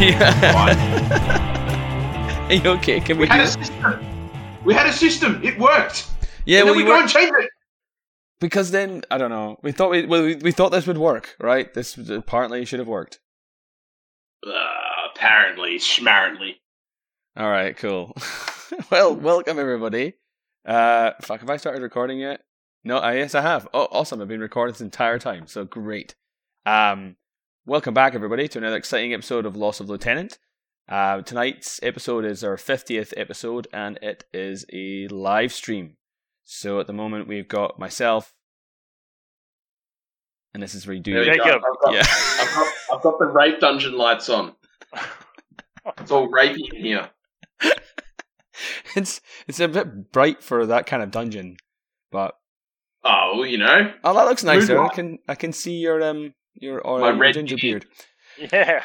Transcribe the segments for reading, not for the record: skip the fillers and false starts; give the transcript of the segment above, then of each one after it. Yeah. Are you okay? Can we do this? We had a system. It worked. Yeah, and well, then we go and change it. Because then I don't know. We thought we thought this would work, right? This apparently should have worked. Apparently, schmarrently. All right, cool. Well, welcome everybody. Fuck, have I started recording yet? No, yes, I have. Oh, awesome! I've been recording this entire time, so great. Welcome back everybody to another exciting episode of Loss of Lieutenant. Tonight's episode is our 50th episode, and it is a live stream. So at the moment we've got myself, and this is where you do it. I've got the rape dungeon lights on. It's all rapey in here. It's a bit bright for that kind of dungeon, but well, you know. Oh, that looks nicer. Moonlight. I can see your orange ginger beard. Yeah.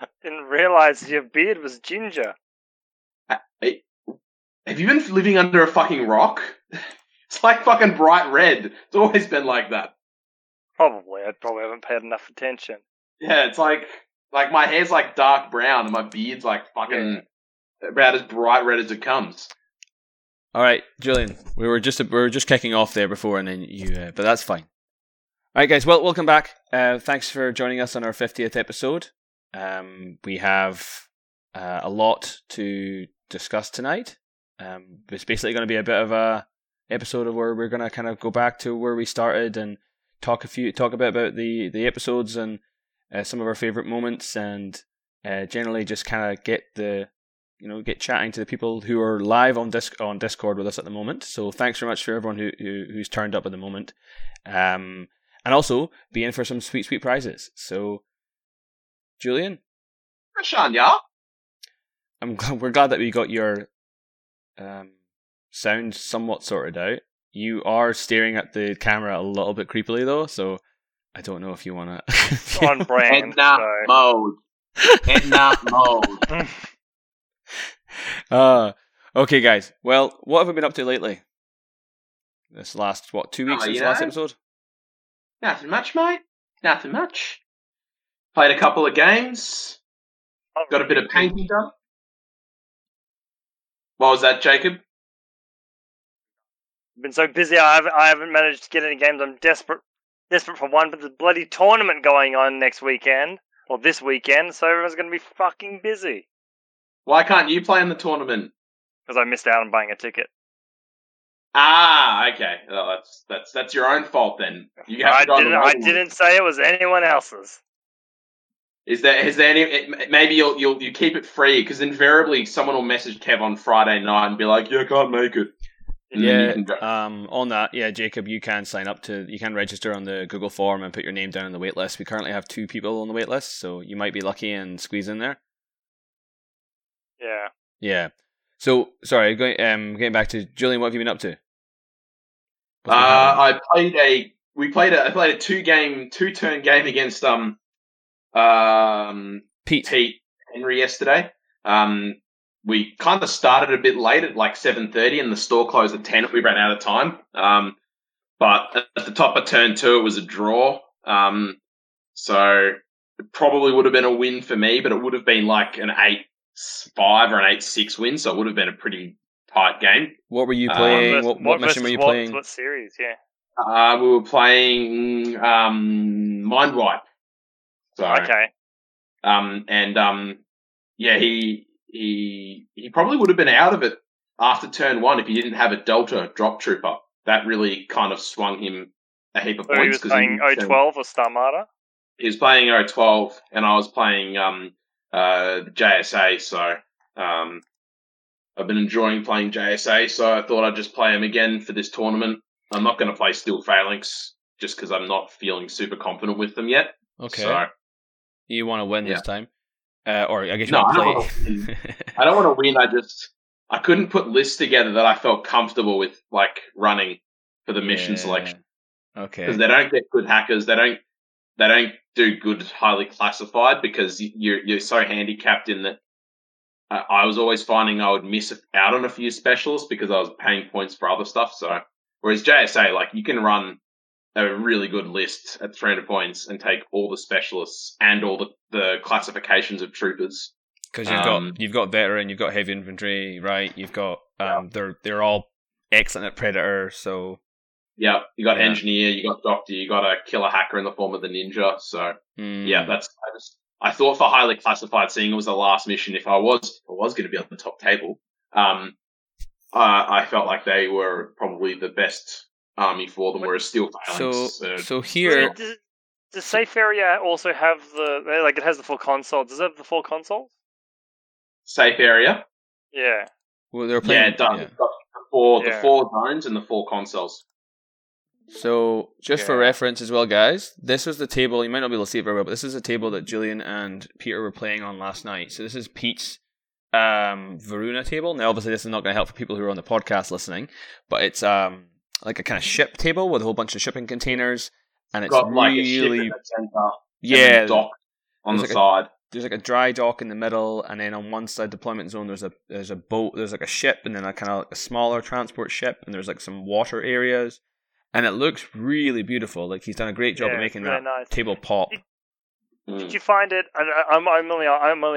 I didn't realize your beard was ginger. Have you been living under a fucking rock? It's like fucking bright red. It's always been like that. Probably. I probably haven't paid enough attention. Yeah, it's like my hair's like dark brown and my beard's like fucking about as bright red as it comes. All right, Julian, we were just kicking off there before, and then you, but that's fine. All right, guys. Well, welcome back. Thanks for joining us on our 50th episode. We have a lot to discuss tonight. It's basically going to be a bit of a episode of where we're going to kind of go back to where we started and talk a bit about the episodes and some of our favorite moments, and generally just kind of get chatting to the people who are live on Discord with us at the moment. So thanks very much for everyone who's turned up at the moment, and also be in for some sweet prizes. So Julian, Shania, we're glad that we got your sound somewhat sorted out. You are staring at the camera a little bit creepily though, so I don't know if you want to. On brand. Head not mode. Okay, guys. Well, what have we been up to lately? This last 2 weeks since last episode? Nothing much, mate. Nothing much. Played a couple of games. Got a bit of painting done. What was that, Jacob? I've been so busy, I haven't managed to get any games. I'm desperate for one, but there's a bloody tournament going on next weekend, or this weekend, so everyone's going to be fucking busy. Why can't you play in the tournament? Because I missed out on buying a ticket. Ah, okay. Well, that's your own fault then. You have I didn't say it was anyone else's. Maybe you keep it free, because invariably someone will message Kev on Friday night and be like, "Yeah, I can't make it." And on that, yeah, Jacob, you can register on the Google form and put your name down on the waitlist. We currently have 2 people on the waitlist, so you might be lucky and squeeze in there. Yeah. Yeah. So sorry, getting back to Julian, what have you been up to? I played a 2-turn game against Pete Henry yesterday. We kind of started a bit late at like 7:30, and the store closed at 10. We ran out of time. But at the top of turn 2, it was a draw. So it probably would have been a win for me, but it would have been like an 8-5 or an 8-6 win. So it would have been a pretty tight game. What were you playing? What mission were you playing? What series? Yeah. We were playing Mindwipe. So, okay. He probably would have been out of it after turn 1 if he didn't have a Delta drop trooper. That really kind of swung him a heap of points. He was playing O-12 or Starmata? He was playing O-12, and I was playing JSA, so I've been enjoying playing JSA, so I thought I'd just play him again for this tournament. I'm not going to play Steel Phalanx just because I'm not feeling super confident with them yet. Okay. So, you want to win this time? Or I guess you want to play. I don't want to win. I couldn't put lists together that I felt comfortable with, like running for the mission selection. Okay. Because they don't get good hackers. They don't do good highly classified, because you're so handicapped in that. I was always finding I would miss out on a few specials because I was paying points for other stuff. So whereas JSA, like you can run a really good list at 300 points and take all the specialists and all the classifications of troopers. Because you've got veteran, you've got heavy infantry, right? You've got they're all excellent at predator. So yeah, you got engineer, you got doctor, you got a killer hacker in the form of the ninja. So I thought for highly classified, seeing it was the last mission, if I was going to be on the top table, I felt like they were probably the best army for them, whereas Steel Phalanx. So here, does Safe Area also have it has the full console? Does it have the full console? Safe Area? Yeah. Well, they're playing. Yeah, it does. Yeah. It's got the four zones and the four consoles. So, just for reference as well, guys, this was the table, you might not be able to see it very well, but this is the table that Julian and Peter were playing on last night. So this is Pete's Varuna table. Now, obviously, this is not going to help for people who are on the podcast listening, but it's like a kind of ship table with a whole bunch of shipping containers, and it's got really... Got like a ship in the centre, and a dock on the side. There's like a dry dock in the middle, and then on one side deployment zone there's a boat, there's like a ship, and then a kind of like a smaller transport ship, and there's like some water areas. And it looks really beautiful. Like he's done a great job of making that table pop. Did you find it? And I'm only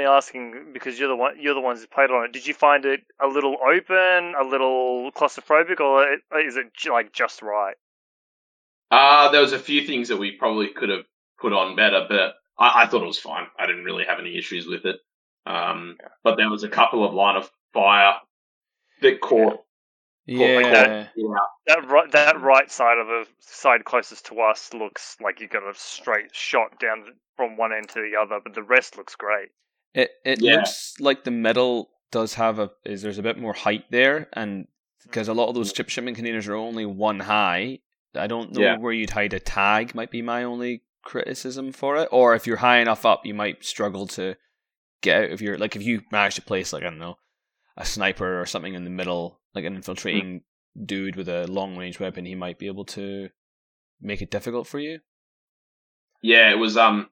asking because you're the ones who played on it. Did you find it a little open, a little claustrophobic, or is it like just right? There was a few things that we probably could have put on better, but I thought it was fine. I didn't really have any issues with it. But there was a couple of line of fire that caught. Yeah, that right side of the side closest to us looks like you got a straight shot down from one end to the other, but the rest looks great. It looks like the middle does have there's a bit more height there, and because a lot of those chip shipment containers are only one high, I don't know where you'd hide a tag. Might be my only criticism for it, or if you're high enough up, you might struggle to get out of your like if you manage to place like I don't know a sniper or something in the middle. Like an infiltrating dude with a long-range weapon, he might be able to make it difficult for you. Yeah, it was one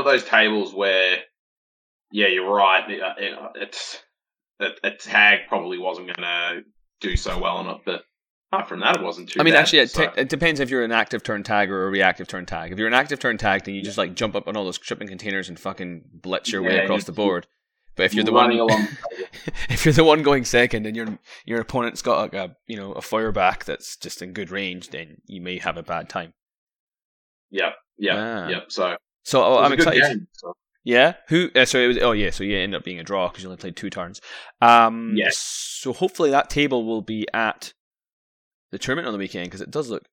of those tables where, yeah, you're right. A tag probably wasn't going to do so well on it, but apart from that, it wasn't too. I mean, bad, actually, it depends if you're an active turn tag or a reactive turn tag. If you're an active turn tag, then you just like jump up on all those shipping containers and fucking blitz your way across the board. But if you're the one, if you're the one going second, and your opponent's got like a fireback that's just in good range, then you may have a bad time. Yeah. So I'm excited. Game, so. Yeah. Who? Sorry. It was. Oh yeah. So yeah, it ended up being a draw because you only played two turns. Yes. So hopefully that table will be at the tournament on the weekend because it does look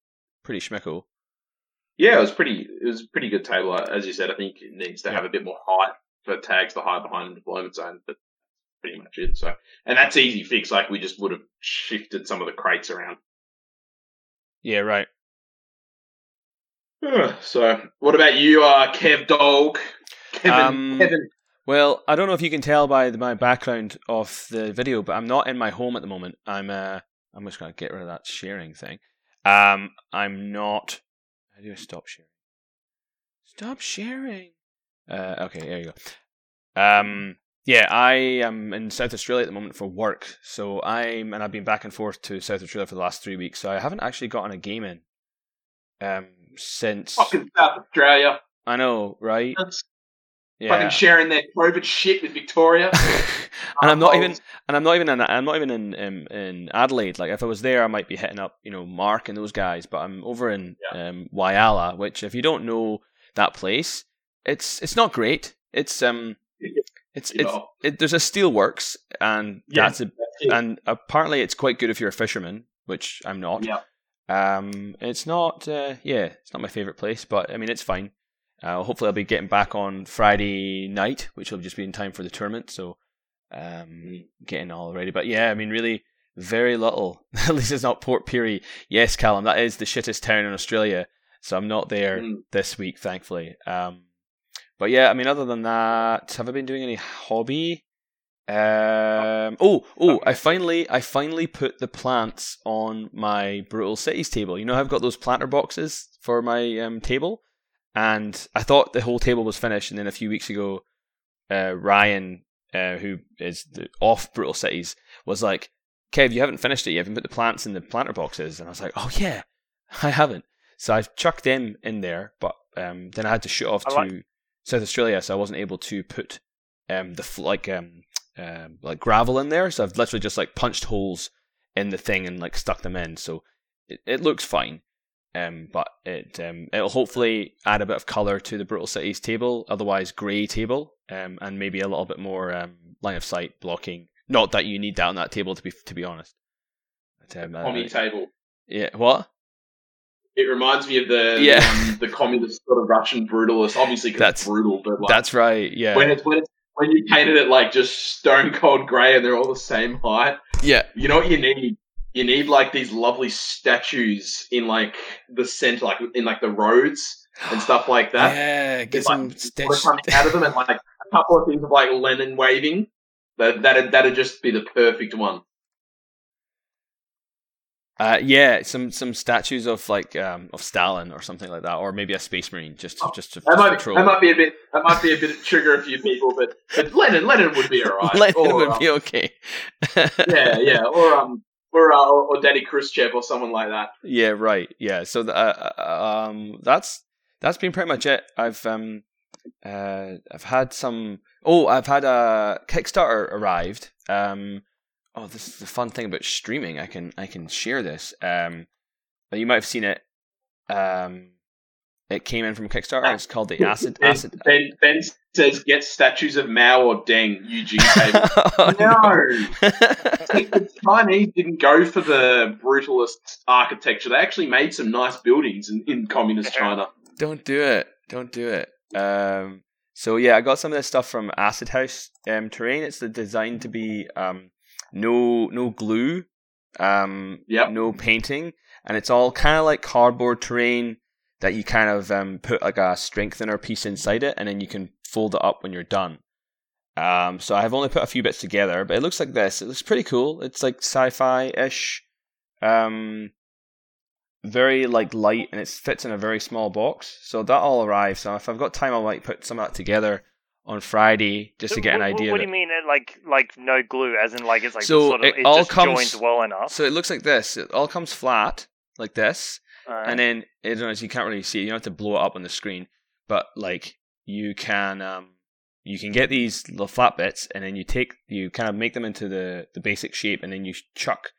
pretty schmickle. Yeah, it was a pretty good table. As you said, I think it needs to have a bit more height. For tags to hide behind the deployment zone, but pretty much it. So, and that's easy fix. Like we just would have shifted some of the crates around. Yeah, right. So, what about you, Kev Dog? Kevin. Well, I don't know if you can tell by my background of the video, but I'm not in my home at the moment. I'm just gonna get rid of that sharing thing. I'm not. How do I stop sharing? Stop sharing. Okay, there you go. I am in South Australia at the moment for work, so I've been back and forth to South Australia for the last 3 weeks, so I haven't actually gotten a game in since... Fucking South Australia. I know, right? Fucking sharing their COVID shit with Victoria. I'm not even in Adelaide. Like if I was there, I might be hitting up Mark and those guys, but I'm over in Wyala, which if you don't know that place. It's not great. There's a steelworks and and apparently it's quite good if you're a fisherman, which I'm not. Yeah. It's not my favorite place, but I mean it's fine. Hopefully I'll be getting back on Friday night, which will just be in time for the tournament. So getting all ready. But yeah, I mean really very little. At least it's not Port Pirie. Yes, Callum, that is the shittest town in Australia. So I'm not there this week, thankfully. But yeah, I mean, other than that, have I been doing any hobby? I finally put the plants on my Brutal Cities table. You know, I've got those planter boxes for my table, and I thought the whole table was finished. And then a few weeks ago, Ryan, who is off Brutal Cities, was like, "Kev, you haven't finished it yet. You haven't put the plants in the planter boxes." And I was like, "Oh yeah, I haven't. So I've chucked them in there, but then I had to shoot off to South Australia, so I wasn't able to put the gravel in there. So I've literally just like punched holes in the thing and like stuck them in. So it looks fine, but it'll hopefully add a bit of colour to the Brutal Cities table, otherwise grey table, and maybe a little bit more line of sight blocking. Not that you need that on that table, to be honest. But, commie table. Yeah. What? It reminds me of the communist sort of Russian brutalist, obviously because it's brutal. But like, that's right. Yeah. When you painted it like just stone cold grey and they're all the same height. Yeah. You know what you need? You need like these lovely statues in like the centre, like in like the roads and stuff like that. Yeah, get some statues coming out of them, and like a couple of things of like Lenin waving. That'd just be the perfect one. Yeah, some statues of like of Stalin or something like that, or maybe a space marine That might be a bit of trigger a few people, but Lenin would be alright. Lenin would be okay. yeah, or Daddy Khrushchev or someone like that. Yeah, right. Yeah, so that's been pretty much it. I've had a Kickstarter arrived. Oh, this is the fun thing about streaming. I can share this. You might have seen it. It came in from Kickstarter. It's called the Acid. Ben says, "Get statues of Mao or Deng." UG table. The Chinese didn't go for the brutalist architecture. They actually made some nice buildings in communist China. Don't do it. So yeah, I got some of this stuff from Acid House Terrain. It's designed to be no glue, no painting, and it's all kind of like cardboard terrain that you kind of put like a strengthener piece inside it, and then you can fold it up when you're done. So I've only put a few bits together, but it looks like this. It looks pretty cool. It's like sci-fi-ish, very like light, and it fits in a very small box. So that all arrives. So if I've got time, I might put some of that together on Friday, just to get an idea. What do you mean? Like no glue, as in like it's like so sort of it all just comes, joined well enough. So it looks like this. It all comes flat like this, and then I don't know. You can't really see it. You don't have to blow it up on the screen, but like you can get these little flat bits, and then you kind of make them into the basic shape, and then you chuck.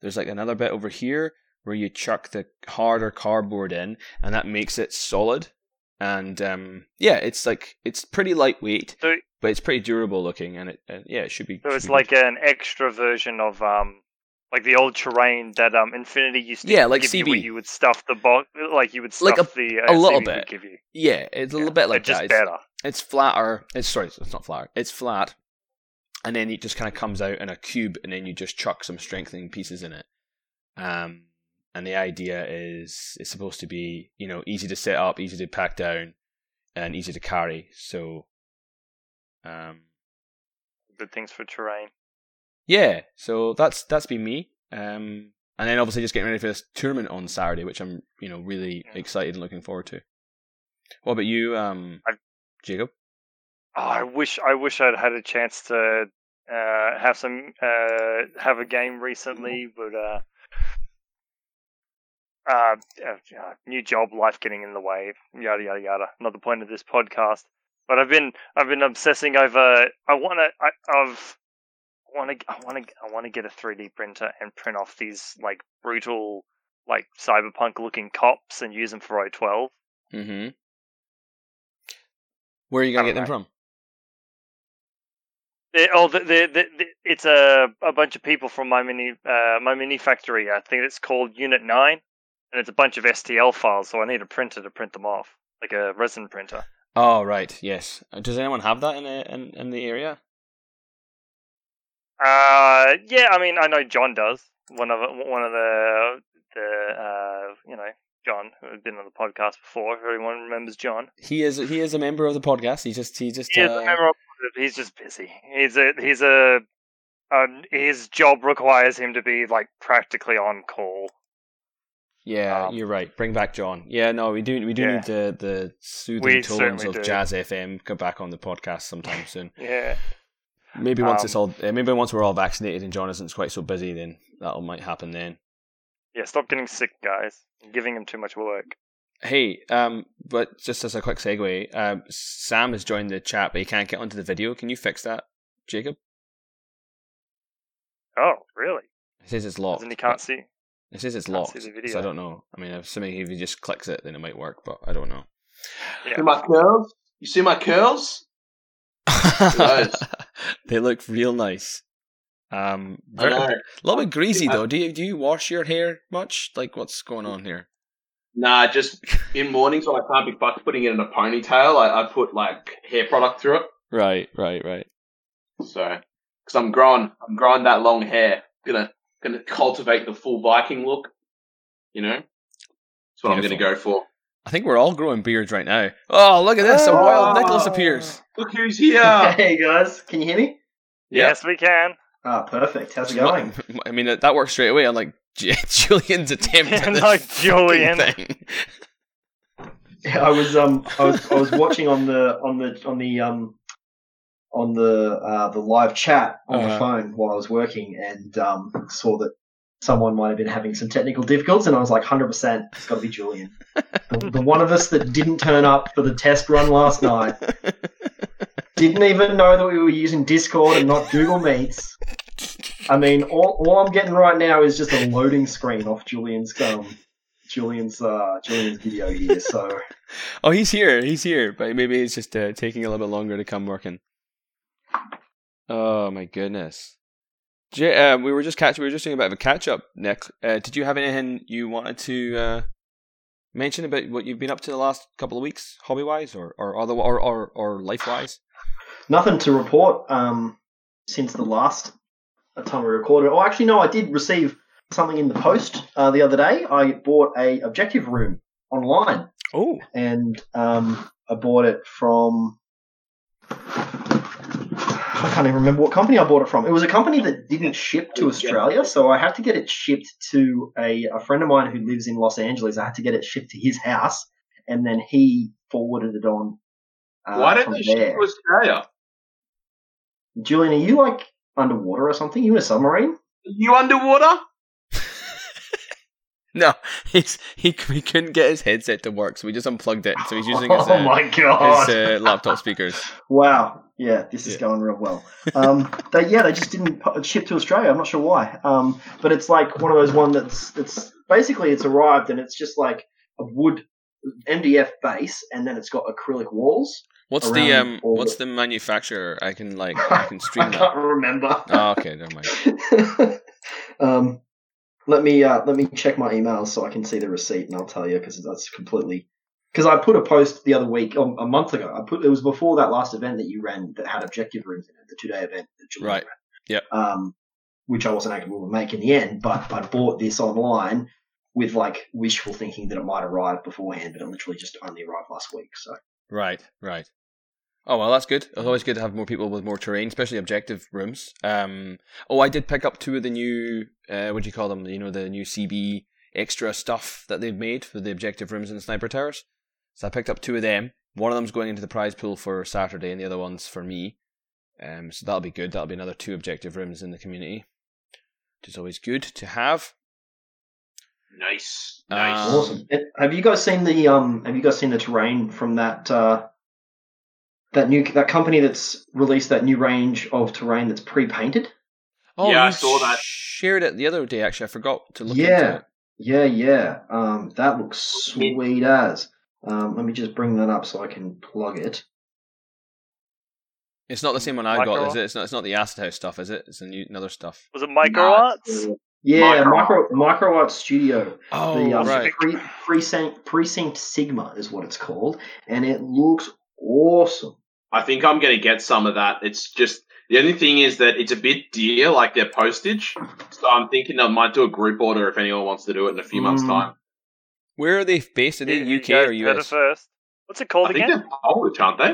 There's like another bit over here where you chuck the harder cardboard in, and that makes it solid. And it's pretty lightweight, so, but it's pretty durable looking, and it should be. So it's like an extra version of like the old terrain that Infinity used to. Yeah, like give CB. You would stuff the box, like you would stuff like a little CB bit. Give you. Yeah, it's a little bit like that. Just better. It's flatter. It's not flatter. It's flat, and then it just kind of comes out in a cube, and then you just chuck some strengthening pieces in it. And the idea is it's supposed to be, you know, easy to set up, easy to pack down, and easy to carry. So, good things for terrain. Yeah. So that's been me. And then obviously just getting ready for this tournament on Saturday, which I'm, you know, really excited and looking forward to. What about you, Jacob? Oh, I wish I'd had a chance to have a game recently, but. New job, life getting in the way, yada yada yada. Not the point of this podcast, but I've been obsessing over. I want to get a 3D printer and print off these like brutal, like cyberpunk looking cops and use them for O-12. Mm-hmm. Where are you gonna get them from? It's a bunch of people from my mini factory. I think it's called Unit 9. And it's a bunch of STL files, so I need a printer to print them off, like a resin printer. Oh, right, yes. Does anyone have that in the area? Yeah. I mean, I know John does. One of the you know, John, who's been on the podcast before. If everyone remembers John. He is a member of the podcast. He's just busy. His job requires him to be like practically on call. Yeah, you're right. Bring back John. Yeah, no, we do need the soothing tones of Jazz FM come back on the podcast sometime soon. Yeah, maybe once we're all vaccinated and John isn't quite so busy, then that might happen then. Yeah, stop getting sick, guys. I'm giving him too much work. Hey, but just as a quick segue, Sam has joined the chat, but he can't get onto the video. Can you fix that, Jacob? Oh, really? It says it's locked. And he can't see? It says it's locked, so I don't know. I mean, I'm assuming if he just clicks it, then it might work, but I don't know. Yeah. See my curls? You see my curls? Nice. They look real nice. A little bit greasy though. Do you wash your hair much? Like, what's going on here? Nah, just in mornings when I can't be fucked putting it in a ponytail, I put like hair product through it. Right. So, because I'm growing that long hair. Gonna cultivate the full Viking look. You know, that's what Beautiful. I'm gonna go for. I think we're all growing beards right now. Oh, look at this! A wild Nicholas appears. Look who's here! Hey guys, can you hear me? Yes, we can. Oh, perfect. How's it going? I mean, that works straight away. I'm like, Julian's attempt at this thing. Yeah, I was watching on the live chat on the phone while I was working, and saw that someone might have been having some technical difficulties, and I was like, 100%, it's got to be Julian, the one of us that didn't turn up for the test run last night. Didn't even know that we were using Discord and not Google Meets. I mean, all I'm getting right now is just a loading screen off Julian's video here. So, oh, he's here, but maybe it's just taking a little bit longer to come working. Oh my goodness, we were just doing a bit of a catch up, Nick. Did you have anything you wanted to mention about what you've been up to the last couple of weeks, hobby wise, or life wise? Nothing to report since the last time we recorded. Oh, actually, no, I did receive something in the post the other day. I bought a objective room online. Oh. And I bought it from... I can't even remember what company I bought it from. It was a company that didn't ship to Australia, so I had to get it shipped to a friend of mine who lives in Los Angeles. I had to get it shipped to his house, and then he forwarded it on Why didn't they ship to Australia? Julian, are you, like, underwater or something? You in a submarine? Are you underwater? No, he couldn't get his headset to work, so we just unplugged it. So he's using his his laptop speakers. Wow. Yeah, this is going real well. They just didn't ship to Australia. I'm not sure why. But it's like one of those basically it's arrived and it's just like a wood MDF base, and then it's got acrylic walls. What's the what's the manufacturer? I can stream. I can't remember. Oh, okay, never mind. Let me check my emails so I can see the receipt, and I'll tell you because I put a post the other week, a month ago. It was before that last event that you ran that had objective rooms in it, the 2-day event that Julian ran. Yeah. Which I wasn't able to make in the end, but I bought this online with like wishful thinking that it might arrive beforehand, but it literally just only arrived last week. So. Right. Oh, well, that's good. It's always good to have more people with more terrain, especially objective rooms. I did pick up 2 of the new, what do you call them? You know, the new CB extra stuff that they've made for the objective rooms and the sniper towers. So I picked up 2 of them. One of them's going into the prize pool for Saturday, and the other one's for me. So that'll be good. That'll be another 2 objective rooms in the community, which is always good to have. Nice. Awesome. Have you guys seen the terrain from that company that's released that new range of terrain that's pre-painted? Oh, yeah, I saw that. Shared it the other day. Actually, I forgot to look into it. Yeah. That looks sweet as. Let me just bring that up so I can plug it. It's not the same one I got, is it? It's not the Acid House stuff, is it? It's another stuff. Was it Microarts? Yeah, Microarts Studio. Oh, the, right. Precinct Sigma is what it's called, and it looks awesome. I think I'm going to get some of that. It's just the only thing is that it's a bit dear, like their postage. So I'm thinking I might do a group order if anyone wants to do it in a few months' time. Where are they based? Are they UK or US? First. What's it called again? I think they're Polish, aren't they?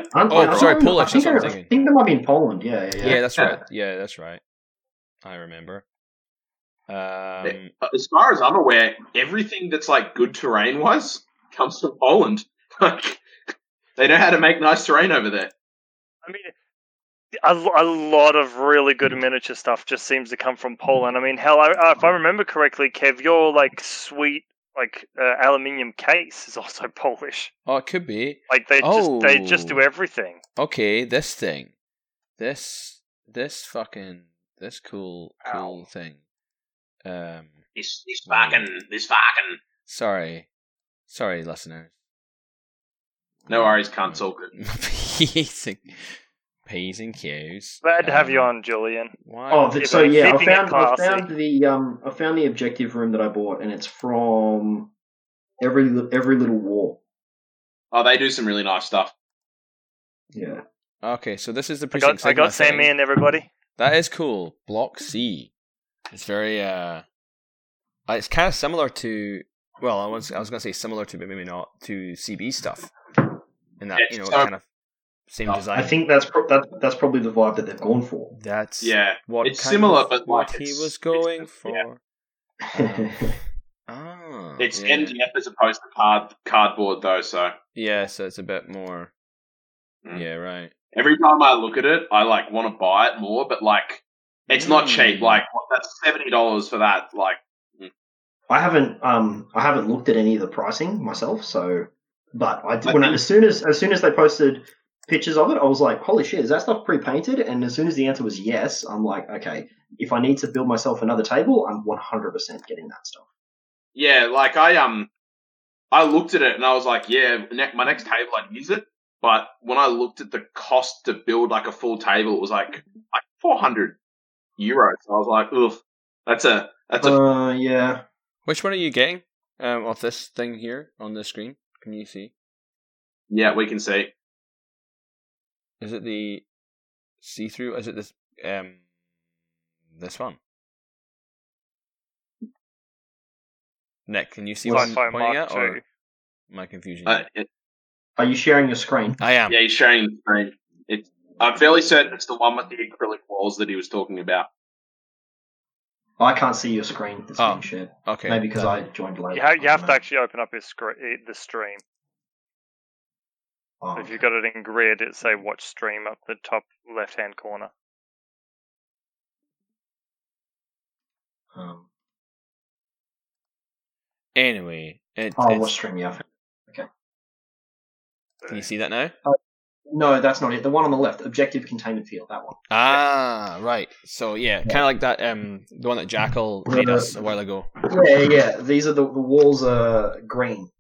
Polish. I think they might be in Poland. Yeah. Yeah, that's right. Yeah, that's right. I remember. As far as I'm aware, everything that's like good terrain-wise comes from Poland. Like, they know how to make nice terrain over there. I mean, a lot of really good miniature stuff just seems to come from Poland. I mean, hell, if I remember correctly, Kev, your like sweet like aluminium case is also Polish. Oh, it could be. Like they just do everything. Okay, this thing, this cool thing. This fucking. Sorry, listeners. No worries, can't talk it. P's and Q's. Glad to have you on, Julian. Wow. Oh, so yeah, I found the objective room that I bought, and it's from every little war. Oh, they do some really nice stuff. Yeah. Okay, so this is the precinct. I got Sam in, everybody. That is cool. Block C. It's very it's kind of similar to. Well, I was gonna say similar to, but maybe not to CB stuff. And that kind of. Same design. I think that's probably the vibe that they've gone for. That's what it's similar, but what he was going for. It's MDF as opposed to cardboard, though. So so it's a bit more. Mm. Yeah, right. Every time I look at it, I like want to buy it more, but like it's not cheap. Like that's $70 for that. Like I haven't looked at any of the pricing myself. So, but I did as soon as they posted pictures of it, I was like, holy shit, is that stuff pre-painted? And as soon as the answer was yes, I'm like, okay, if I need to build myself another table, I'm 100% getting that stuff. Yeah, like I looked at it and I was like, yeah, my next table I'd use it, but when I looked at the cost to build like a full table, it was like €400. I was like, ugh, that's a yeah. Which one are you getting? Off this thing here on the screen, can you see? Yeah, we can see. Is it the see-through? Is it this this one? Nick, can you see what I'm pointing at, or am I confusing you? Are you sharing your screen? I am. Yeah, you're sharing the screen. I'm fairly certain it's the one with the acrylic walls that he was talking about. I can't see your screen. This being shared. Okay. Maybe because I joined late. You have to actually open up the stream. So if you've got it in grid, it'd say watch stream up the top left-hand corner. Anyway. It's watch stream, yeah. Okay. Can you see that now? No, that's not it. The one on the left, objective containment field, that one. Ah, right. So, yeah, kind of like that, the one that Jackal made us a while ago. Yeah. These are the walls are green.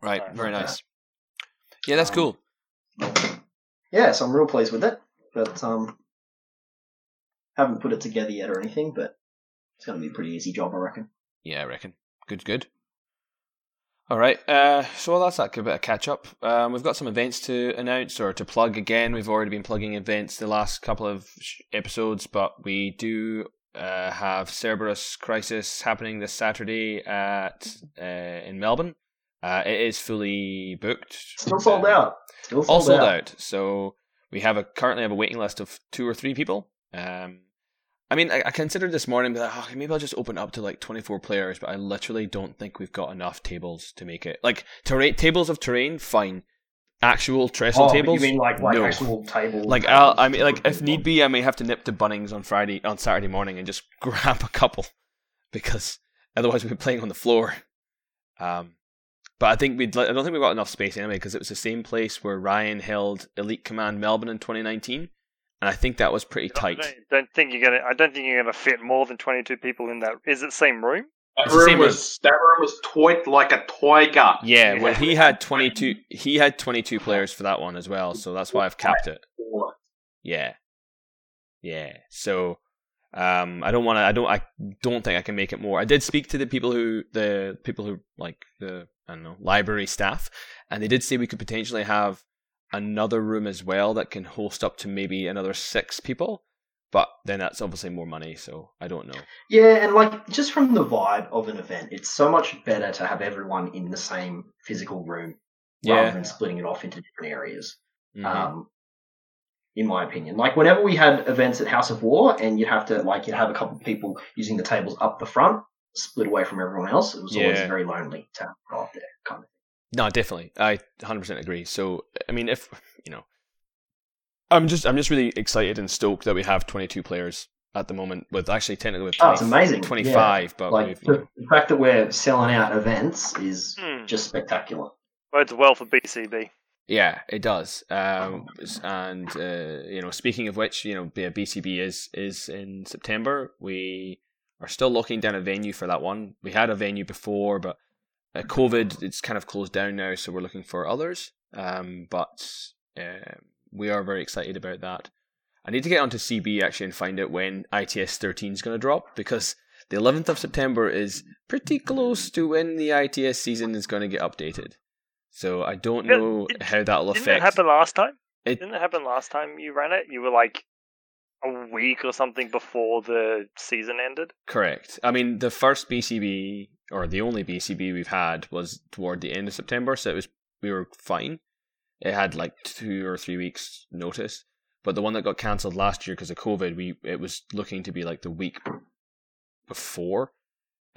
Right, very nice. Yeah, that's cool. Yeah, so I'm real pleased with it, but haven't put it together yet or anything, but it's going to be a pretty easy job, I reckon. Yeah, I reckon. Good. All right, so that's like a bit of catch-up. We've got some events to announce or to plug again. We've already been plugging events the last couple of episodes, but we do have Cerberus Crisis happening this Saturday in Melbourne. It is fully booked. Still sold out. So we have currently have a waiting list of 2 or 3 people. I mean, I considered this morning, like, maybe I'll just open up to like 24 players, but I literally don't think we've got enough tables to make it. Like tables of terrain, fine. Actual trestle tables? You mean like no. Actual tables? Like if need be, I may have to nip to Bunnings on Saturday morning and just grab a couple, because otherwise we'd be playing on the floor. But I don't think we've got enough space anyway, because it was the same place where Ryan held Elite Command Melbourne in 2019, and I think that was pretty tight. I don't think you're gonna fit more than 22 people in that. Is it same room? That room was toyed like a tiger. Yeah, well, he had 22. He had 22 players for that one as well, so that's why I've capped it. Yeah. So. I don't think I can make it more. I did speak to the people who library staff, and they did say we could potentially have another room as well that can host up to maybe another 6 people, but then that's obviously more money, so I don't know. Yeah, and like just from the vibe of an event, it's so much better to have everyone in the same physical room rather than splitting it off into different areas. Mm-hmm. In my opinion, like whenever we had events at House of War and you'd have a couple of people using the tables up the front, split away from everyone else, it was always very lonely to have people up there, kind of. No, definitely. I 100% agree. So, I mean, if, I'm just really excited and stoked that we have 22 players at the moment, with actually technically with 20, oh, it's amazing. 25. Yeah. But like, the fact that we're selling out events is just spectacular. Bodes well for BCB. Yeah, it does. Speaking of which, BCB is in September. We are still locking down a venue for that one. We had a venue before, but COVID, it's kind of closed down now, so we're looking for others. But we are very excited about that. I need to get onto CB actually and find out when ITS-13 is going to drop, because the 11th of September is pretty close to when the ITS season is going to get updated. So I don't know how that'll affect. Didn't it happen last time? Didn't it happen last time you ran it? You were like a week or something before the season ended? Correct. I mean, the first BCB, or the only BCB we've had, was toward the end of September, so we were fine. It had like 2 or 3 weeks notice. But the one that got cancelled last year because of COVID, it was looking to be like the week before, or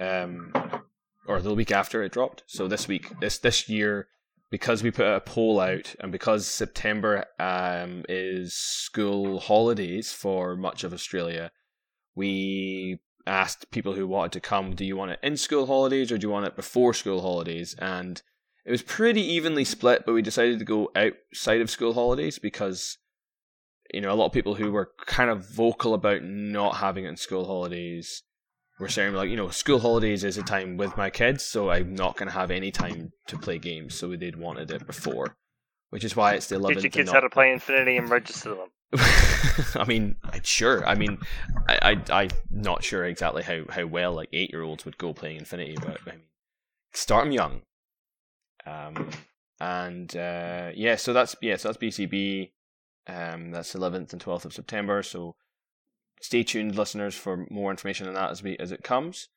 the week after it dropped. So this year, because we put a poll out, and because September is school holidays for much of Australia, we asked people who wanted to come, do you want it in school holidays or do you want it before school holidays? And it was pretty evenly split, but we decided to go outside of school holidays because a lot of people who were kind of vocal about not having it in school holidays were saying, like, school holidays is a time with my kids, so I'm not going to have any time to play games, so they'd wanted it before, which is why it's the 11th. Teach your kids how to play Infinity and register them. I'm not sure exactly how well, like, 8-year-olds would go playing Infinity, but start them young. So that's BCB. That's 11th and 12th of September, so stay tuned, listeners, for more information on that as it comes.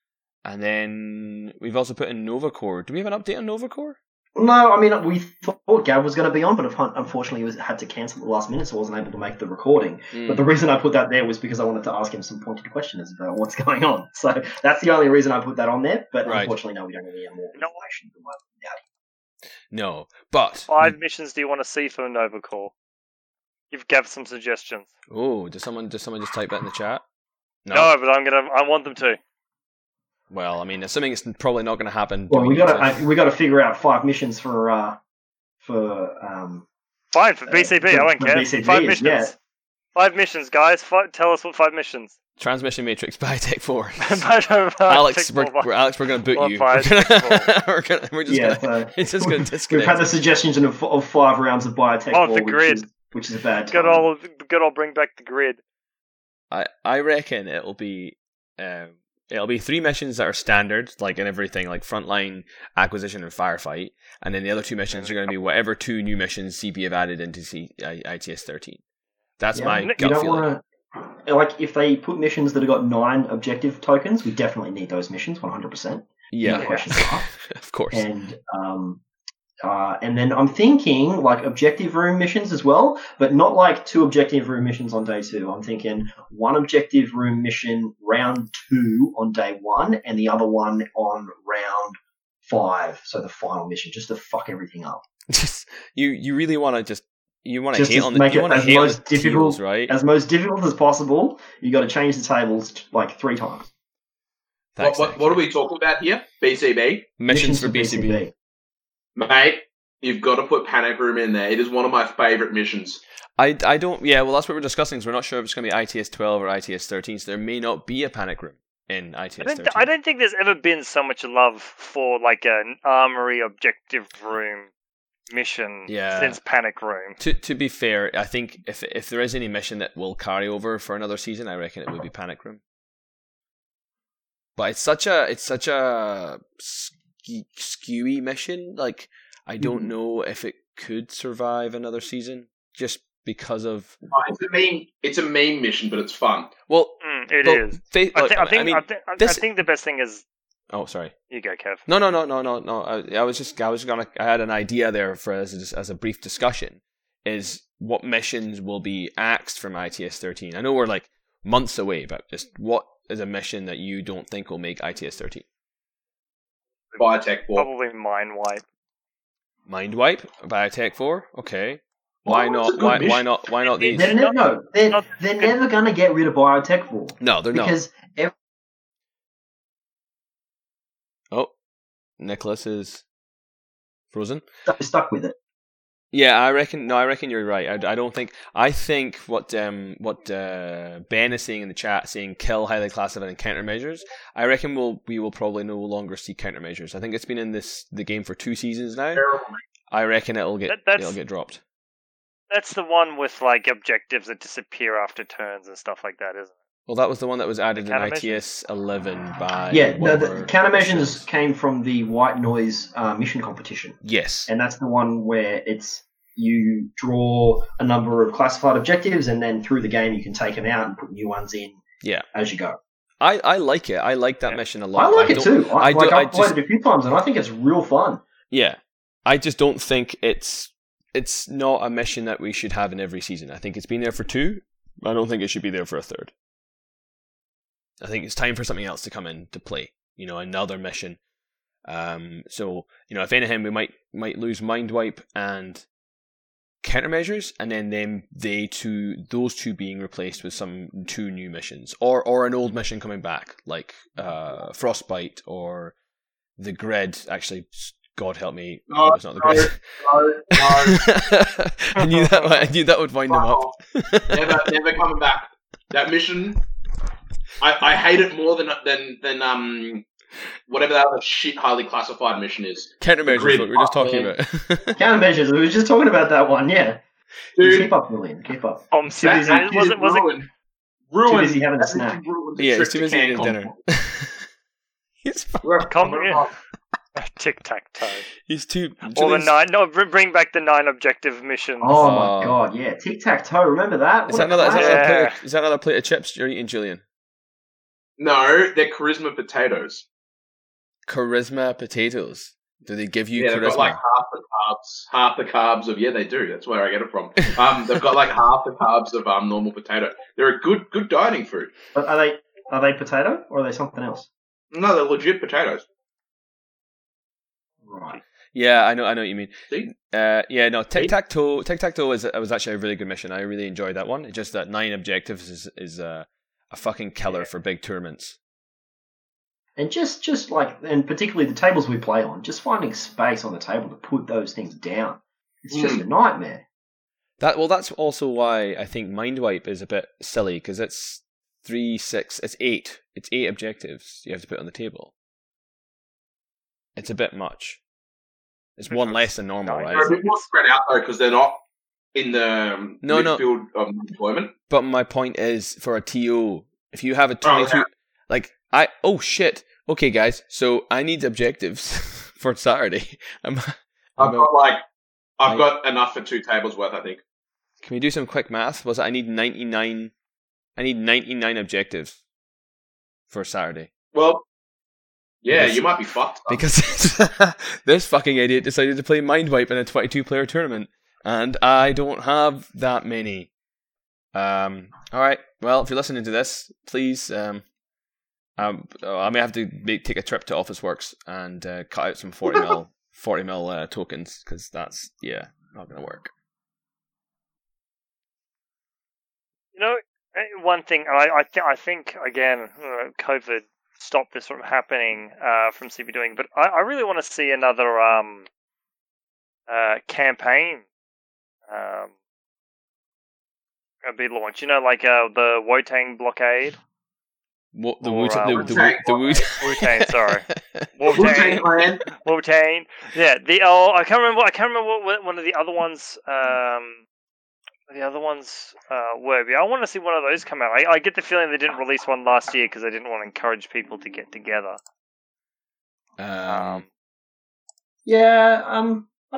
And then we've also put in Nova Core. Do we have an update on Nova Core? No, we thought Gav was going to be on, but unfortunately he had to cancel at the last minute, so I wasn't able to make the recording. But the reason I put that there was because I wanted to ask him some pointed questions about what's going on. So that's the only reason I put that on there, but Unfortunately, no, we don't really have more information than what we had. No, but 5 missions do you want to see for Nova Core? You've given some suggestions. Oh, does someone just type that in the chat? No, but I want them to. Well, assuming it's probably not going to happen. Well, we got to figure out 5 missions for. Fine for BCB. I won't care. BCB, 5 missions. Yeah. 5 missions, guys. Tell us what 5 missions. Transmission Matrix, Biotech 4. Alex, we're going to boot you. We're just going to disconnect. We've had the suggestions of 5 rounds of Biotech 4. Oh, The Grid. Which is a bad time. Good old bring back The Grid. I reckon it'll be 3 missions that are standard, like in everything, like Frontline, Acquisition, and Firefight, and then the other 2 missions are going to be whatever 2 new missions CB have added into ITS-13. That's my gut feeling. If they put missions that have got 9 objective tokens, we definitely need those missions, 100%. Yeah. Of course. And, and then I'm thinking like objective room missions as well, but not like 2 objective room missions on day 2. I'm thinking 1 objective room mission round 2 on day 1 and the other one on round 5. So the final mission, just to fuck everything up. You really want to hit on the tables, right? As most difficult as possible. You got to change the tables like 3 times. What are we talking about here? BCB? Missions for BCB. Mate, you've got to put Panic Room in there. It is one of my favourite missions. That's what we're discussing, so we're not sure if it's going to be ITS-12 or ITS-13, so there may not be a Panic Room in ITS-13. I don't think there's ever been so much love for, like, an armory objective room mission since Panic Room. To be fair, I think if there is any mission that will carry over for another season, I reckon it would be Panic Room. But it's such a skewy mission, like I don't know if it could survive another season just because of it's a main mission, but it's fun. Well, it is. I think the best thing is. Oh, sorry. You go, Kev. No. I had an idea there for as a brief discussion is what missions will be axed from ITS-13. I know we're like months away, but just what is a mission that you don't think will make ITS-13? Biotech 4. Probably Mindwipe. Biotech 4? Okay. Why not? Why not these? They're never going to get rid of Biotech 4. No, they're not. Because Nicholas is frozen. Stuck with it. Yeah, I reckon. No, I reckon you're right. I don't think. I think what Ben is saying in the chat, saying kill highly classified and countermeasures. I reckon we will probably no longer see countermeasures. I think it's been in the game for 2 seasons now. Terrible. I reckon it'll get dropped. That's the one with like objectives that disappear after turns and stuff like that, isn't it? Well, that was the one that was added in ITS-11 by... Yeah, no, the countermeasures came from the white noise mission competition. Yes. And that's the one where it's you draw a number of classified objectives and then through the game you can take them out and put new ones in as you go. I like it. I like that mission a lot. I like it too. I've played it a few times and I think it's real fun. Yeah. I just don't think it's not a mission that we should have in every season. I think it's been there for 2. I don't think it should be there for a 3rd. I think it's time for something else to come in to play, another mission. So, if anything, we might lose Mindwipe and Countermeasures, and then those two being replaced with 2 new missions, or an old mission coming back, like Frostbite or The Grid. Actually, God help me, it's not The Grid. No. I knew that would wind them up. Never coming back. That mission... I hate it more than whatever that other shit highly classified mission is. Countermeasures, what we were just talking about. Countermeasures, we were just talking about that one, yeah. Dude. Keep up, William, keep up. Too busy having a snack. Yeah, he's too busy eating dinner. He's fucking... Tic Tac Toe. He's too. Or the 9. No, bring back the 9 objective missions. Oh my god, yeah. Tic Tac Toe, remember that? Is that another plate of chips you're eating, Julian? No, they're charisma potatoes. Charisma potatoes. Do they give you charisma? Yeah, they've got like half the carbs of they do. That's where I get it from. They've got like half the carbs of normal potato. They're a good dining food. But are they potato or are they something else? No, they're legit potatoes. Right. Yeah, I know what you mean. See? Tic Tac Toe was actually a really good mission. I really enjoyed that one. It's just that 9 objectives is a fucking killer for big tournaments. And and particularly the tables we play on, just finding space on the table to put those things down. It's just a nightmare. That's also why I think Mindwipe is a bit silly, because it's 8. It's 8 objectives you have to put on the table. It's a bit much. It's one less than normal, right? They're a bit more spread out, though, because they're not in the midfield of employment. But my point is, for a TO, if you have a 22... Okay, guys, so I need objectives for Saturday. I've got enough for 2 tables worth, I think. Can we do some quick math? I need 99... I need 99 objectives for Saturday. Well... Yeah, you might be fucked up. Because this fucking idiot decided to play Mindwipe in a 22-player tournament, and I don't have that many. Alright, well, if you're listening to this, please, I may have to take a trip to Office Works and cut out some 40 mil tokens, because that's, not going to work. One thing, I think, again, COVID... stop this from happening from CB doing, but I really want to see another campaign be launched. The Wotan blockade. What the Wotan? Wotan. Yeah, I can't remember what one of the other ones. The other ones were. I want to see one of those come out. I get the feeling they didn't release one last year because they didn't want to encourage people to get together. I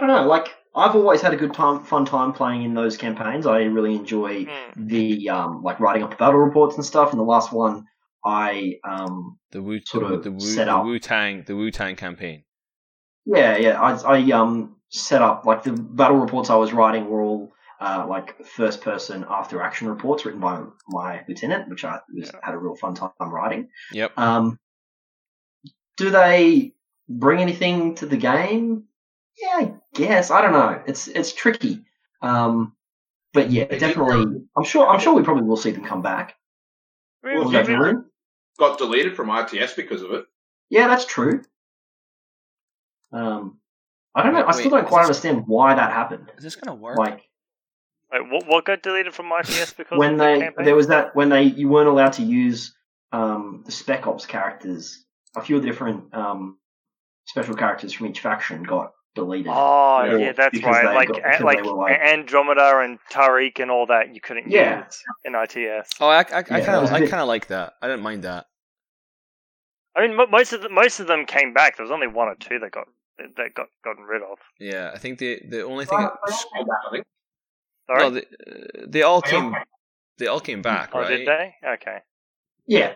don't know. I've always had a good time, fun time playing in those campaigns. I really enjoy the writing up the battle reports and stuff. And the last one, I set up the Wu Tang campaign. Yeah. I set up the battle reports I was writing were all. First person after action reports written by my lieutenant, which I had a real fun time writing. Yep. Do they bring anything to the game? Yeah, I guess. I don't know. It's tricky. But yeah, definitely. I'm sure we probably will see them come back. Really? Well, got deleted from ITS because of it. Yeah, that's true. I don't know. I still don't quite understand why that happened. Is this going to work? Wait, what got deleted from ITS because when of the campaign? There was that when you weren't allowed to use the Spec Ops characters. A few of the different special characters from each faction got deleted. Oh, yeah, that's right. Like Andromeda and Tariq and all that, you couldn't use in ITS. Oh, I kind of like that. I don't mind that. I mean, most of them came back. There was only one or two that got gotten rid of. Yeah, I think the only thing. Sorry? No, they all came back. Oh, right? Did they? Okay. Yeah.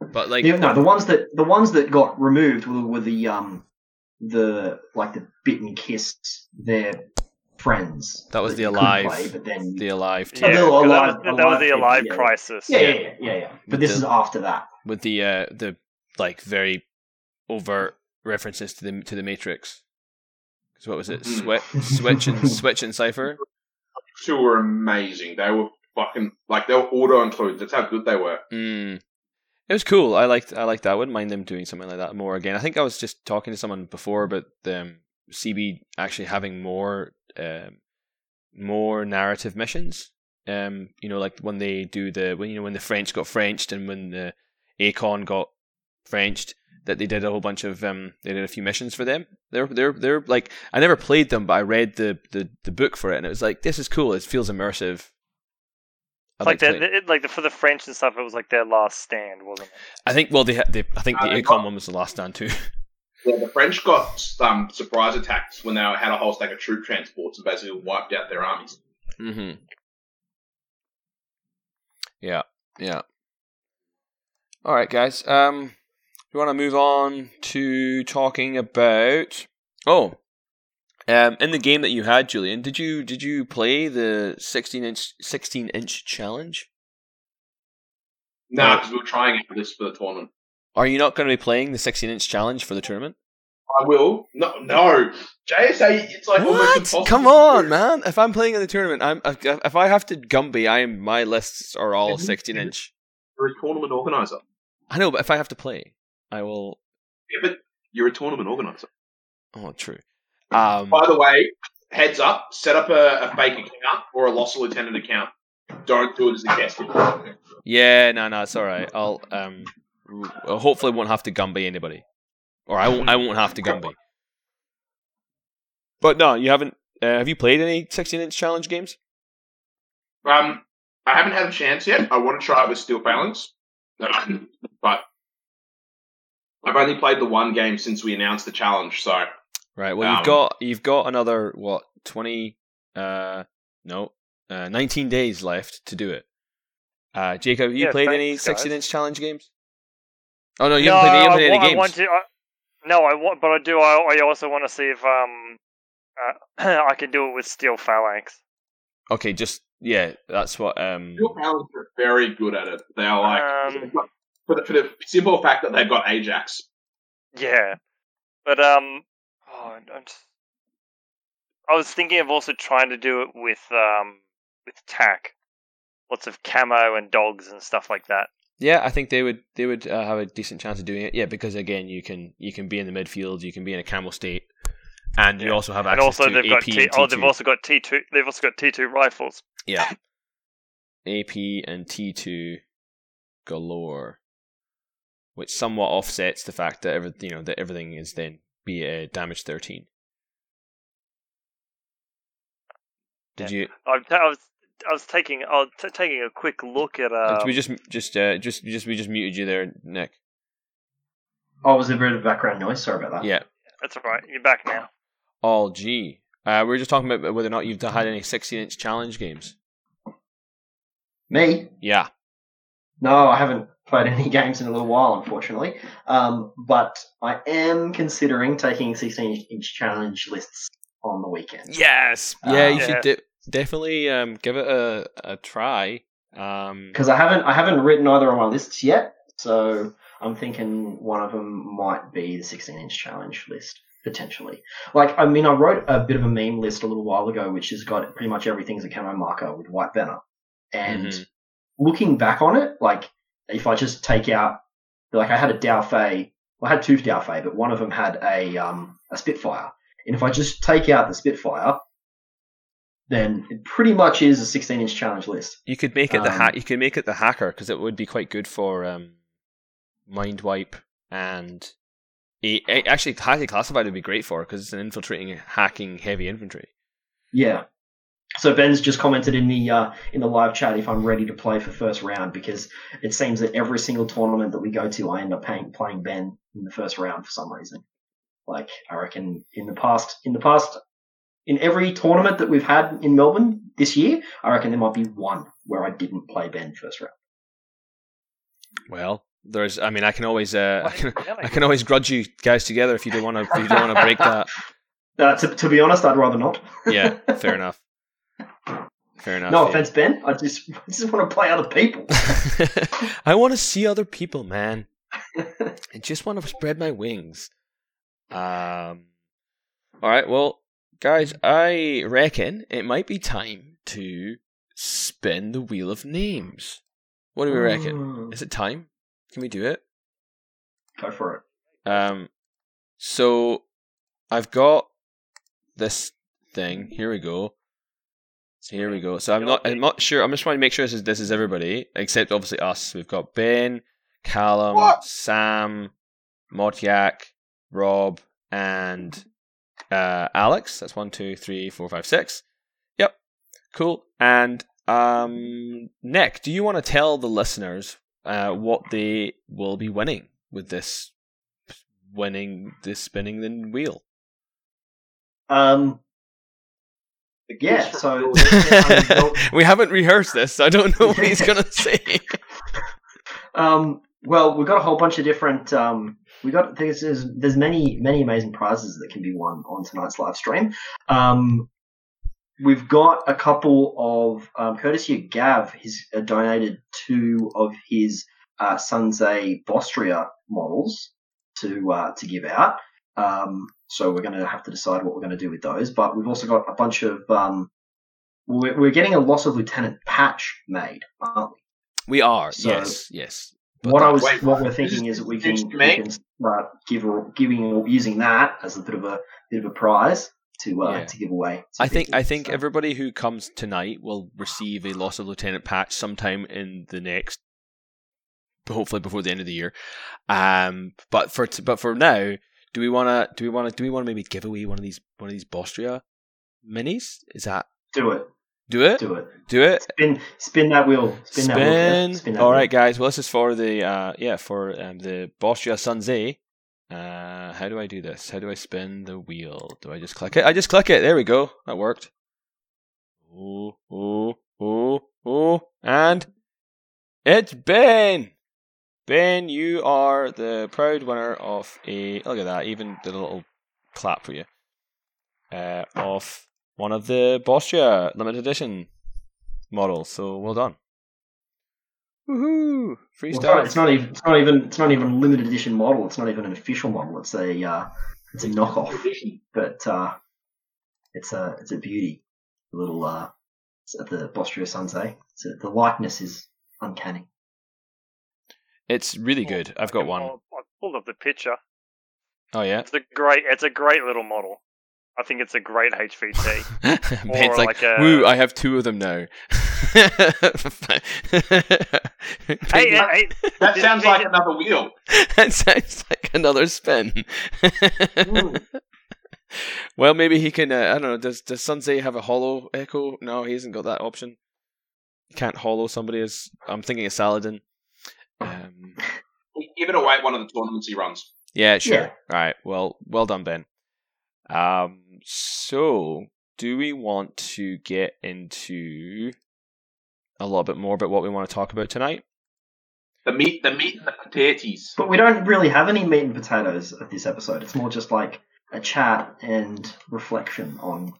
But the ones that got removed were the bit and kissed their friends. That was the alive, play, but then the alive. Yeah, that was the alive crisis. Yeah. But this is after that with the very overt references to the Matrix. Because what was it? Switch and Cipher. Two were amazing. They were fucking they were auto included. That's how good they were. Mm. It was cool. I liked that. I wouldn't mind them doing something like that more again. I think I was just talking to someone before about CB actually having more narrative missions. When they do when the French got Frenched and when the Akon got Frenched, that they did a whole bunch of they did a few missions for them. They're like, I never played them, but I read the book for it, and it was like, this is cool. It feels immersive. For the French and stuff, it was like their last stand, wasn't it? I think. Well, the Acon one was the last stand too. Yeah, the French got surprise attacks when they had a whole stack of troop transports and basically wiped out their armies. Mm-hmm. Yeah. All right, guys. We want to move on to talking about. Oh. In the game that you had, Julian, did you play the 16-inch challenge? No, because we were trying it for this for the tournament. Are you not going to be playing the 16-inch challenge for the tournament? I will. No. JSA, it's like almost impossible. Come on, man! If I'm playing in the tournament, if I have to Gumby, my lists are all 16-inch. You're a tournament organizer. I know, but if I have to play, I will. Yeah, but you're a tournament organizer. Oh, true. By the way, heads up, set up a fake account or a Loss of Lieutenant account. Don't do it as a guest. Yeah, no, it's all right. I'll hopefully won't have to Gumby anybody, or I won't have to Gumby. But no, you haven't. Have you played any 16-inch challenge games? I haven't had a chance yet. I want to try it with Steel Phalanx, but I've only played the one game since we announced the challenge, so. Right, well, you've got another, 19 days left to do it. Jacob, have you played any 16-inch challenge games? Oh, no, you haven't played any games. I want, but I do. I also want to see if I can do it with Steel Phalanx. Okay, that's what... Steel Phalanx are very good at it. They are for the simple fact that they've got Ajax. Yeah, but... I was thinking of also trying to do it with TAC. Lots of camo and dogs and stuff like that. Yeah, I think they would have a decent chance of doing it. Yeah, because again, you can be in the midfield, you can be in a camo state, and you also have access to AP. They've also got T2 rifles. Yeah, AP and T2 galore, which somewhat offsets the fact that everything is then. Be a damage 13. Did you? I was taking a quick look at. We just muted you there, Nick. Oh, was there a bit of background noise? Sorry about that. Yeah, that's all right. You're back now. Oh, gee, we were just talking about whether or not you've had any 16-inch challenge games. Me? Yeah. No, I haven't played any games in a little while, unfortunately. But I am considering taking 16-inch challenge lists on the weekend. Yes! Yeah, you should definitely give it a try. Because I haven't written either on my lists yet, so I'm thinking one of them might be the 16-inch challenge list. potentially. Like, I mean, I wrote a bit of a meme list a little while ago, which has got pretty much everything as a camo marker with white banner. And looking back on it, like, if I just take out, like, I had a Daofei, well, I had two Daofei, but one of them had a Spitfire. And if I just take out the Spitfire, then it pretty much is a 16-inch challenge list. You could make it the hacker, because it would be quite good for Mindwipe, and actually highly classified would be great for, because it's an infiltrating, hacking, heavy infantry. Yeah. So Ben's just commented in the live chat if I'm ready to play for first round, because it seems that every single tournament that we go to, I end up playing Ben in the first round for some reason. Like, I reckon in every tournament that we've had in Melbourne this year, I reckon there might be one where I didn't play Ben first round. Well, there's. I mean, I can always grudge you guys together if you don't want to. If you don't want to break that. To be honest, I'd rather not. Yeah, fair enough. Fair enough. No offense, Ben. I just want to play other people. I want to see other people, man. I just want to spread my wings. All right. Well. Guys, I reckon it might be time to spin the wheel of names. What do we reckon? Is it time? Can we do it? Go for it. So I've got this thing. Here we go. So I'm not sure. I'm just trying to make sure this is everybody, except obviously us. We've got Ben, Callum, Sam, Motyak, Rob, and Alex. That's 1, 2, 3, 4, 5, 6. Yep. Cool. And Nick, do you want to tell the listeners what they will be winning with this spinning the wheel? Yeah, so we haven't rehearsed this, so I don't know what he's gonna say. Well, we've got a whole bunch of different there's many amazing prizes that can be won on tonight's live stream. We've got a couple of courtesy of Gav. He's donated 2 of his Sanzei Vostria models to give out. So we're going to have to decide what we're going to do with those. But we've also got a bunch of we're getting a Loss of Lieutenant patch made, aren't we? We are. So, yes. But what we're thinking is that we can start using that as a bit of a prize to give away. I think everybody who comes tonight will receive a Loss of Lieutenant patch sometime in the next, hopefully before the end of the year. But for now, do we want to maybe give away one of these Vostria minis? Is that Do it. Spin that wheel. Spin that wheel. All right, guys. Well, this is for the Vostria Sanzei. How do I do this? How do I spin the wheel? Do I just click it? I just click it. There we go. That worked. Oh. And it's Ben. Ben, you are the proud winner of a... Look at that. Even did a little clap for you. Of... one of the Vostria limited edition models, so well done. Woohoo! Free stuff. It's not even a limited edition model. It's not even an official model. It's a knockoff, but it's a beauty. A little the Vostria Sanzei. The likeness is uncanny. It's really good. I've got one. I pulled up the picture. Oh yeah, it's a great little model. I think it's a great HVT. Ben's like, woo, I have 2 of them now. hey, that sounds like another wheel. That sounds like another spin. Well, maybe he can, I don't know, does Sanzei have a holo echo? No, he hasn't got that option. You can't holo somebody, I'm thinking of Saladin. Give it away at one of the tournaments he runs. Yeah, sure. Yeah. All right, well done, Ben. So do we want to get into a little bit more about what we want to talk about tonight? The meat and the potatoes. But we don't really have any meat and potatoes of this episode. It's more just like a chat and reflection on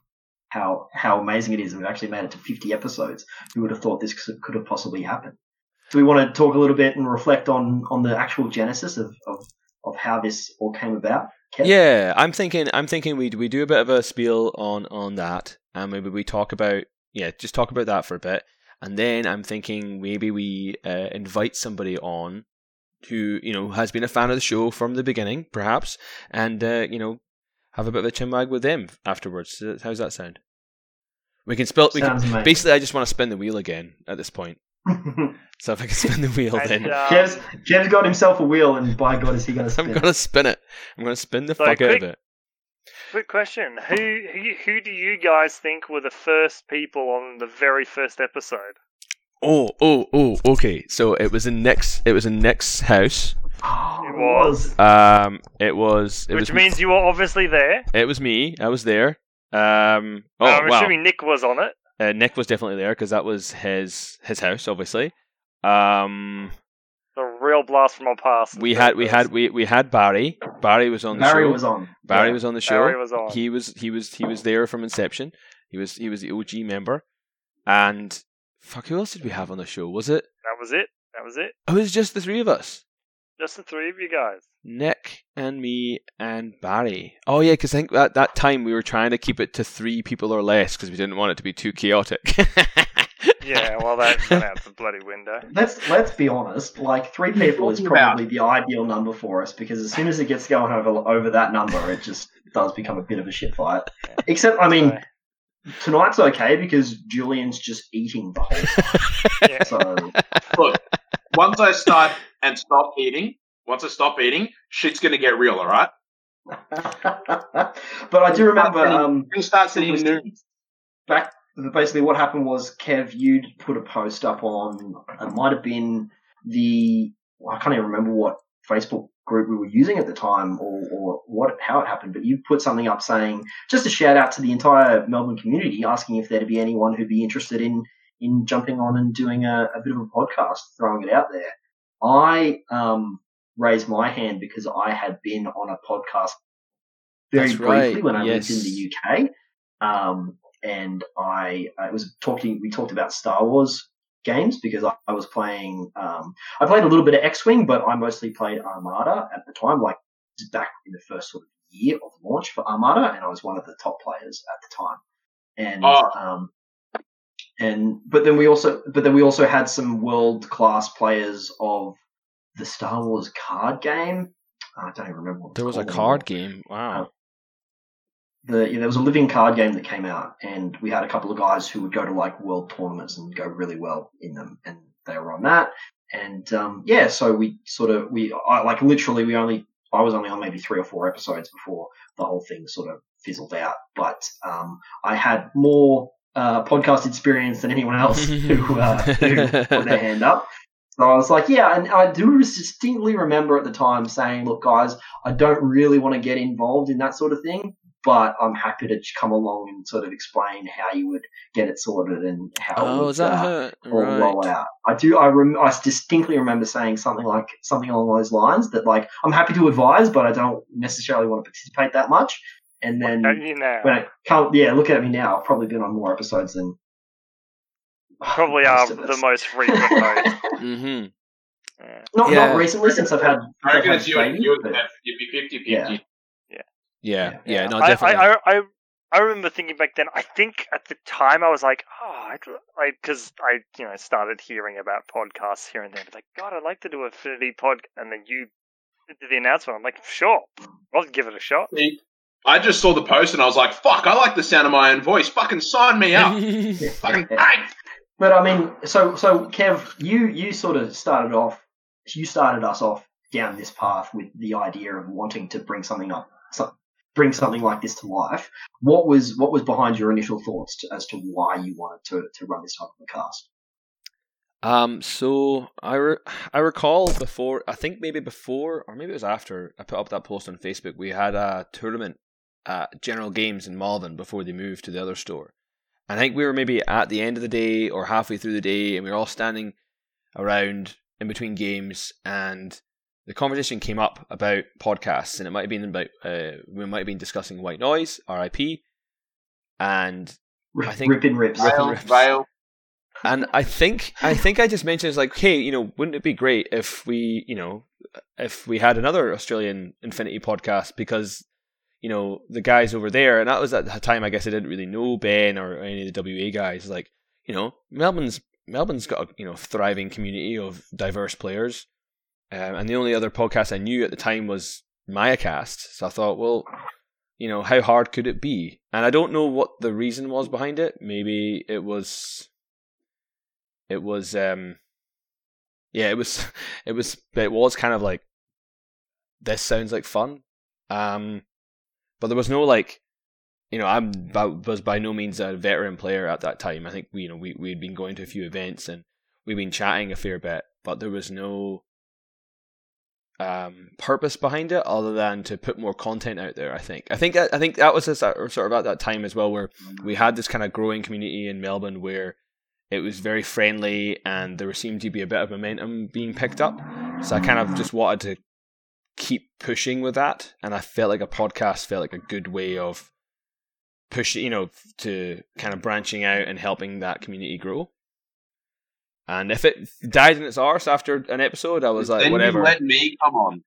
how amazing it is that we've actually made it to 50 episodes. Who would have thought this could have possibly happened? Do we want to talk a little bit and reflect on the actual genesis of of how this all came about. Kev? Yeah, I'm thinking we do a bit of a spiel on that, and maybe we talk about that for a bit, and then I'm thinking maybe we invite somebody on who, you know, has been a fan of the show from the beginning, perhaps, and you know, have a bit of a chinwag with them afterwards. How's that sound? Basically, I just want to spin the wheel again at this point. So if I can spin the wheel, and, then Jev's got himself a wheel, and by God, is he going to spin it? I'm going to spin it. I'm going to spin the fuck out of it. Quick question: Who do you guys think were the first people on the very first episode? Oh, okay. So it was in Nick's house. It was. Which means you were obviously there. It was me. I was there. Assuming Nick was on it. Nick was definitely there because that was his house, obviously. The real blast from our past. We had Barry. Barry was on the show. He was there from inception. He was the OG member. And fuck, who else did we have on the show? Was it? It was just the three of us. Just the three of you guys. Nick and me and Barry. Oh yeah, because I think at that time we were trying to keep it to three people or less because we didn't want it to be too chaotic. Yeah, well that's out the bloody window. Let's be honest. Like, three people is probably the ideal number for us because as soon as it gets going over that number, it just does become a bit of a shit fight. Yeah. Except, I mean, tonight's okay because Julian's just eating the whole time. Yeah. So look. Once I start and stop eating, shit's going to get real, all right? But I do remember... You start sitting noon. Back, basically what happened was, Kev, you'd put a post up on... It might have been the... I can't even remember what Facebook group we were using at the time or what how it happened, but you put something up saying, just a shout-out to the entire Melbourne community, asking if there'd be anyone who'd be interested in jumping on and doing a bit of a podcast, throwing it out there. I raised my hand because I had been on a podcast very briefly when I lived in the UK. And we talked about Star Wars games because I was playing, I played a little bit of X-Wing, but I mostly played Armada at the time, like back in the first sort of year of launch for Armada. And I was one of the top players at the time. And, But then we also had some world-class players of the Star Wars card game. I don't even remember what it was. There was a card game. Wow. There was a living card game that came out, and we had a couple of guys who would go to like world tournaments and go really well in them, and they were on that. And I was only on maybe 3 or 4 episodes before the whole thing sort of fizzled out. But I had more podcast experience than anyone else who put their hand up. So I was like, yeah, and I do distinctly remember at the time saying, look, guys, I don't really want to get involved in that sort of thing, but I'm happy to come along and sort of explain how you would get it sorted and how it would roll out. I distinctly remember saying something along those lines that, like, I'm happy to advise, but I don't necessarily want to participate that much. And then when I come, look at me now. I've probably been on more episodes than the most frequent. Mm-hmm. Not recently since I've had. I reckon it's you and Beth. You'd be 50-50. Yeah. No, definitely. I remember thinking back then. I think at the time I was like, because I started hearing about podcasts here and there. Like, God, I'd like to do Affinity Pod, and then you did the announcement. I'm like, sure, I'll give it a shot. See? I just saw the post and I was like, fuck, I like the sound of my own voice. Fucking sign me up. But I mean, so Kev, you sort of started us off down this path with the idea of wanting to bring something like this to life. What was behind your initial thoughts as to why you wanted to run this type of a cast? So I recall before, or maybe it was after, I put up that post on Facebook, we had a tournament at General Games in Malvern before they moved to the other store. And I think we were maybe at the end of the day or halfway through the day, and we were all standing around in between games, and the conversation came up about podcasts, and it might have been about we might have been discussing White Noise, RIP, and I think Rip and Rips. And I think I just mentioned, it's like, hey, you know, wouldn't it be great if we, you know, if we had another Australian Infinity podcast, because, you know, the guys over there, and that was at the time, I guess I didn't really know Ben or any of the WA guys, like, you know, Melbourne's got a, you know, thriving community of diverse players, and the only other podcast I knew at the time was MayaCast, so I thought, well, you know, how hard could it be? And I don't know what the reason was behind it. Maybe it was kind of like, this sounds like fun, but there was no, like, you know, I was by no means a veteran player at that time. I think we, you know, we'd been going to a few events and we'd been chatting a fair bit, but there was no purpose behind it other than to put more content out there. I think that was sort of at that time as well, where we had this kind of growing community in Melbourne where it was very friendly and there seemed to be a bit of momentum being picked up. So I kind of just wanted to keep pushing with that, and I felt like a podcast felt like a good way of pushing, you know, to kind of branching out and helping that community grow. And if it died in its arse after an episode, I was like, whatever. Then you let me come on.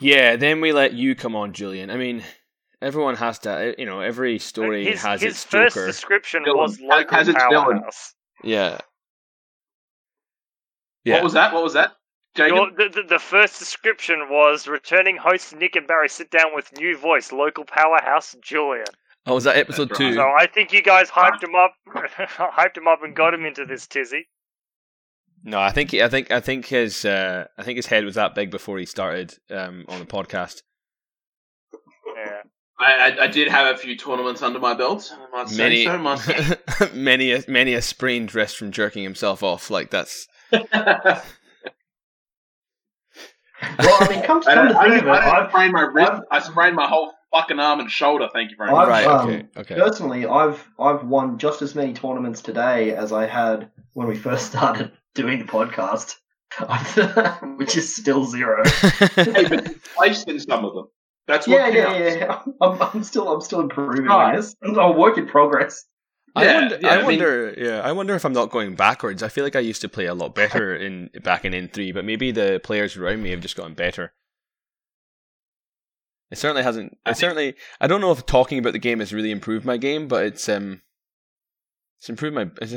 Yeah, then we let you come on, Julian. I mean, everyone has to, you know, every story has its Joker. His first description was local powerhouse. Yeah. What was that? The first description was returning hosts Nick and Barry sit down with new voice, local powerhouse, Julian. Oh, was that episode two? So I think you guys hyped him up, and got him into this tizzy. No, I think his head was that big before he started on the podcast. Yeah, I did have a few tournaments under my belt. Many a sprained wrist from jerking himself off. Like that's. Well, I mean, I sprained my wrist. I sprained my whole fucking arm and shoulder. Thank you very much. Okay. Personally, I've won just as many tournaments today as I had when we first started doing the podcast, which is still zero. Hey, but you placed in some of them. That's what counts. I'm still improving. Right. I guess. I'm a work in progress. I wonder if I'm not going backwards. I feel like I used to play a lot better back in N3, but maybe the players around me have just gotten better. It certainly hasn't. I don't know if talking about the game has really improved my game, but it's improved my. It's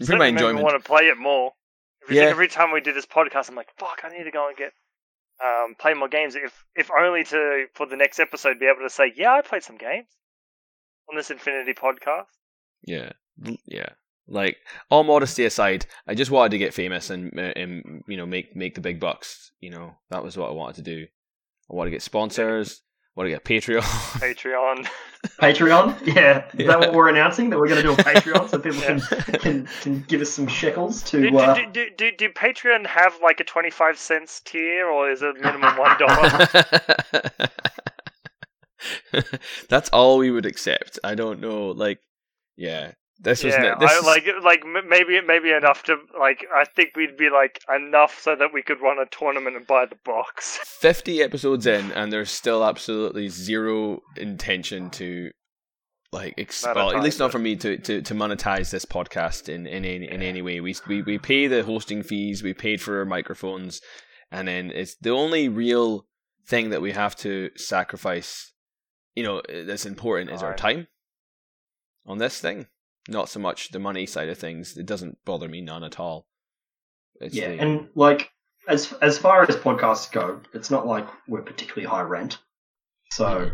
improved my enjoyment. I want to play it more. If you think every time we do this podcast, I'm like, fuck, I need to go and get play more games. If only to for the next episode be able to say, yeah, I played some games on this Infinity podcast. Yeah. Like, all modesty aside, I just wanted to get famous and you know, make the big bucks. You know, that was what I wanted to do. I want to get sponsors. I want to get Patreon. Patreon? Yeah. Is that what we're announcing? That we're going to do a Patreon so people can give us some shekels to... Do Patreon have like a 25 cents tier, or is it minimum $1? That's all we would accept. I don't know. Like, yeah. Maybe enough to, like, I think we'd be like enough so that we could run a tournament and buy the box. 50 episodes in, and there's still absolutely zero intention to, like, at least not for me to monetize this podcast in any way. We pay the hosting fees, we paid for our microphones, and then it's the only real thing that we have to sacrifice, you know, that's important is our time on this thing. Not so much the money side of things. It doesn't bother me none at all. And like as far as podcasts go, it's not like we're particularly high rent. So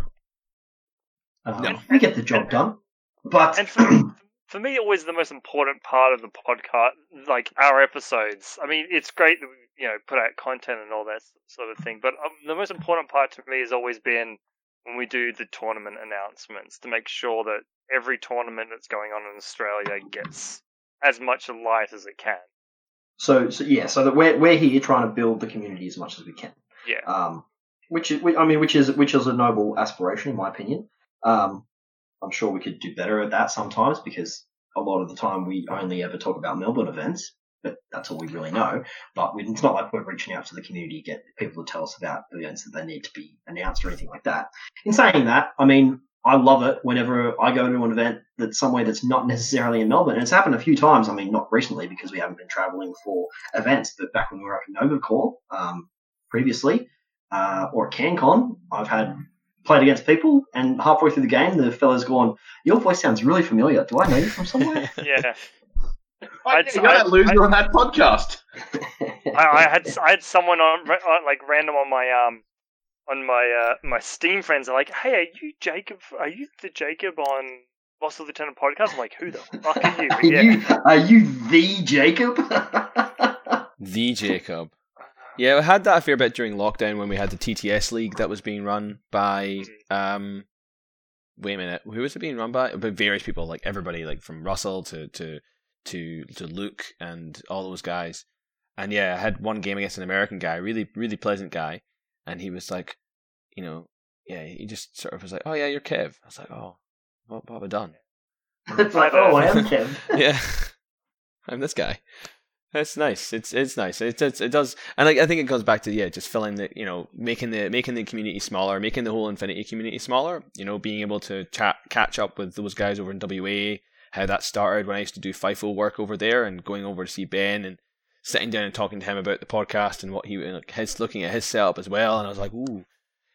we get the job done. But and for me, always the most important part of the podcast, like our episodes. I mean, it's great that we, you know, put out content and all that sort of thing. But the most important part to me has always been when we do the tournament announcements, to make sure that every tournament that's going on in Australia gets as much light as it can. So that we're here trying to build the community as much as we can. Yeah. Which is a noble aspiration in my opinion. I'm sure we could do better at that sometimes, because a lot of the time we only ever talk about Melbourne events, but that's all we really know. But it's not like we're reaching out to the community to get people to tell us about the events that they need to be announced or anything like that. In saying that, I mean, I love it whenever I go to an event that's somewhere that's not necessarily in Melbourne. And it's happened a few times. I mean, not recently because we haven't been travelling for events, but back when we were at Nova Core previously or at CanCon, I've had played against people and halfway through the game, the fella's gone, your voice sounds really familiar. Do I know you from somewhere? Yeah. I think I had a loser on that podcast. I had someone on like random on my Steam friends are like, hey, are you Jacob? Are you the Jacob on Loss of Lieutenant podcast? I'm like, who the fuck are you? Yeah. Are you the Jacob? The Jacob. Yeah, we had that a fair bit during lockdown when we had the TTS league that was being run by wait a minute, who was it being run by? By various people, like everybody, like from Russell to Luke and all those guys. And yeah, I had one game against an American guy, really, really pleasant guy. And he was like, you know, yeah, he just sort of was like, oh yeah, you're Kev. I was like, oh, what have I done? It's like, oh, I am Kev. Yeah, I'm this guy. That's nice. It's nice. It does, and I think it comes back to just filling the, you know, making the community smaller, making the whole Infinity community smaller. You know, being able to catch up with those guys over in WA. How that started when I used to do FIFO work over there, and going over to see Ben and sitting down and talking to him about the podcast and what he his looking at his setup as well, and I was like, ooh,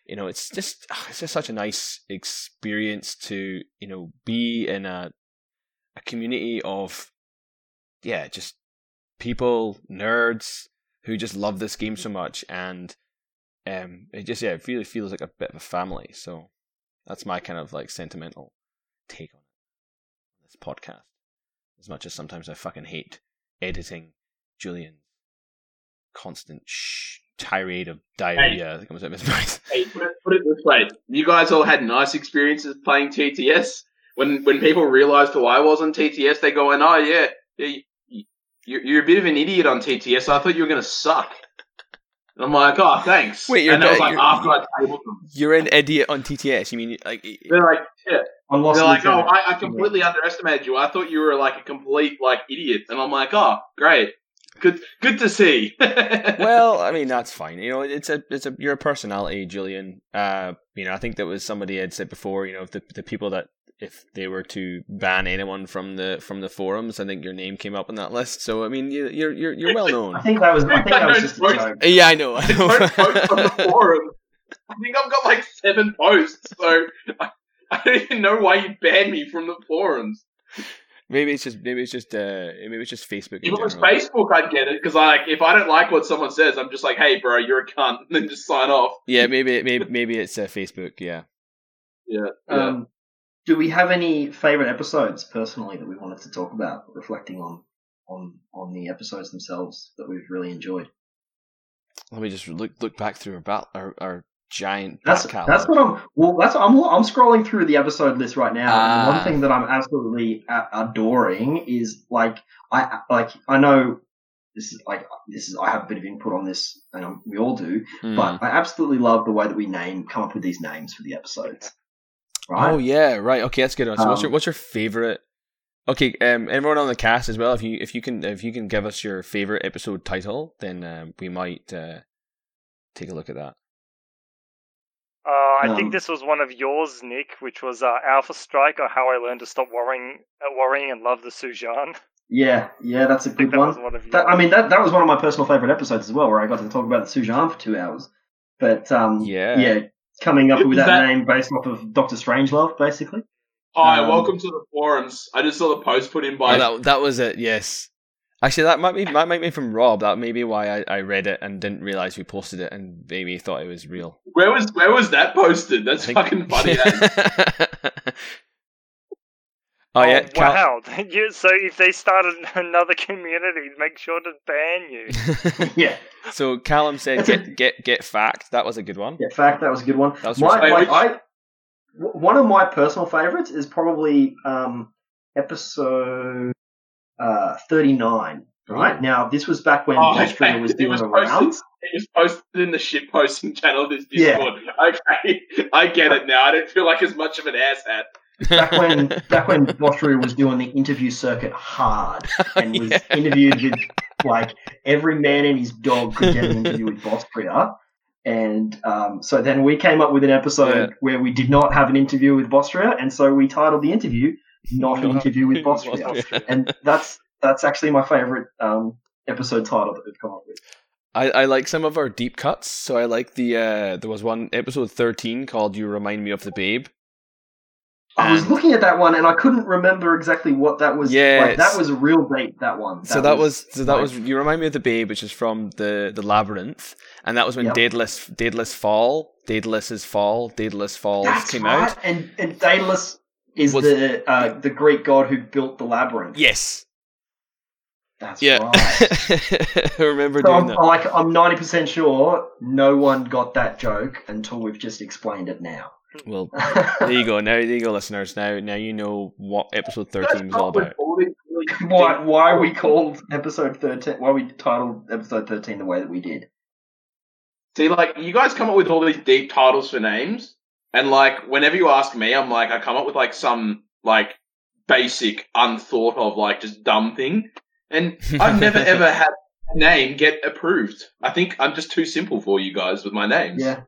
you know, it's just such a nice experience to, you know, be in a community of just people, nerds who just love this game so much, and it just it really feels like a bit of a family. So that's my kind of like sentimental take on this podcast. As much as sometimes I fucking hate editing Julian's constant tirade of diarrhea that comes out of his mouth. Hey, put it this way. You guys all had nice experiences playing TTS. When people realised who I was on TTS, they're going, oh, yeah you're a bit of an idiot on TTS. I thought you were going to suck. And I'm like, oh, thanks. Wait, you're and that was like after I tabled them. You're an idiot on TTS? You mean like... They're like, yeah. They're like, oh, I completely underestimated you. I thought you were like a complete like idiot. And I'm like, oh, great. Good to see. Well, I mean, that's fine. You know, it's a you're a personality, Julian. You know, I think that was somebody had said before, you know, the people that if they were to ban anyone from the forums, I think your name came up on that list. So I mean, you're well known. I think that was just a joke. Yeah, I know. Don't post on the forum. I think I've got like 7 posts, so I don't even know why you banned me from the forums. Maybe it's just Facebook. If it was Facebook, I'd get it because if I don't like what someone says, I'm just like, hey, bro, you're a cunt, and then just sign off. Yeah, maybe it's Facebook. Yeah. Do we have any favorite episodes personally that we wanted to talk about, reflecting on the episodes themselves that we've really enjoyed? Let me just look back through our giant catalog. I'm scrolling through the episode list right now. And one thing that I'm absolutely adoring is I know this is I have a bit of input on this, and we all do. But I absolutely love the way that we come up with these names for the episodes. Right? Oh yeah, right. Okay, that's good. So what's your favorite? Okay, everyone on the cast as well. If you can give us your favorite episode title, then we might take a look at that. I think this was one of yours, Nick, which was Alpha Strike, or How I Learned to Stop Worrying and Love the Sujan. Yeah, that's a good one. Was one of that was one of my personal favourite episodes as well, where I got to talk about the Sujan for 2 hours. But coming up with that name based off of Dr. Strangelove, basically. Hi, welcome to the forums. I just saw the post put in by... Oh, that was it, yes. Actually, that might be from Rob. That may be why I read it and didn't realize who posted it, and maybe thought it was real. Where was that posted? That's fucking funny. Oh yeah, wow! So if they started another community, make sure to ban you. Yeah. So Callum said, "Get fact." That was a good one. Get fact. That was a good one. One of my personal favorites is probably episode 39, right? Now, this was back when Australia was doing the rounds. It was posted in the shitposting channel of this Discord. Yeah. Okay, I get it now. I don't feel like as much of an asshat. Back when Austria was doing the interview circuit hard and was interviewed with, like, every man and his dog could get an interview with Austria. And so then we came up with an episode where we did not have an interview with Bostria, and so we titled the interview "Not an Interview with Bostria," and that's actually my favorite episode title that we've come up with. I like some of our deep cuts, so I like the there was one episode 13 called "You Remind Me of the Babe." I was looking at that one and I couldn't remember exactly what that was. Yeah, like, that was a real date. That one. That was "You Remind Me of the Babe," which is from the Labyrinth, and that was when Daedalus Falls came out. And Daedalus is the Greek god who built the Labyrinth. Yes. That's right. I remember doing that. I'm 90% sure no one got that joke until we've just explained it now. Well, there you go. Now, there you go, listeners. Now you know what episode 13 was all about. Why we called episode 13? Why we titled episode 13 the way that we did? See, like, you guys come up with all these deep titles for names, and like, whenever you ask me, I'm like, I come up with like some like basic, unthought of, like, just dumb thing, and I've never ever had a name get approved. I think I'm just too simple for you guys with my names. Yeah.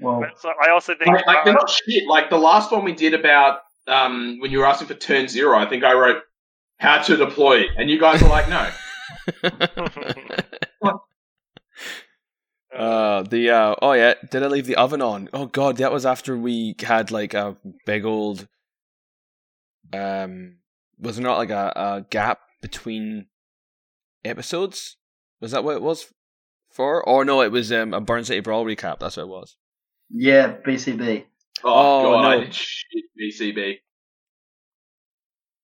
Well, so I also think they're not shit. Like the last one we did about when you were asking for turn zero, I think I wrote how to deploy, and you guys were like, no. Did I leave the oven on? Oh god, that was after we had like a big old was there not like a gap between episodes? Was that what it was for? Or no, it was a Burn City Brawl recap. That's what it was. Yeah, BCB. Oh, God. No. Shit, BCB.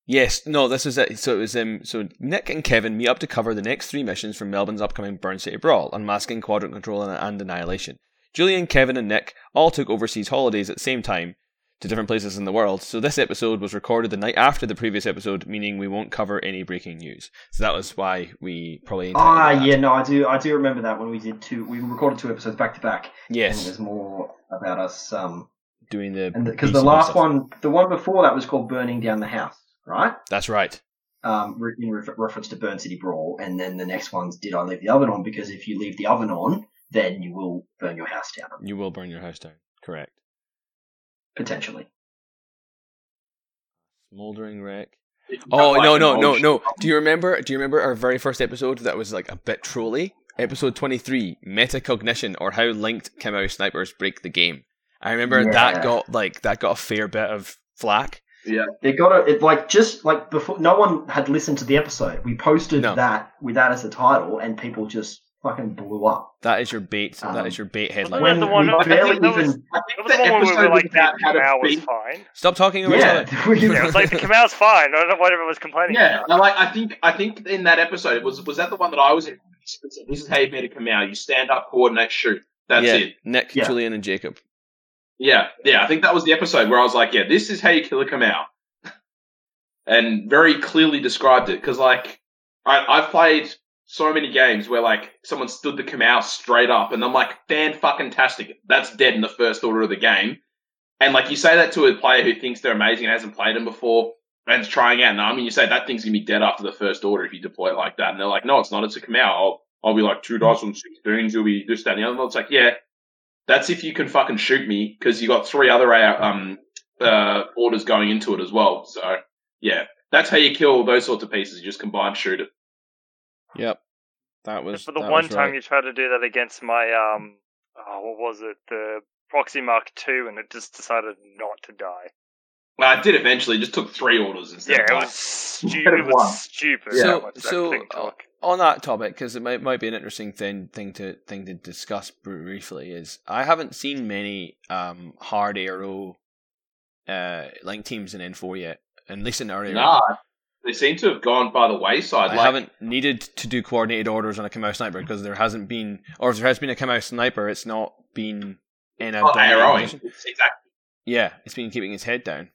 Yes, no, this is it. So it was so Nick and Kevin meet up to cover the next three missions from Melbourne's upcoming Burn City Brawl, Unmasking, Quadrant Control, and Annihilation. Julian, Kevin, and Nick all took overseas holidays at the same time to different places in the world, so this episode was recorded the night after the previous episode, meaning we won't cover any breaking news. So that was why we probably... I do remember that when we did we recorded two episodes back to back. Yes. And it was more about us doing the... Because the last one, the one before that was called Burning Down the House, right? That's right. In reference to Burn City Brawl, and then the next one's Did I Leave the Oven On? Because if you leave the oven on, then you will burn your house down. You will burn your house down, correct. Potentially. Smoldering wreck. Oh, no. Do you remember our very first episode that was like a bit trolly? Episode 23, Metacognition, or How Linked Kamau Snipers Break the Game. I remember that got a fair bit of flack. Yeah. It got before no one had listened to the episode. We posted that with that as the title and people just fucking blew up. That is your bait. That is your bait headline. When the one I think that was where we were like, the Kamau was fine. Stop talking about it. It was like the Kamau's fine. I don't know what everyone was complaining about. Yeah, like I think in that episode was that the one that I was in? This is how you meet a Kamau. You stand up, coordinate, shoot. That's it. Nick, Julian, and Jacob. Yeah. I think that was the episode where I was like, yeah, this is how you kill a Kamau, and very clearly described it because like I've played so many games where, like, someone stood the Kamau straight up, and I'm like, fan-fucking-tastic, that's dead in the first order of the game. And, like, you say that to a player who thinks they're amazing and hasn't played them before and is trying out an army, and you say, that thing's going to be dead after the first order if you deploy it like that. And they're like, no, it's not, it's a Kamau. I'll be, like, 2 dice on 16s, you'll be this, that, and the other. It's like, yeah, that's if you can fucking shoot me, because you got 3 other orders going into it as well. So, yeah, that's how you kill those sorts of pieces. You just combine shoot it. Yep, that was. For the one time you tried to do that against my what was it? The Proxy Mark II, and it just decided not to die. Well, I did eventually. It just took 3 orders instead. Yeah, it was stupid. It was stupid. So on that topic, because it might be an interesting thing to discuss briefly, is I haven't seen many hard aero link teams in N4 yet, at least in our area. Nah. They seem to have gone by the wayside. I haven't needed to do coordinated orders on a Kamau sniper because there hasn't been, or if there has been a Kamau sniper, it's not been in a AROing. Exactly. Yeah, it's been keeping its head down,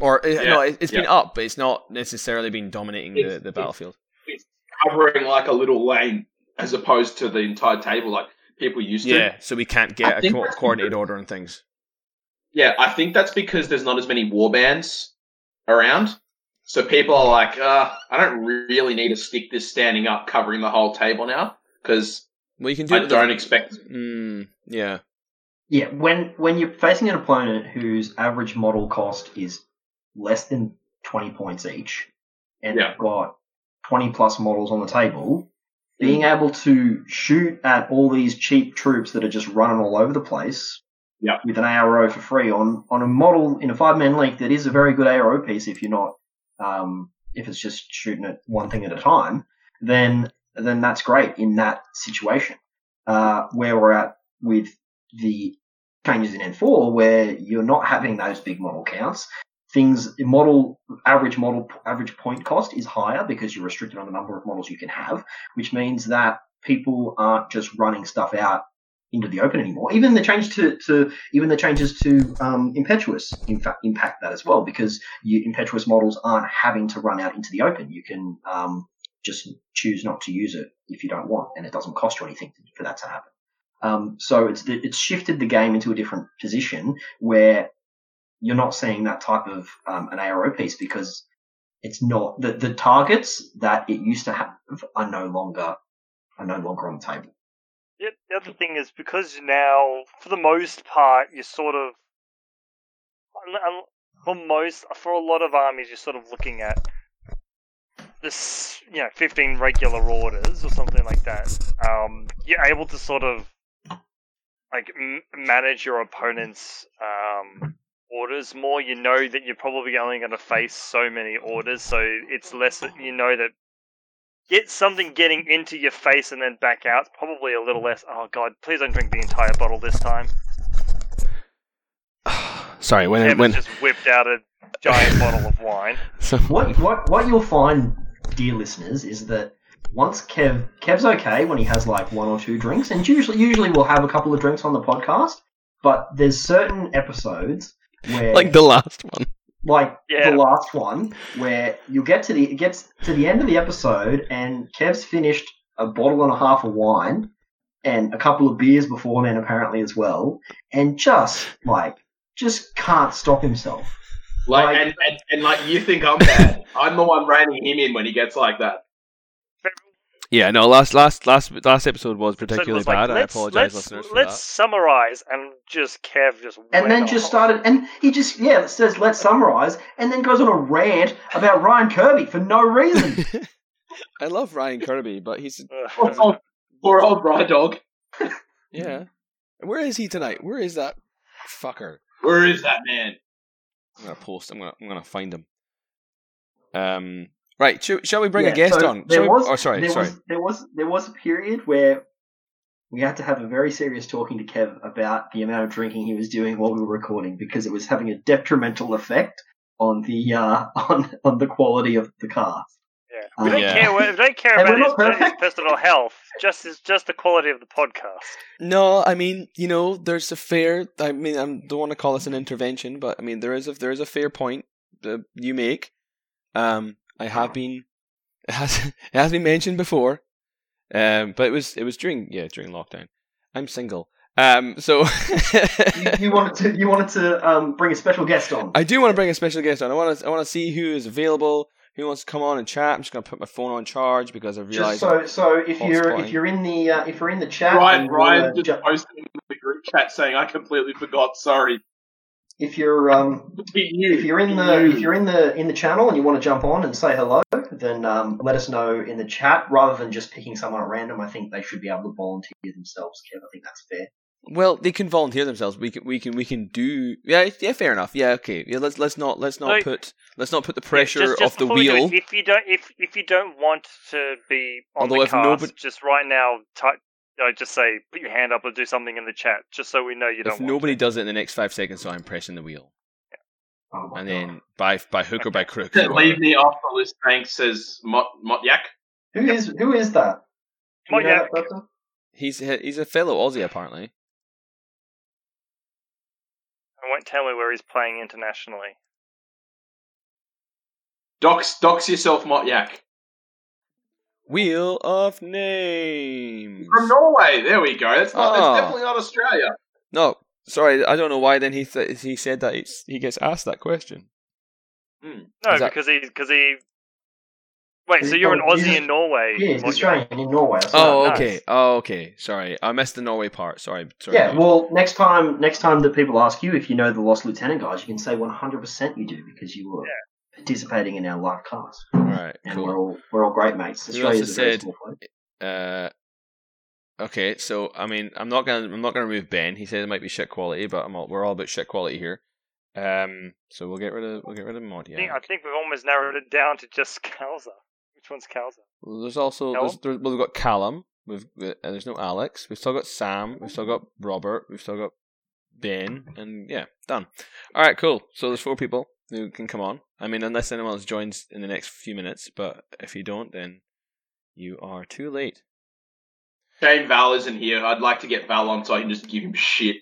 or it's been up, but it's not necessarily been dominating the battlefield. It's covering like a little lane as opposed to the entire table, like people used to. Yeah, so we can't get a coordinated order on things. Yeah, I think that's because there's not as many warbands around. So people are like, I don't really need to stick this standing up covering the whole table now because Well, you can do. I don't expect. Yeah. Yeah, when you're facing an opponent whose average model cost is less than 20 points each, and they've got 20 plus models on the table, being able to shoot at all these cheap troops that are just running all over the place with an ARO for free on a model in a 5-man league that is a very good ARO piece if you're not if it's just shooting at one thing at a time, then that's great in that situation. Where we're at with the changes in N4, where you're not having those big model counts, average point cost is higher because you're restricted on the number of models you can have, which means that people aren't just running stuff out into the open anymore. Even the change to Impetuous, in fact, impact that as well, because your Impetuous models aren't having to run out into the open. You can just choose not to use it if you don't want, and it doesn't cost you anything for that to happen. So it's shifted the game into a different position where you're not seeing that type of an ARO piece because it's not the targets that it used to have are no longer on the table. Yeah, the other thing is because now, for the most part, you're sort of for a lot of armies, you're sort of looking at this, 15 regular orders or something like that. You're able to sort of like manage your opponent's orders more. You know that you're probably only going to face so many orders, so it's less that get something getting into your face and then back out. It's probably a little less. Oh God, please don't drink the entire bottle this time. Sorry, when just whipped out a giant bottle of wine. So what you'll find, dear listeners, is that once Kev's okay when he has like one or two drinks, and usually we'll have a couple of drinks on the podcast. But there's certain episodes where, like the last one, where you'll get to the end of the episode, and Kev's finished a bottle and a half of wine, and a couple of beers before then apparently as well, and just can't stop himself. Like you think I'm bad? I'm the one reining him in when he gets like that. Yeah, no. Last episode was particularly bad. I apologize, listeners. Let's summarize and just Kev just and then just started and he just says let's summarize and then goes on a rant about Ryan Kirby for no reason. I love Ryan Kirby, but he's poor old Rye Dog. Yeah, where is he tonight? Where is that fucker? Where is that man? I'm gonna post. I'm gonna find him. Right, shall we bring a guest on? There was a period where we had to have a very serious talking to Kev about the amount of drinking he was doing while we were recording because it was having a detrimental effect on the on the quality of the cast. Yeah. We don't care about his personal health, just the quality of the podcast. No, I mean, there's a fair. I mean, I don't want to call this an intervention, but I mean, there is a fair point that you make. It has been mentioned before, but it was during lockdown. I'm single, so you wanted to bring a special guest on. I do want to bring a special guest on. I want to see who is available, who wants to come on and chat. I'm just going to put my phone on charge because I realized. So if you're in the chat, Ryan just posted in the group chat saying I completely forgot. Sorry. If you're in the channel and you want to jump on and say hello, then let us know in the chat rather than just picking someone at random. I think they should be able to volunteer themselves, Kev. I think that's fair. Well, they can volunteer themselves. We can do. Yeah, fair enough. Yeah, okay. Yeah, let's not put the pressure off the wheel. If you don't want to be on the cast, just right now. I just say, put your hand up or do something in the chat, just so we know you don't want to. If nobody does it in the next 5 seconds, so I'm pressing the wheel. Yeah. Oh, and then by hook or by crook. Leave me off the list, thanks, says Motyak. Who is that? Motyak. He's a fellow Aussie, apparently. I won't tell me where he's playing internationally. Dox yourself, Motyak. Wheel of Names. From Norway. There we go. That's definitely not Australia. No, sorry. I don't know why then he said that he gets asked that question. No, because he Wait, so you're an Aussie in Norway? Yes, Australian in Norway. Oh, okay. Oh, okay. Sorry, I missed the Norway part. Sorry. Yeah. Well, next time that people ask you if you know the Lost Lieutenant guys, you can say 100% you do because you were participating in our live class. Right. And cool. we're all great mates. Australia's a very small place. Okay, so I mean, I'm not gonna remove Ben. He said it might be shit quality, but we're all about shit quality here. So we'll get rid of Modiak. I think we've almost narrowed it down to just Kalza. Which one's Kalza? Well, there's also we've got Callum. There's no Alex. We've still got Sam. We've still got Robert. We've still got Ben. And yeah, done. All right, cool. So there's 4 people who can come on. I mean, unless anyone else joins in the next few minutes, but if you don't, then you are too late. Shame Val isn't here. I'd like to get Val on so I can just give him shit.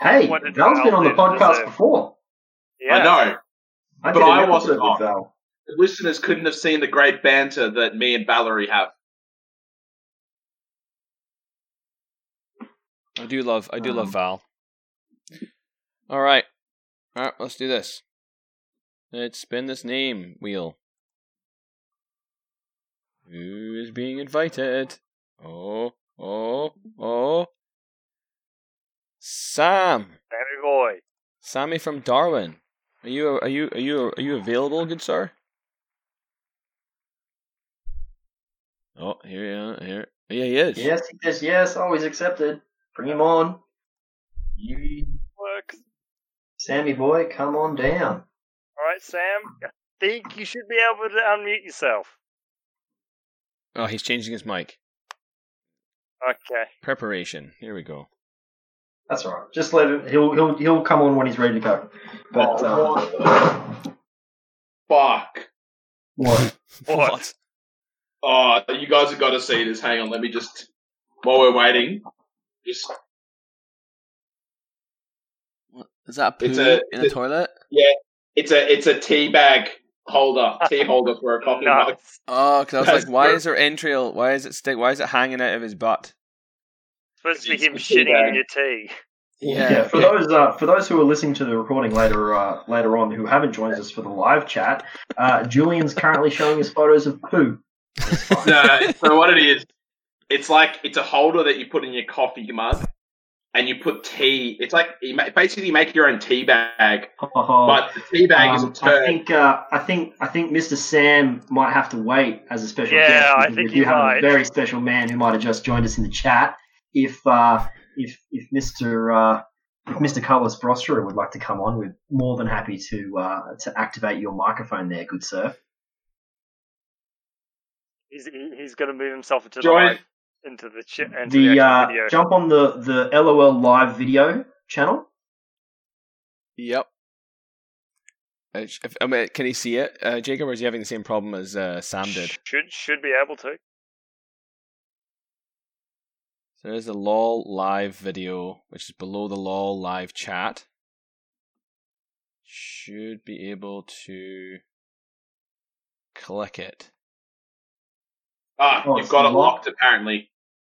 Hey, Val's been on the podcast before. Yeah. I know, but I wasn't on. Val. The listeners couldn't have seen the great banter that me and Valerie have. I do love Val. All right, let's do this. Let's spin this name wheel. Who is being invited? Oh. Sam. Sammy boy. Sammy from Darwin. Are you available, good sir? Oh, here. Yeah, he is. Yes, always accepted. Bring him on. He works. Sammy boy, come on down. All right, Sam. I think you should be able to unmute yourself. Oh, he's changing his mic. Okay. Preparation. Here we go. That's all right. Just let him. He'll come on when he's ready to go. But fuck. What? Oh, you guys have got to see this. Hang on. Let me just while we're waiting. Just. What is that? It's a toilet. Yeah. It's a tea bag holder. Tea holder for a coffee mug. Oh, because I was why is there entrail? Why is it stick? Why is it hanging out of his butt? Supposed to be him shitting in your tea. Yeah. For those who are listening to the recording later on who haven't joined us for the live chat, Julian's currently showing us photos of poo. So what it is, it's a holder that you put in your coffee mug, and you put tea. It's like you make your own tea bag, but the tea bag is a turd. I think Mr. Sam might have to wait as a special guest. Yeah, I think you have a very special man who might have just joined us in the chat. If Mr. Carlos Brostra would like to come on, we're more than happy to activate your microphone there, good sir. He's going to move himself into the video. Jump on the LOL live video channel. Yep. I mean, can he see it, Jacob? Or is he having the same problem as Sam did? Should be able to. There's the LOL live video, which is below the LOL live chat. Should be able to click it. You've got it locked, apparently.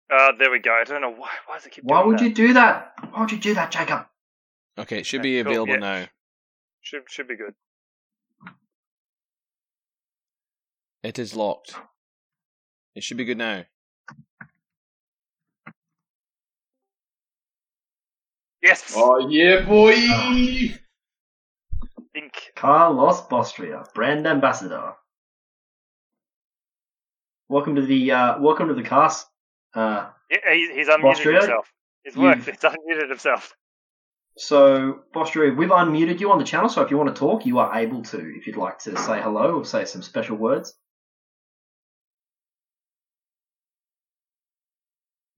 There we go. I don't know why. Why does it keep? Why would you do that? Why would you do that, Jacob? Okay, it should be available now. Should be good. It is locked. It should be good now. Yes! Oh, yeah, boy! Carlos Bostria, brand ambassador. Welcome to the cast. He's unmuted Bostria. Himself. It's worked. He's unmuted himself. So, Bostria, we've unmuted you on the channel, so if you want to talk, you are able to, if you'd like to say hello or say some special words.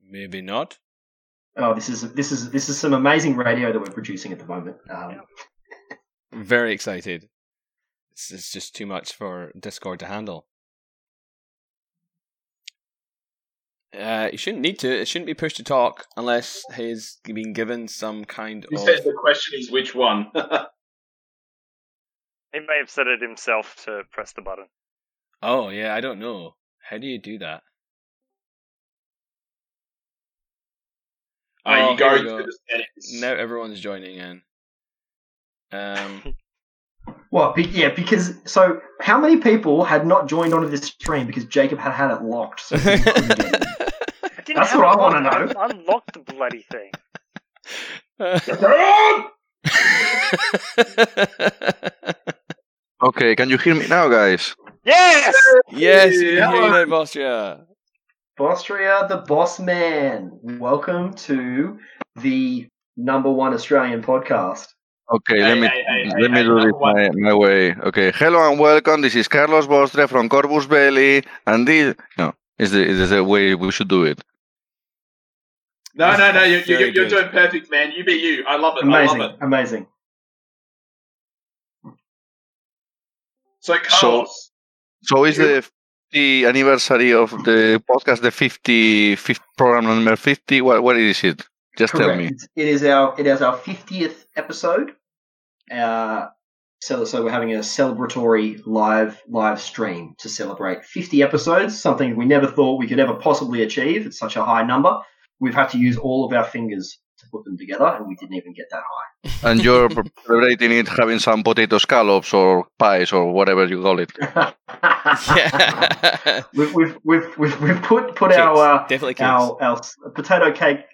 Maybe not. Oh, this is some amazing radio that we're producing at the moment. I'm very excited. It's just too much for Discord to handle. You shouldn't need to. It shouldn't be pushed to talk unless he's been given some kind of. He said the question is which one. He may have said it himself to press the button. Oh yeah, I don't know. How do you do that? You go to the settings. Now everyone's joining in. Well, yeah, because so how many people had not joined onto this stream because Jacob had had it locked? So he couldn't get it. That's what I want to know. Unlock the bloody thing. Okay, can you hear me now, guys? Yes! Yes, hello, Bostria. Bostria, the boss man. Welcome to the #1 Australian podcast. Okay, let me do this my way. Okay, hello and welcome. This is Carlos Bostria from Corvus Belli, and this is the way we should do it. No, you're doing perfect, man. You be you. I love it. Amazing, I love it. Amazing. So, Carlos. So is the anniversary of the podcast, the 50th program number 50? What is it? Just correct. Tell me. It is our 50th episode. So we're having a celebratory live stream to celebrate 50 episodes, something we never thought we could ever possibly achieve. It's such a high number. We've had to use all of our fingers to put them together, and we didn't even get that high. And you're celebrating it having some potato scallops or pies or whatever you call it. Yeah. We've put our potato cake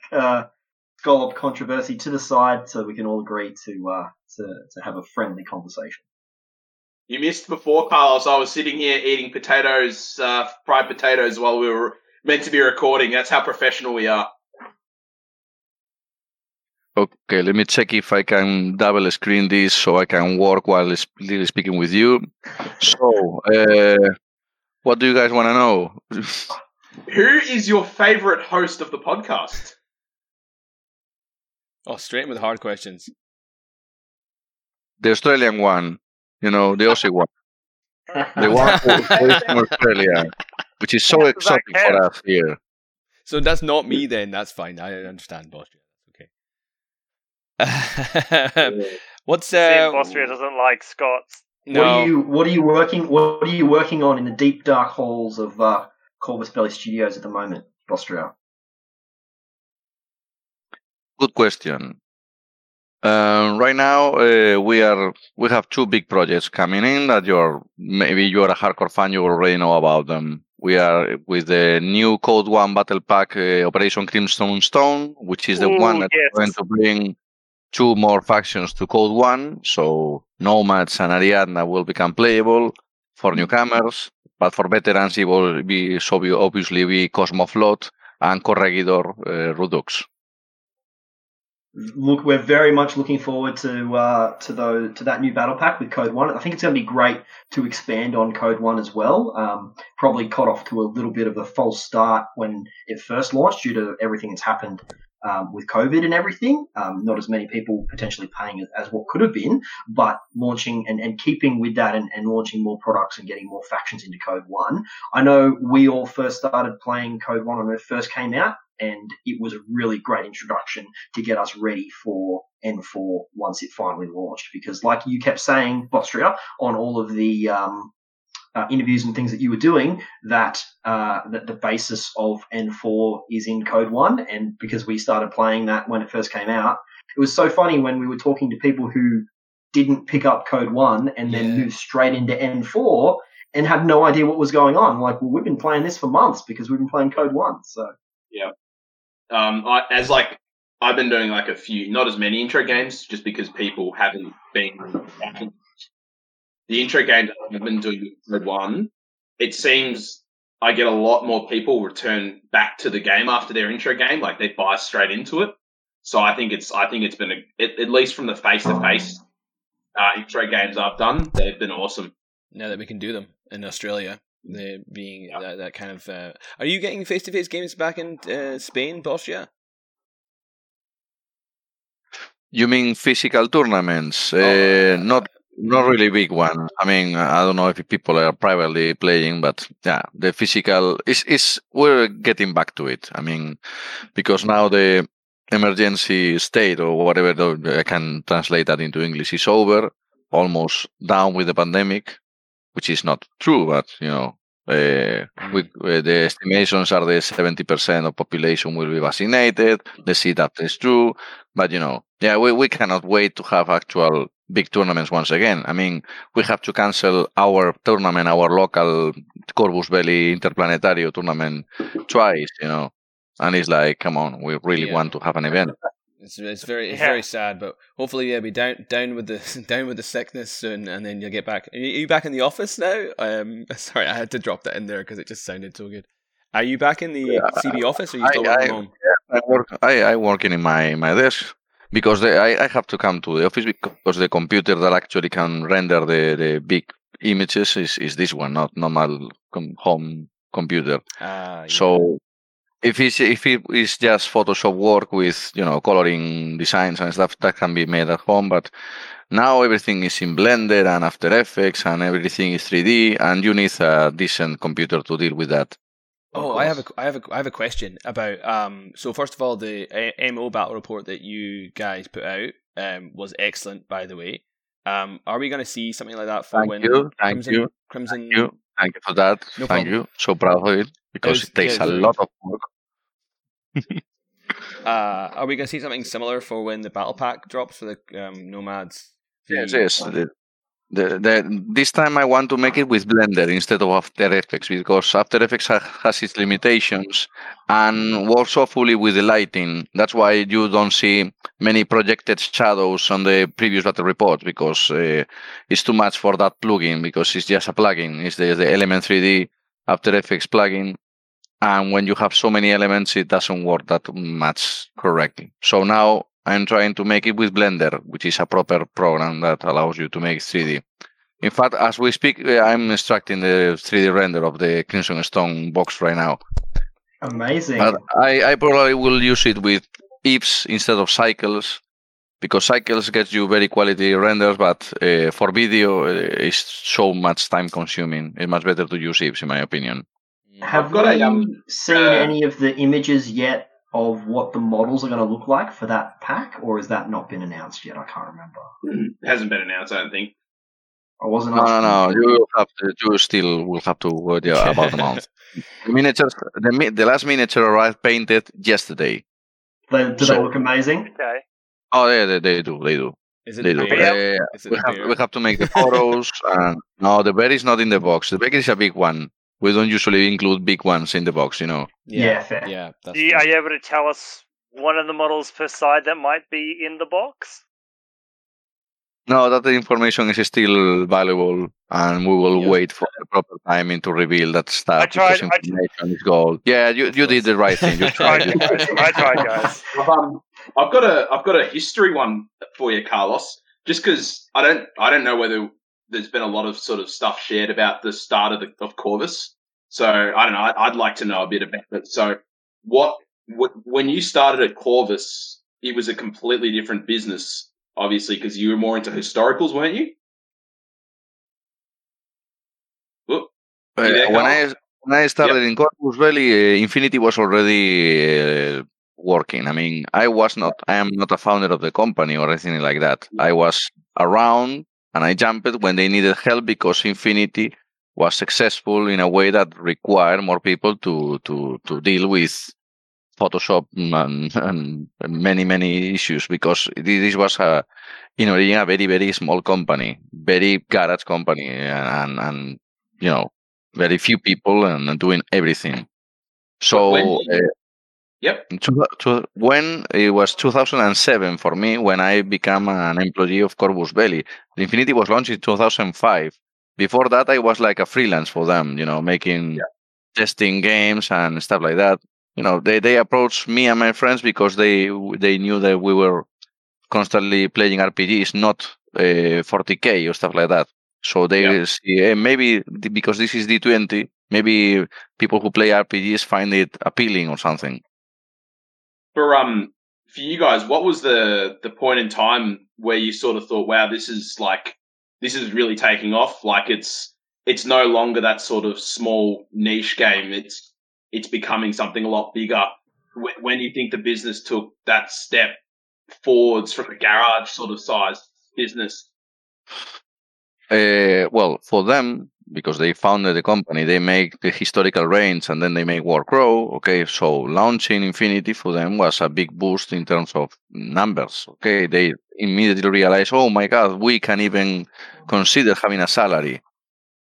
scallop controversy to the side, so we can all agree to have a friendly conversation. You missed before, Carlos. I was sitting here eating potatoes, fried potatoes, while we were meant to be recording. That's how professional we are. Okay, let me check if I can double screen this so I can work while speaking with you. So, what do you guys want to know? Who is your favorite host of the podcast? Oh, straight with hard questions. The Australian one, the Aussie one. The one who is from Australia, which is so exotic for us here. So that's not me then, that's fine. I understand, Bostria. Okay. What's Bostria doesn't like Scots. No. What are you working on in the deep dark halls of Corvus Belli Studios at the moment, Bostria? Good question. Right now, we have two big projects coming in that maybe you're a hardcore fan, you already know about them. We are with the new Code One Battle Pack, Operation Crimson Stone, which is the one that's going to bring two more factions to Code One. So Nomads and Ariadna will become playable for newcomers, but for veterans it will obviously be Cosmoflot and Corregidor Redux. Look, we're very much looking forward to that new battle pack with Code One. I think it's going to be great to expand on Code One as well. Probably cut off to a little bit of a false start when it first launched due to everything that's happened with COVID and everything. Not as many people potentially paying as what could have been, but launching and keeping with that and launching more products and getting more factions into Code One. I know we all first started playing Code One when it first came out, and it was a really great introduction to get us ready for N4 once it finally launched. Because like you kept saying, Bostria, on all of the interviews and things that you were doing, that the basis of N4 is in Code 1. And because we started playing that when it first came out, it was so funny when we were talking to people who didn't pick up Code 1 and then moved straight into N4 and had no idea what was going on. Like, well, we've been playing this for months because we've been playing Code 1. So, yeah. I've been doing a few, not as many intro games, just because people haven't been. The intro game that I've been doing with one, it seems I get a lot more people return back to the game after their intro game, they buy straight into it. So I think it's been at least from the face-to-face intro games I've done, they've been awesome. Now that we can do them in Australia. There being that kind of are you getting face-to-face games back in Spain, Bostria? You mean physical tournaments? Not really big one. I mean, I don't know if people are privately playing, but yeah, the physical is we're getting back to it. I mean, because now the emergency state or whatever, I can translate that into English, is over, almost done with the pandemic. Which is not true, but the estimations are the 70% of population will be vaccinated. Let's see that is true, but Yeah, we cannot wait to have actual big tournaments once again. I mean, we have to cancel our tournament, our local Corvus Belli Interplanetario tournament twice, you know. And it's like, come on, we really want to have an event. It's very sad, but hopefully you'll be down with the sickness soon, and then you'll get back. Are you back in the office now? Sorry, I had to drop that in there because it just sounded so good. Are you back in the CB office, or are you still working home? Yeah, I work in my desk. Because I have to come to the office because the computer that actually can render the big images is this one, not normal home computer. Yeah. So if it is just Photoshop work with, you know, coloring designs and stuff, that can be made at home. But now everything is in Blender and After Effects and everything is 3D, and you need a decent computer to deal with that. Oh, I have a question about. So first of all, the MO battle report that you guys put out was excellent, by the way. Are we going to see something like that for Crimson? Thank you for that. No thank problem. You. So proud of it because it takes a lot of work. Are we going to see something similar for when the battle pack drops for the Nomads? Yes. This time I want to make it with Blender instead of After Effects, because After Effects has its limitations and works awfully with the lighting. That's why you don't see many projected shadows on the previous battle report, because it's too much for that plugin, because it's just a plugin. It's the Element 3D After Effects plugin. And when you have so many elements, it doesn't work that much correctly. So now I'm trying to make it with Blender, which is a proper program that allows you to make 3D. In fact, as we speak, I'm extracting the 3D render of the Crimson Stone box right now. Amazing. But I probably will use it with ifs instead of cycles, because cycles gets you very quality renders, but for video, it's so much time consuming. It's much better to use ifs, in my opinion. Have you seen any of the images yet of what the models are going to look like for that pack, or has that not been announced yet? I can't remember. It hasn't been announced, I don't think. I wasn't. No. You will have to wait about a month. The last miniature arrived painted yesterday. Do they look amazing? Okay. Oh yeah, they do. Is it the bear? Yeah. We have to make the photos. No, the bear is not in the box. The bear is a big one. We don't usually include big ones in the box, you know. Yeah, fair. Yeah, are you able to tell us one of the models per side that might be in the box? No, that information is still valuable, and we will wait for the proper timing to reveal that stuff. Information is gold. Yeah, you did the right thing. You tried. I tried, guys. I've got a history one for you, Carlos. Just because I don't know whether there's been a lot of sort of stuff shared about the start of Corvus. So I don't know. I'd like to know a bit about it. So when you started at Corvus, it was a completely different business, obviously, because you were more into historicals, weren't you? When I started in Corvus Belli, Infinity was already working. I mean, I am not a founder of the company or anything like that. I was around, and I jumped when they needed help because Infinity was successful in a way that required more people to deal with Photoshop and many issues, because this was a very, very small company, very garage company, and you know, very few people and doing everything. So when it was 2007 for me, when I became an employee of Corvus Belli. Infinity was launched in 2005. Before that, I was like a freelance for them, you know, making testing games and stuff like that. You know, they approached me and my friends because they knew that we were constantly playing RPGs, not 40K or stuff like that. So they see, maybe because this is D20, maybe people who play RPGs find it appealing or something. For you guys, what was the point in time where you sort of thought, wow, this is really taking off? Like it's no longer that sort of small niche game. It's becoming something a lot bigger. When do you think the business took that step forwards from a garage sort of sized business? Well, for them, because they founded the company. They make the historical range and then they make War Crow. Okay, so launching Infinity for them was a big boost in terms of numbers. Okay, they immediately realized, oh my God, we can even consider having a salary.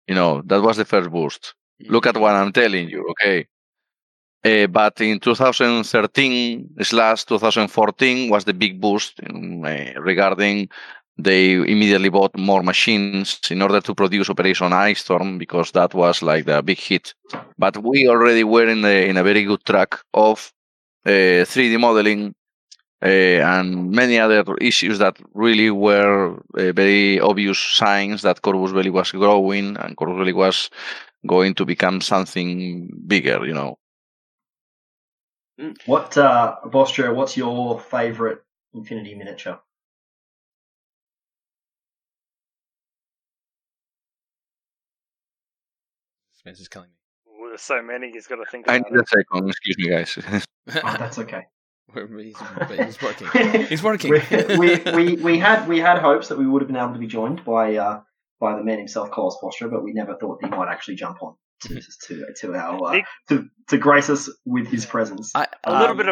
You know, that was the first boost. Look at what I'm telling you, okay? But in 2013/2014 was the big boost regarding they immediately bought more machines in order to produce Operation Ice Storm, because that was like the big hit. But we already were in a very good track of 3D modeling and many other issues that really were very obvious signs that Corvus Belli was growing and Corvus Belli was going to become something bigger, you know. What, Vostra, what's your favorite Infinity miniature? Spencer's killing me. Well, there's so many, he's got to think about it. I need a second, excuse me, guys. Oh, that's okay. He's working. He's working. we had hopes that we would have been able to be joined by the man himself, Carlos Vostra, but we never thought he might actually jump on to grace us with his presence. A little bit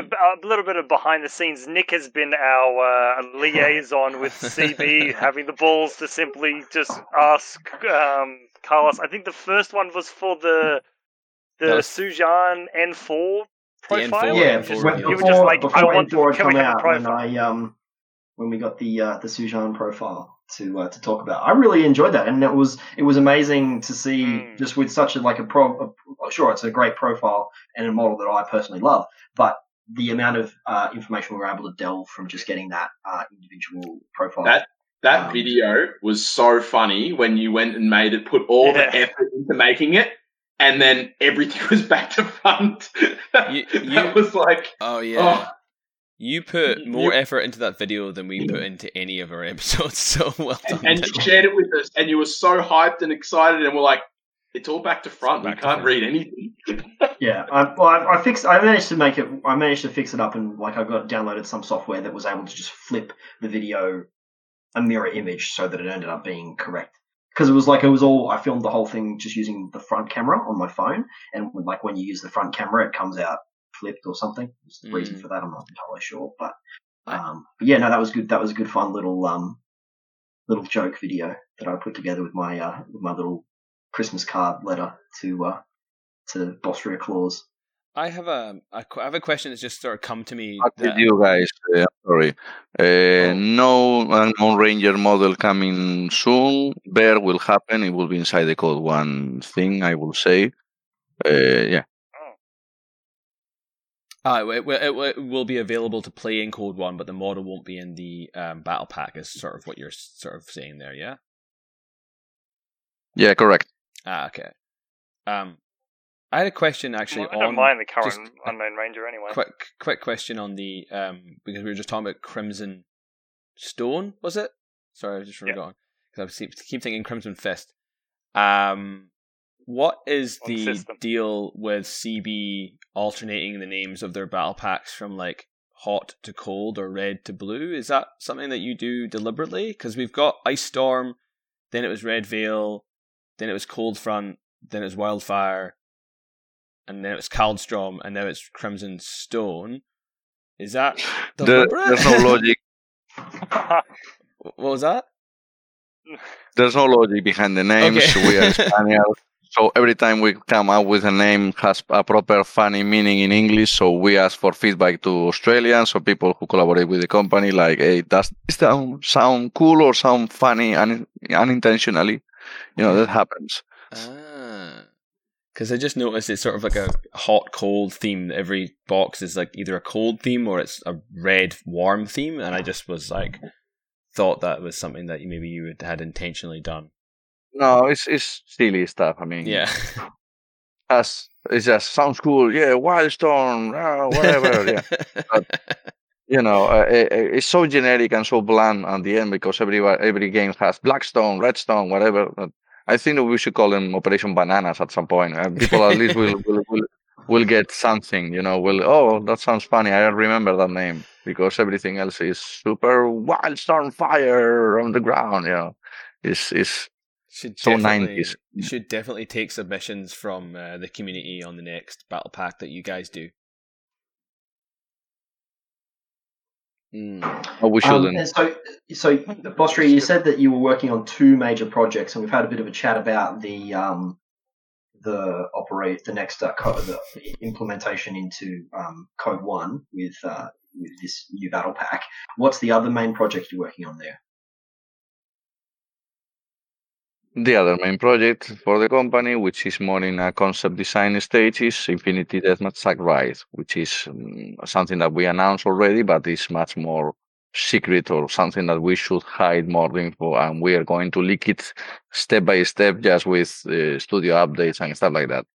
of behind the scenes. Nick has been our liaison with CB, having the balls to simply just ask Carlos. I think the first one was for the Sujan N4 profile. Yeah, when we got the Sujan profile to talk about. I really enjoyed that, and it was amazing to see just with such sure, it's a great profile and a model that I personally love, but the amount of information we were able to delve from just getting that individual profile. That video was so funny when you went and made it, put all the effort into making it, and then everything was back to front. That was like... Oh, yeah. Oh. You put more effort into that video than we put into any of our episodes, so well done. And you shared it with us, and you were so hyped and excited, and we're like, it's all back to front. We can't read anything. Yeah, I managed to fix it up, and like I downloaded some software that was able to just flip the video, a mirror image, so that it ended up being correct. Because I filmed the whole thing just using the front camera on my phone, and like when you use the front camera, it comes out flipped or something. There's the reason for that, I'm not entirely sure, but yeah, no, that was good. That was a good fun little joke video that I put together with my little Christmas card letter to Bostria Claus. I have a question that's just sort of come to me. What did you guys? Sorry, no unknown ranger model coming soon. Bear will happen. It will be inside the Code One thing, I will say. Yeah. It will be available to play in Code One, but the model won't be in the battle pack. Is sort of what you're sort of saying there, yeah? Yeah, correct. Okay. I had a question actually. I don't mind the current unknown ranger anyway. Quick question on the because we were just talking about Crimson Stone, was it? Sorry, I just forgot because I keep thinking Crimson Fist. What is the deal with CB alternating the names of their battle packs from like hot to cold or red to blue? Is that something that you do deliberately? Because we've got Ice Storm, then it was Red Veil, then it was Cold Front, then it was Wildfire, and then it was Kaldstrom, and now it's Crimson Stone. Is that deliberate? There's no logic. What was that? There's no logic behind the names. Okay. We are Spaniards. So every time we come up with a name has a proper funny meaning in English, so we ask for feedback to Australians or people who collaborate with the company, like, hey, does this sound cool or sound funny unintentionally? You know, that happens. Because I just noticed it's sort of like a hot-cold theme. Every box is like either a cold theme or it's a red-warm theme, and I just was like, thought that was something that maybe you had intentionally done. No, it's silly stuff. I mean, yeah, it just sounds cool. Yeah, Wildstorm, whatever. Yeah, but, you know, it's so generic and so bland at the end because every game has Blackstone, Redstone, whatever. But I think that we should call them Operation Bananas at some point. People at least will get something. You know, oh, that sounds funny. I remember that name because everything else is super Wildstorm fire on the ground. You know, So 90s. You should definitely take submissions from the community on the next battle pack that you guys do. Oh, we shouldn't. So, Bostri, you said that you were working on two major projects, and we've had a bit of a chat about the implementation into Code One with this new battle pack. What's the other main project you're working on there? The other main project for the company, which is more in a concept design stage, is Infinity Deathmatch Sack Ride, which is something that we announced already, but it's much more secret or something that we should hide more info, and we are going to leak it step by step just with studio updates and stuff like that.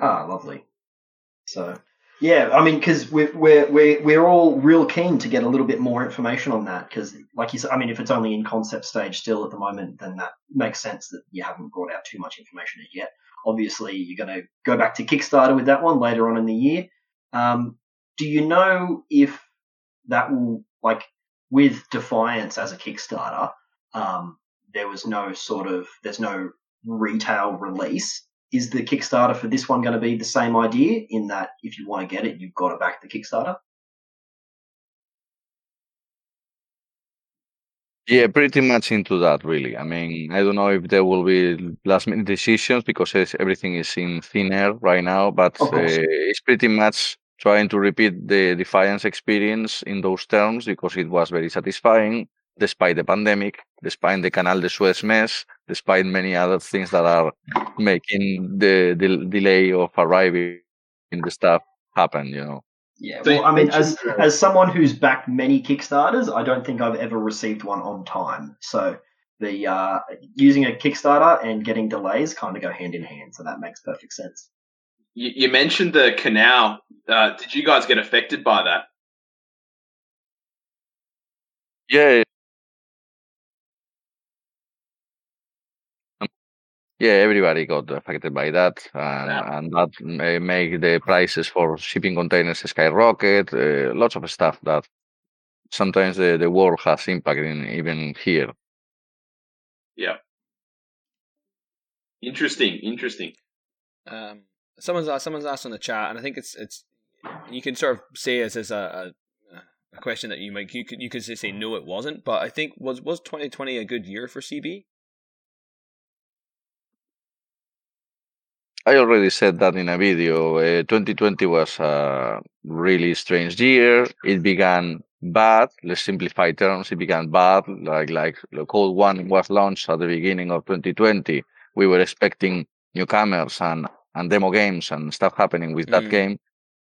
Ah, lovely. So, yeah, I mean, because we're all real keen to get a little bit more information on that, because, like you said, I mean, if it's only in concept stage still at the moment, then that makes sense that you haven't brought out too much information yet. Obviously, you're going to go back to Kickstarter with that one later on in the year. Do you know if that will, like, with Defiance as a Kickstarter, there's no retail release? Is the Kickstarter for this one going to be the same idea in that if you want to get it, you've got to back the Kickstarter? Yeah, pretty much into that, really. I mean, I don't know if there will be last-minute decisions because everything is in thin air right now, but it's pretty much trying to repeat the Defiance experience in those terms because it was very satisfying despite the pandemic, despite the Canal de Suez mess, despite many other things that are making the delay of arriving the stuff happen, you know. Yeah, well, I mean, as someone who's backed many Kickstarters, I don't think I've ever received one on time. So the using a Kickstarter and getting delays kind of go hand in hand, so that makes perfect sense. You mentioned the canal. Did you guys get affected by that? Yeah. Yeah, everybody got affected by that, and that may make the prices for shipping containers skyrocket, lots of stuff that sometimes the war has impact in, even here. Yeah. Interesting. Someone's asked on the chat, and I think it's you can sort of say this is a question that you could say no, it wasn't, but I think was 2020 a good year for CB? I already said that in a video. 2020 was a really strange year. It began bad. Let's simplify terms. It began bad. Like Code One was launched at the beginning of 2020. We were expecting newcomers and demo games and stuff happening with that game.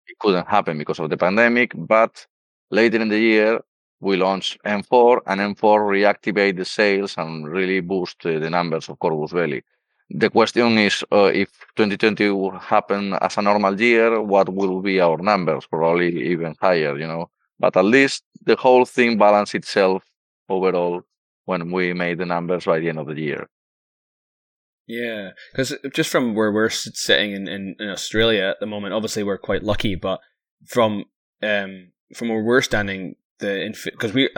It couldn't happen because of the pandemic. But later in the year, we launched M4, and M4 reactivated the sales and really boosted the numbers of Corvus Belli. The question is, if 2020 will happen as a normal year, what will be our numbers? Probably even higher, you know. But at least the whole thing balanced itself overall when we made the numbers by the end of the year. Yeah, because just from where we're sitting in Australia at the moment, obviously we're quite lucky, but from where we're standing, I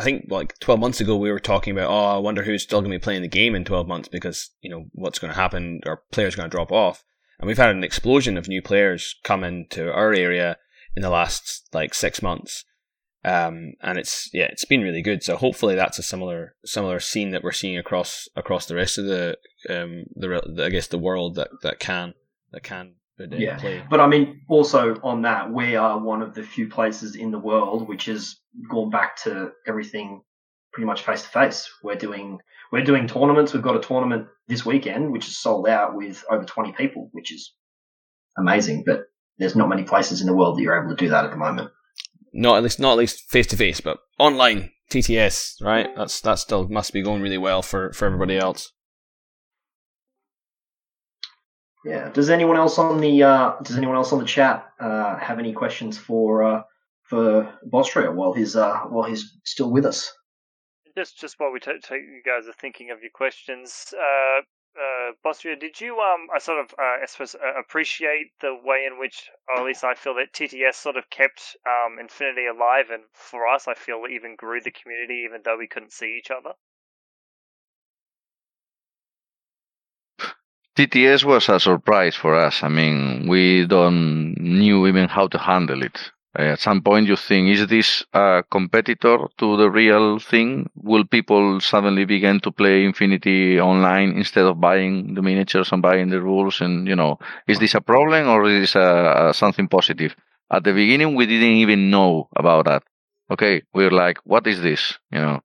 think like 12 months ago we were talking about, oh, I wonder who's still going to be playing the game in 12 months because, you know, what's going to happen, our players going to drop off. And we've had an explosion of new players come into our area in the last like 6 months. And it's been really good. So hopefully that's a similar scene that we're seeing across the rest of the world that can. Yeah, play. But I mean, also on that, we are one of the few places in the world which has gone back to everything pretty much face to face. We're doing tournaments. We've got a tournament this weekend which is sold out with over 20 people, which is amazing. But there's not many places in the world that you're able to do that at the moment. Not at least face to face, but online TTS, right? That still must be going really well for everybody else. Yeah. Does anyone else on the chat have any questions for Bostria while he's still with us? Just while we you guys are thinking of your questions, Bostria, did you appreciate the way in which, or at least I feel that TTS sort of kept Infinity alive, and for us, I feel it even grew the community even though we couldn't see each other. TTS was a surprise for us. I mean, we don't knew even how to handle it. At some point you think, is this a competitor to the real thing? Will people suddenly begin to play Infinity online instead of buying the miniatures and buying the rules? And, you know, is this a problem or is this something positive? At the beginning, we didn't even know about that. Okay, we were like, what is this? You know,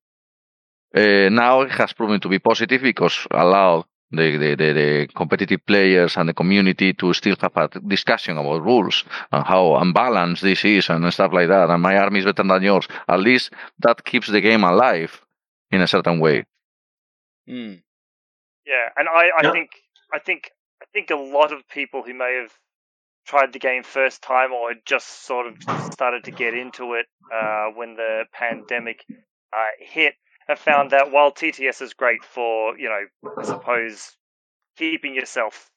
now it has proven to be positive because allowed the competitive players and the community to still have a discussion about rules and how unbalanced this is and stuff like that. And my army is better than yours. At least that keeps the game alive in a certain way. Mm. Yeah, and I think a lot of people who may have tried the game first time or just sort of started to get into it when the pandemic hit. Have found that while TTS is great for, you know, I suppose keeping yourself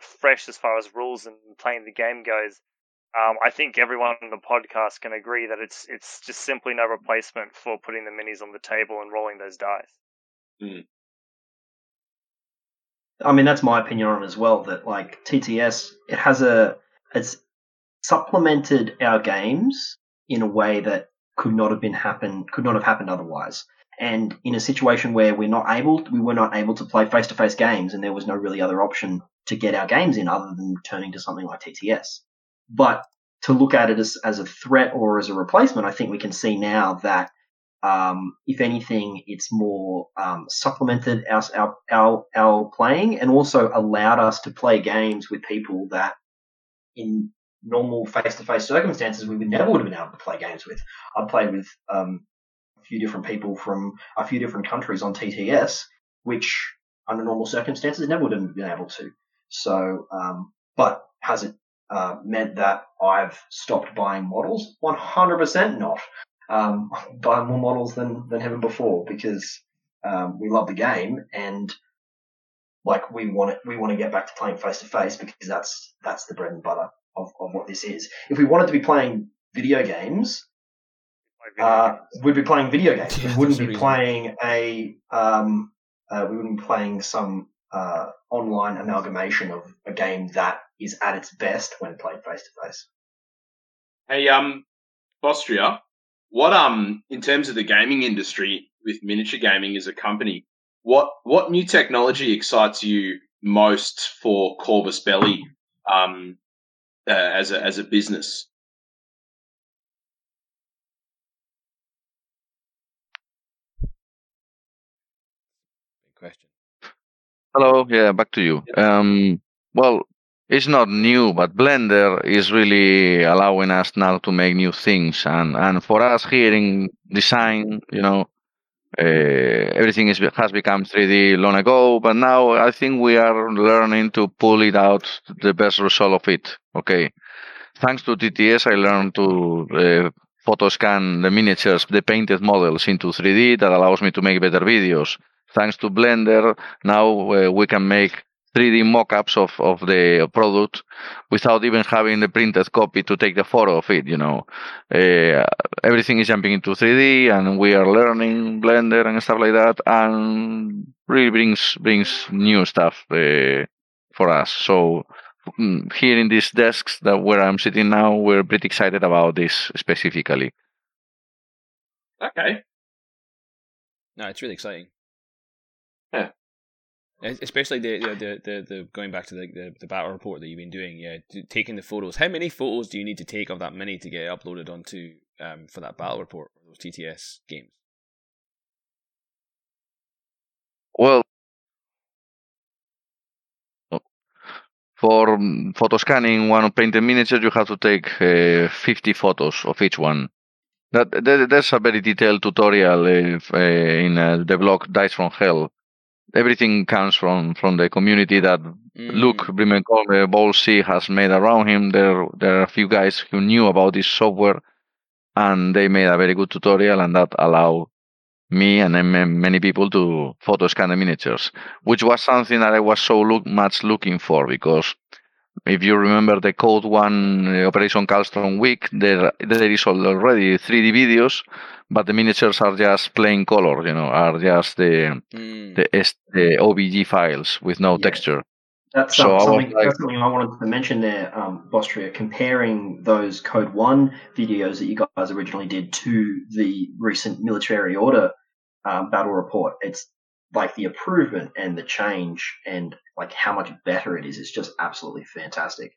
fresh as far as rules and playing the game goes, I think everyone on the podcast can agree that it's just simply no replacement for putting the minis on the table and rolling those dice. Mm. I mean, that's my opinion on it as well. That like TTS, it's supplemented our games in a way that could not have happened otherwise. And in a situation where we were not able to play face-to-face games, and there was no really other option to get our games in other than turning to something like TTS. But to look at it as a threat or as a replacement, I think we can see now that, if anything, it's more supplemented our playing, and also allowed us to play games with people that in normal face-to-face circumstances we would never would have been able to play games with. I played with few different people from a few different countries on TTS, which under normal circumstances never would have been able to. So, but has it meant that I've stopped buying models? 100% not. I buy more models than ever before because we love the game and like we want to get back to playing face to face because that's the bread and butter of what this is. If we wanted to be playing video games. We'd be playing video games. Yeah, we wouldn't be playing some online amalgamation of a game that is at its best when played face to face. Hey, Bostria, what in terms of the gaming industry with miniature gaming as a company, what new technology excites you most for Corvus Belli as a business? Hello, yeah, back to you. Well, it's not new, but Blender is really allowing us now to make new things. And for us here in design, you know, everything has become 3D long ago, but now I think we are learning to pull it out the best result of it. Okay. Thanks to TTS, I learned to photoscan the miniatures, the painted models into 3D that allows me to make better videos. Thanks to Blender, now we can make 3D mock-ups of the product without even having the printed copy to take the photo of it, you know. Everything is jumping into 3D, and we are learning Blender and stuff like that, and really brings new stuff for us. So here in these desks that where I'm sitting now, we're pretty excited about this specifically. Okay. No, it's really exciting. Yeah, especially the going back to the battle report that you've been doing. Yeah, taking the photos. How many photos do you need to take of that mini to get it uploaded onto for that battle report for those TTS games? Well, for photo scanning one painted miniature, you have to take 50 photos of each one. There's a very detailed tutorial in the blog Dice from Hell. Everything comes from the community that Luke Brimencolme Bolsi has made around him. There are a few guys who knew about this software, and they made a very good tutorial, and that allowed me and many people to photo scan the miniatures, which was something that I was so much looking for, because if you remember the Code One Operation Kaldstrom week, there is already 3D videos, but the miniatures are just plain color, you know, are just the OBG files with no texture. That's something I wanted to mention there, Bostria, comparing those Code One videos that you guys originally did to the recent Military Order battle report. It's like the improvement and the change and like how much better it is. It's just absolutely fantastic.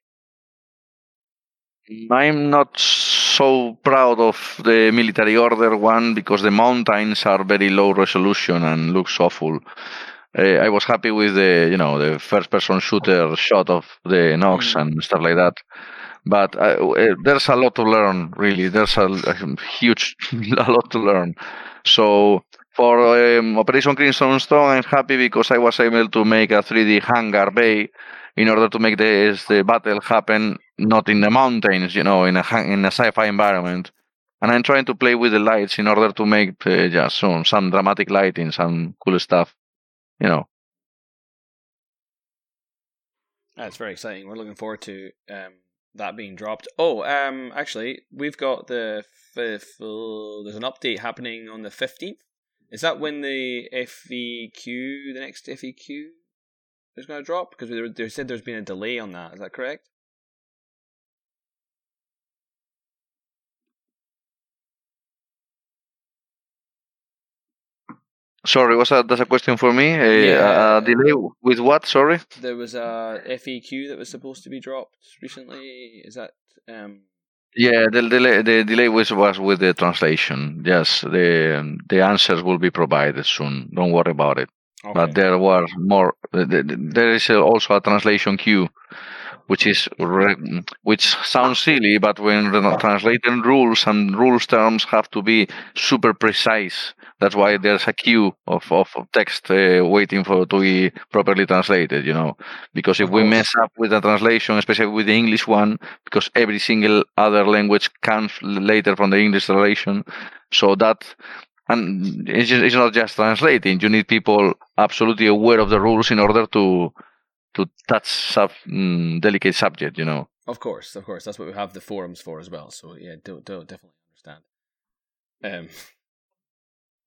I'm not so proud of the Military Order one because the mountains are very low resolution and looks awful. I was happy with the first-person shooter shot of the Nox and stuff like that, but there's a lot to learn. Really, there's a lot to learn. So for Operation Crimson Stone, I'm happy because I was able to make a 3D hangar bay in order to make the battle happen not in the mountains, in a sci-fi environment. And I'm trying to play with the lights in order to make some dramatic lighting, some cool stuff. That's very exciting. We're looking forward to that being dropped. Actually, we've got the there's an update happening on the 15th. Is that when the next FAQ is going to drop? Because they said there's been a delay on that. Is that correct? Sorry, that's a question for me? A delay with what? Sorry? There was a FAQ that was supposed to be dropped recently. Is that... Yeah, the delay was with the translation. Yes, the answers will be provided soon. Don't worry about it. Okay. But there was more... There is also a translation queue, which sounds silly, but when translating rules and rules terms have to be super precise. That's why there's a queue of text waiting to be properly translated, Because if we mess up with the translation, especially with the English one, because every single other language comes later from the English translation, and it's not just translating. You need people absolutely aware of the rules in order to touch delicate subject, Of course. That's what we have the forums for as well. So yeah, don't definitely understand.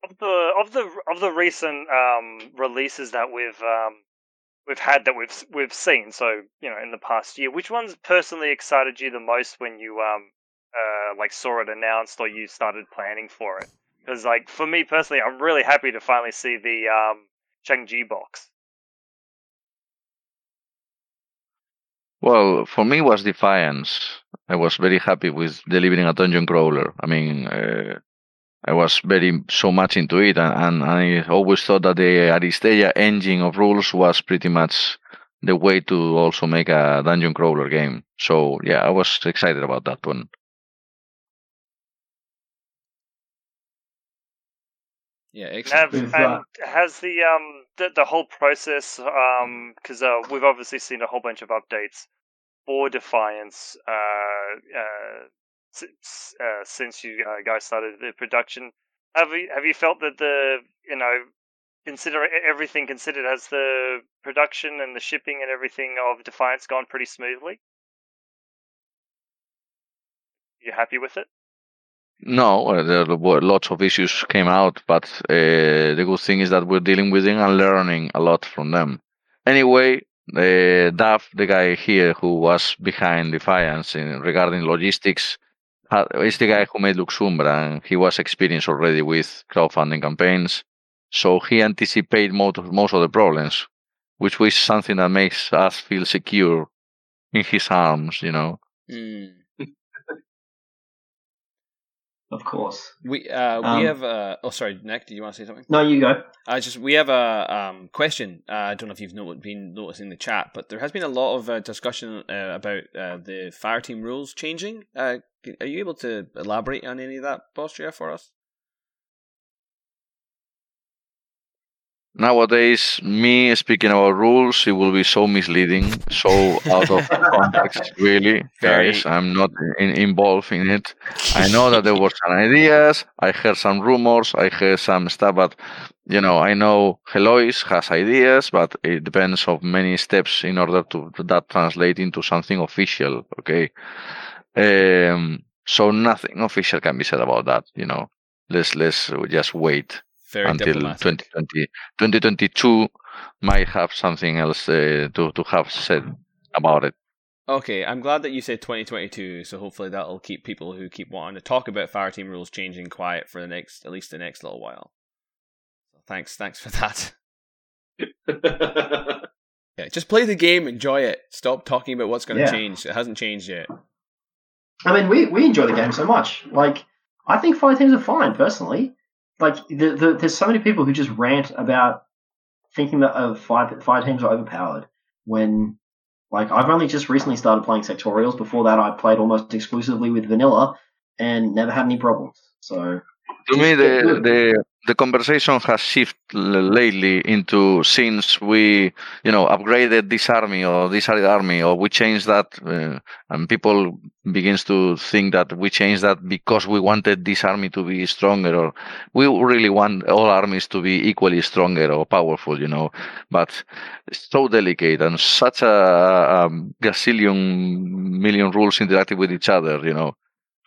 Of the recent releases that we've had that we've seen, so in the past year, which ones personally excited you the most when you saw it announced or you started planning for it? Because for me personally, I'm really happy to finally see the Shang-Chi box. Well, for me, it was Defiance. I was very happy with delivering a dungeon crawler. I mean, I was so much into it, and I always thought that the Aristeia engine of rules was pretty much the way to also make a dungeon crawler game. So, yeah, I was excited about that one. Yeah, excellent. Has the whole process, because we've obviously seen a whole bunch of updates for Defiance since you guys started the production. Have you felt that everything considered, has the production and the shipping and everything of Defiance gone pretty smoothly? You happy with it? No, there were lots of issues came out, but the good thing is that we're dealing with them and learning a lot from them. Anyway, Daf, the guy here who was behind Defiance regarding logistics, is the guy who made Luxumbra, and he was experienced already with crowdfunding campaigns, so he anticipated most of the problems, which was something that makes us feel secure in his arms, Of course. We have a... Oh, sorry, Nick, did you want to say something? No, you go. We have a question. I don't know if you've been noticing the chat, but there has been a lot of discussion about the Fireteam rules changing. Are you able to elaborate on any of that, Bostria, for us? Nowadays, me speaking about rules, it will be so misleading, so out of context, really. Guys, I'm not involved in it. I know that there were some ideas, I heard some rumors, I heard some stuff, but, I know Helois has ideas, but it depends on many steps in order to that translate into something official, okay? So nothing official can be said about that, Let's just wait. Very until 2022 might have something else to have said about it. Okay, I'm glad that you said 2022, so hopefully that'll keep people who keep wanting to talk about Fireteam rules changing quiet for at least the next little while. Thanks for that. Yeah, just play the game, enjoy it. Stop talking about what's going to change. It hasn't changed yet. I mean, we enjoy the game so much. Like, I think Fireteams are fine, personally. Like, there's so many people who just rant about thinking that Fireteams are overpowered when... Like, I've only just recently started playing sectorials. Before that, I played almost exclusively with vanilla and never had any problems. So, to me, the conversation has shifted lately into, since we, upgraded this army or this army, or we changed that, and people begins to think that we changed that because we wanted this army to be stronger, or we really want all armies to be equally stronger or powerful, but it's so delicate and such a gazillion million rules interacting with each other,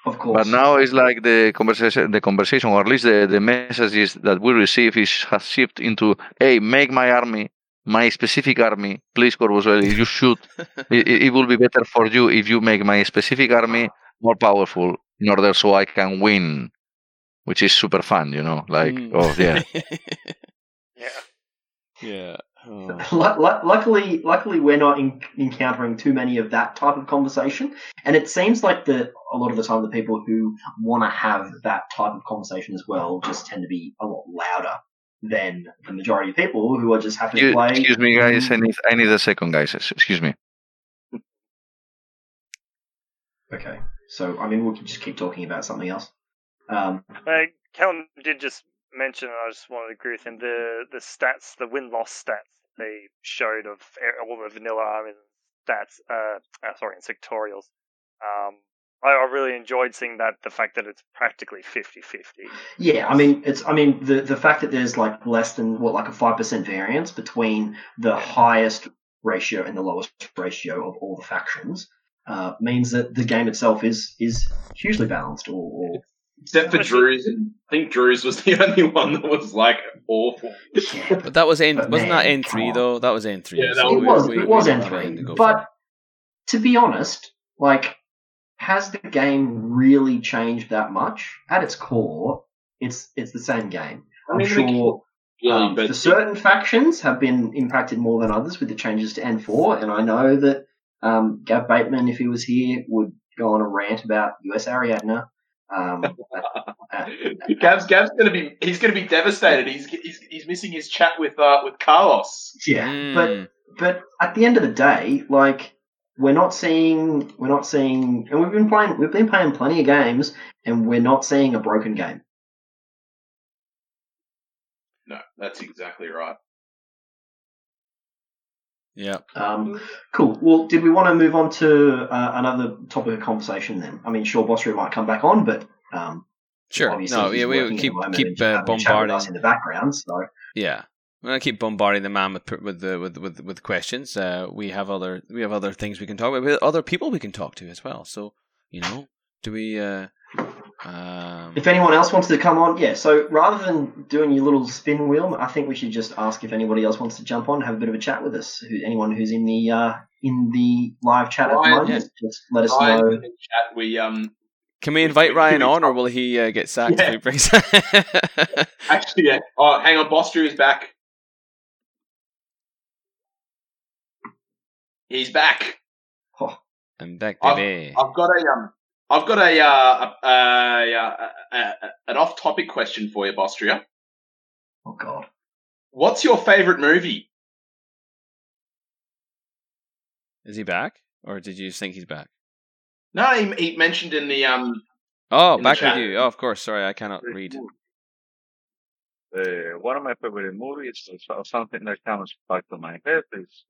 Of course. But now it's like the conversation, or at least the messages that we receive has shifted into, hey, make my army, my specific army, please, Corvuswell, you should. it will be better for you if you make my specific army more powerful in order so I can win, which is super fun, Yeah. Oh. Luckily, we're not encountering too many of that type of conversation, and it seems like a lot of the time the people who want to have that type of conversation as well just tend to be a lot louder than the majority of people who are just happy to play. Excuse me, guys. I need a second, guys. Excuse me. Okay. So, I mean, we'll just keep talking about something else. Kellen did just mention, and I just want to agree with him, the stats, the win-loss stats they showed of all the vanilla armies stats, in sectorials. I really enjoyed seeing that, the fact that it's practically 50-50. Yeah, I mean, the fact that there's like less than, a 5% variance between the highest ratio and the lowest ratio of all the factions means that the game itself is hugely balanced or except for Druze. I think Druze was the only one that was like awful. Yeah, but that was N3 though? That was N3. Yeah, it was N3. But to be honest, like, has the game really changed that much? At its core, it's the same game. I'm sure certain factions have been impacted more than others with the changes to N4, and I know that Gav Bateman, if he was here, would go on a rant about US Ariadna. Gav's he's gonna be devastated. He's missing his chat with Carlos. Yeah, but at the end of the day, like we're not seeing, and we've been playing plenty of games, and we're not seeing a broken game. No, that's exactly right. Yeah. Cool. Well, did we want to move on to another topic of conversation then? I mean, sure, Bossery might come back on, but sure. Obviously we keep bombarding us in the background. So yeah, we're gonna keep bombarding the man with questions. We have other things we can talk about, with other people we can talk to as well. So do we? If anyone else wants to come on, yeah. So rather than doing your little spin wheel, I think we should just ask if anybody else wants to jump on, have a bit of a chat with us. Anyone who's in the live chat at the moment, just let us know. In the chat, can we invite Ryan on, or will he get sacked if he brings? Actually, yeah. Oh, hang on, Bostru is back. He's back. Oh. I'm back, baby. I've got an off-topic question for you, Bostria. Oh, God. What's your favourite movie? Is he back? Or did you think he's back? No, he mentioned in the... in back with you. Oh, of course. Sorry, I cannot read. One of my favourite movies, or something that comes back to my head, is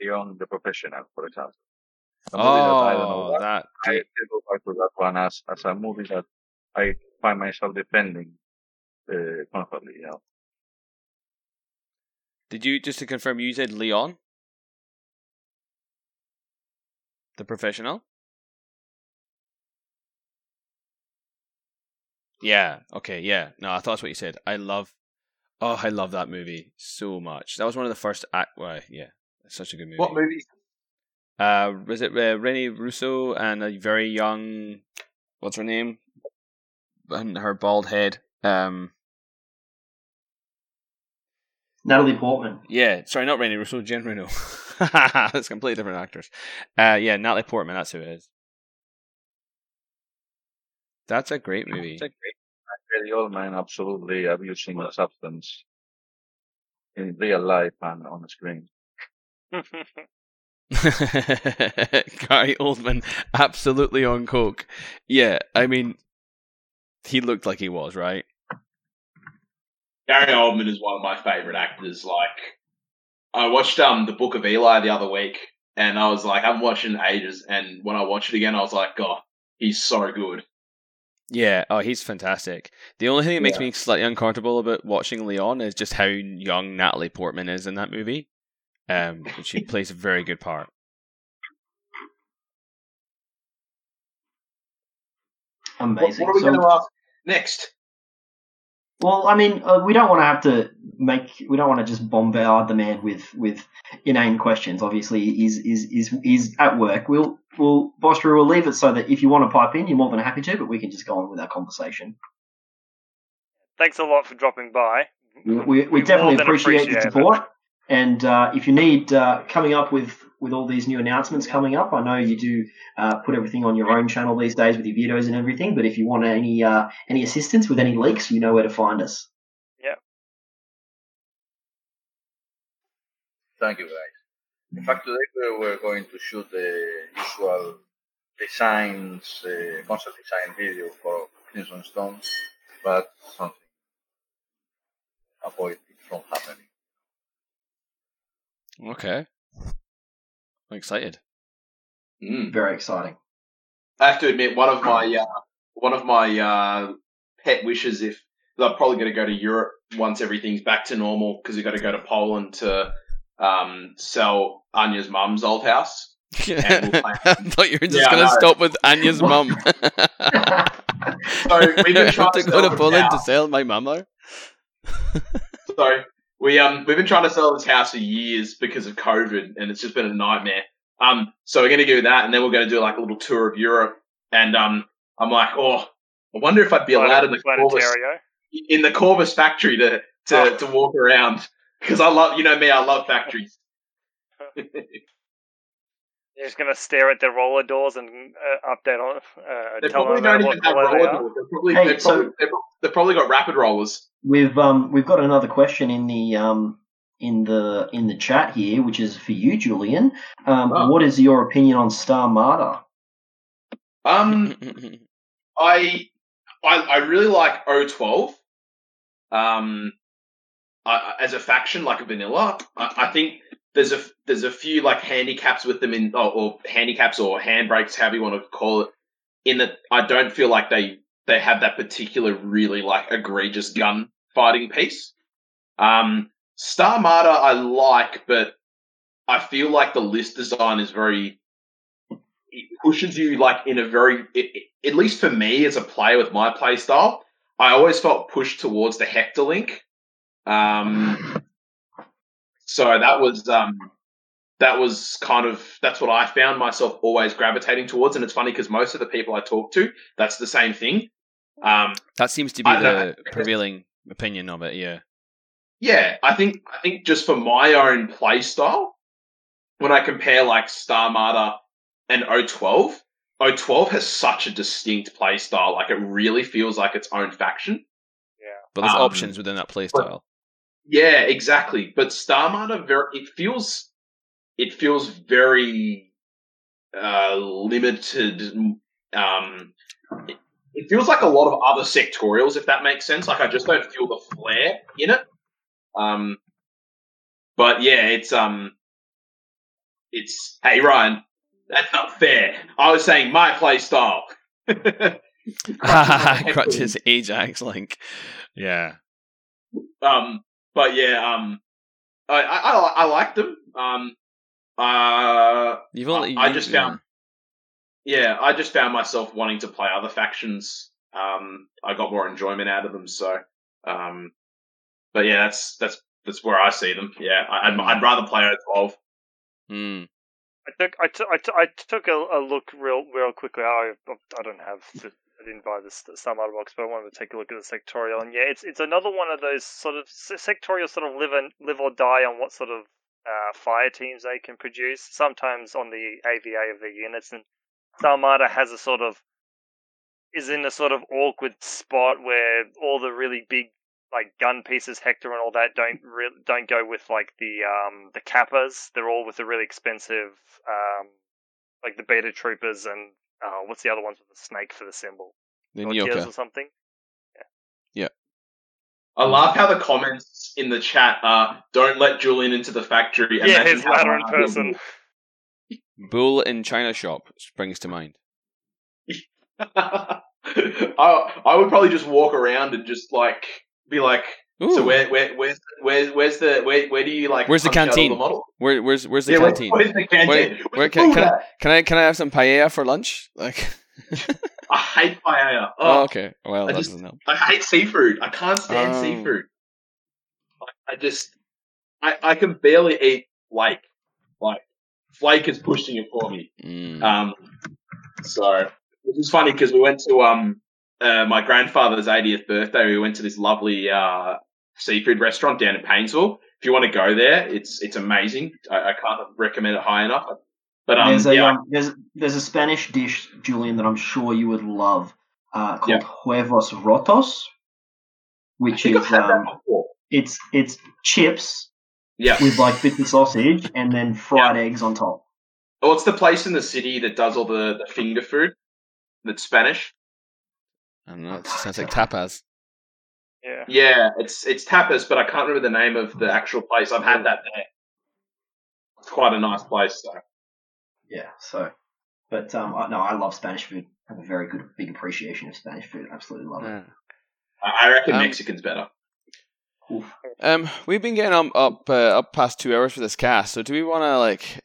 Beyond the Professional, for example. I go back to that one as a movie that I find myself defending constantly. Did you, just to confirm, you said Leon? The Professional? Yeah, okay, yeah. No, I thought that's what you said. I love Oh, I love that movie so much. That was one of the first it's such a good movie. What movie? Was it Rene Russo and a very young, what's her name? And her bald head. Natalie Portman. Yeah, sorry, not Rene Russo, Jen Reno. That's completely different actors. Yeah, Natalie Portman, that's who it is. That's a great movie. It's a great old man, absolutely abusing a substance in real life and on the screen. Gary Oldman, absolutely on coke. Yeah, I mean, he looked like he was, right? Gary Oldman is one of my favourite actors. Like, I watched The Book of Eli the other week, and I was like, I haven't watched it in ages, and when I watched it again, I was like, God, he's so good. Yeah, oh, he's fantastic. The only thing that makes me slightly uncomfortable about watching Leon is just how young Natalie Portman is in that movie. But she plays a very good part. Amazing. What are we going to ask next? Well, I mean, we don't want to have to we don't want to just bombard the man with inane questions. Obviously, he's at work. Bostra, we'll leave it so that if you want to pipe in, you're more than happy to, but we can just go on with our conversation. Thanks a lot for dropping by. We definitely appreciate the support. And if you need coming up with all these new announcements coming up, I know you do put everything on your own channel these days with your videos and everything, but if you want any assistance with any leaks, you know where to find us. Yeah. Thank you, guys. In fact, today we're going to shoot the usual concept design video for Crimson Stone, but something avoid it from happening. Okay. I'm excited. Very exciting. I have to admit, one of my pet wishes is I'm probably going to go to Europe once everything's back to normal, because we've got to go to Poland to sell Anya's mum's old house. And we'll I thought you were just going to stop with Anya's mum. So we've been trying to go to Poland to sell my mama. Sorry. We've been trying to sell this house for years because of COVID, and it's just been a nightmare. So we're going to do that, and then we're going to do like a little tour of Europe. And I'm like, I wonder if I'd be allowed in the Corvus factory to walk around, because I love, you know me, I love factories. You're just going to stare at the roller doors and update on. They probably don't even have roller doors. They've probably got rapid rollers. We've got another question in the chat here, which is for you, Julian. What is your opinion on Starmata? I really like O-12. As a faction, like a vanilla, I think there's a few like handicaps with them or handicaps or handbrakes, however you want to call it, in that I don't feel like they have that particular really like egregious gun fighting piece. Starmata I like, but I feel like the list design is it pushes you like in a very, at least for me as a player with my playstyle, I always felt pushed towards the Hector Link. So that's what I found myself always gravitating towards. And it's funny because most of the people I talk to, that's the same thing. That seems to be the prevailing opinion of it, yeah. Yeah, I think just for my own play style, when I compare like Starmata and O-12, O-12 has such a distinct play style. Like, it really feels like its own faction. Yeah, but there's options within that play style. Yeah, exactly. But Starmata, it feels very limited. It feels like a lot of other sectorials, if that makes sense. Like, I just don't feel the flair in it. But yeah, it's hey Ryan, that's not fair. I was saying my play style. Crutches Ajax Link. Yeah. But yeah, I like them. I just found myself wanting to play other factions. I got more enjoyment out of them, so But yeah, that's where I see them. Yeah, I'd rather play O-12. Hmm. I took a look real quickly. I don't have. I didn't buy the Starmata box, but I wanted to take a look at the sectorial. And yeah, it's another one of those sort of sectorial sort of live or die on what sort of fire teams they can produce. Sometimes on the AVA of their units, and Starmata has a sort of is in a sort of awkward spot where all the really big like gun pieces, Hector and all that, don't go with like the Kappas. They're all with the really expensive like the Beta Troopers and what's the other ones with the snake for the symbol? The Nyoka or something. Yeah. I love how the comments in the chat are "Don't let Julian into the factory." And yeah, his latter person. Bull in China shop springs to mind. I would probably just walk around and just like be like, ooh. So where's the canteen? Where's the canteen? Can I have some paella for lunch? Like, I hate paella. Oh, okay. Well, that doesn't help. I hate seafood. I can't stand seafood. I can barely eat flake. Like flake is pushing it for me. Mm. So which is funny because we went to my grandfather's 80th birthday. We went to this lovely seafood restaurant down in Painesville. If you want to go there, it's amazing. I can't recommend it high enough. But there's a Spanish dish, Julian, that I'm sure you would love called huevos rotos, which is it's chips with like bits of sausage and then fried eggs on top. Oh, it's the place in the city that does all the finger food that's Spanish. I don't know, it sounds like tapas. Yeah. Yeah, it's tapas, but I can't remember the name of the actual place. I've had that there. It's quite a nice place, so. Yeah, so. But, I love Spanish food. I have a very good, big appreciation of Spanish food. Absolutely love it. I reckon Mexican's better. Oof. We've been getting up past 2 hours for this cast, so do we want to like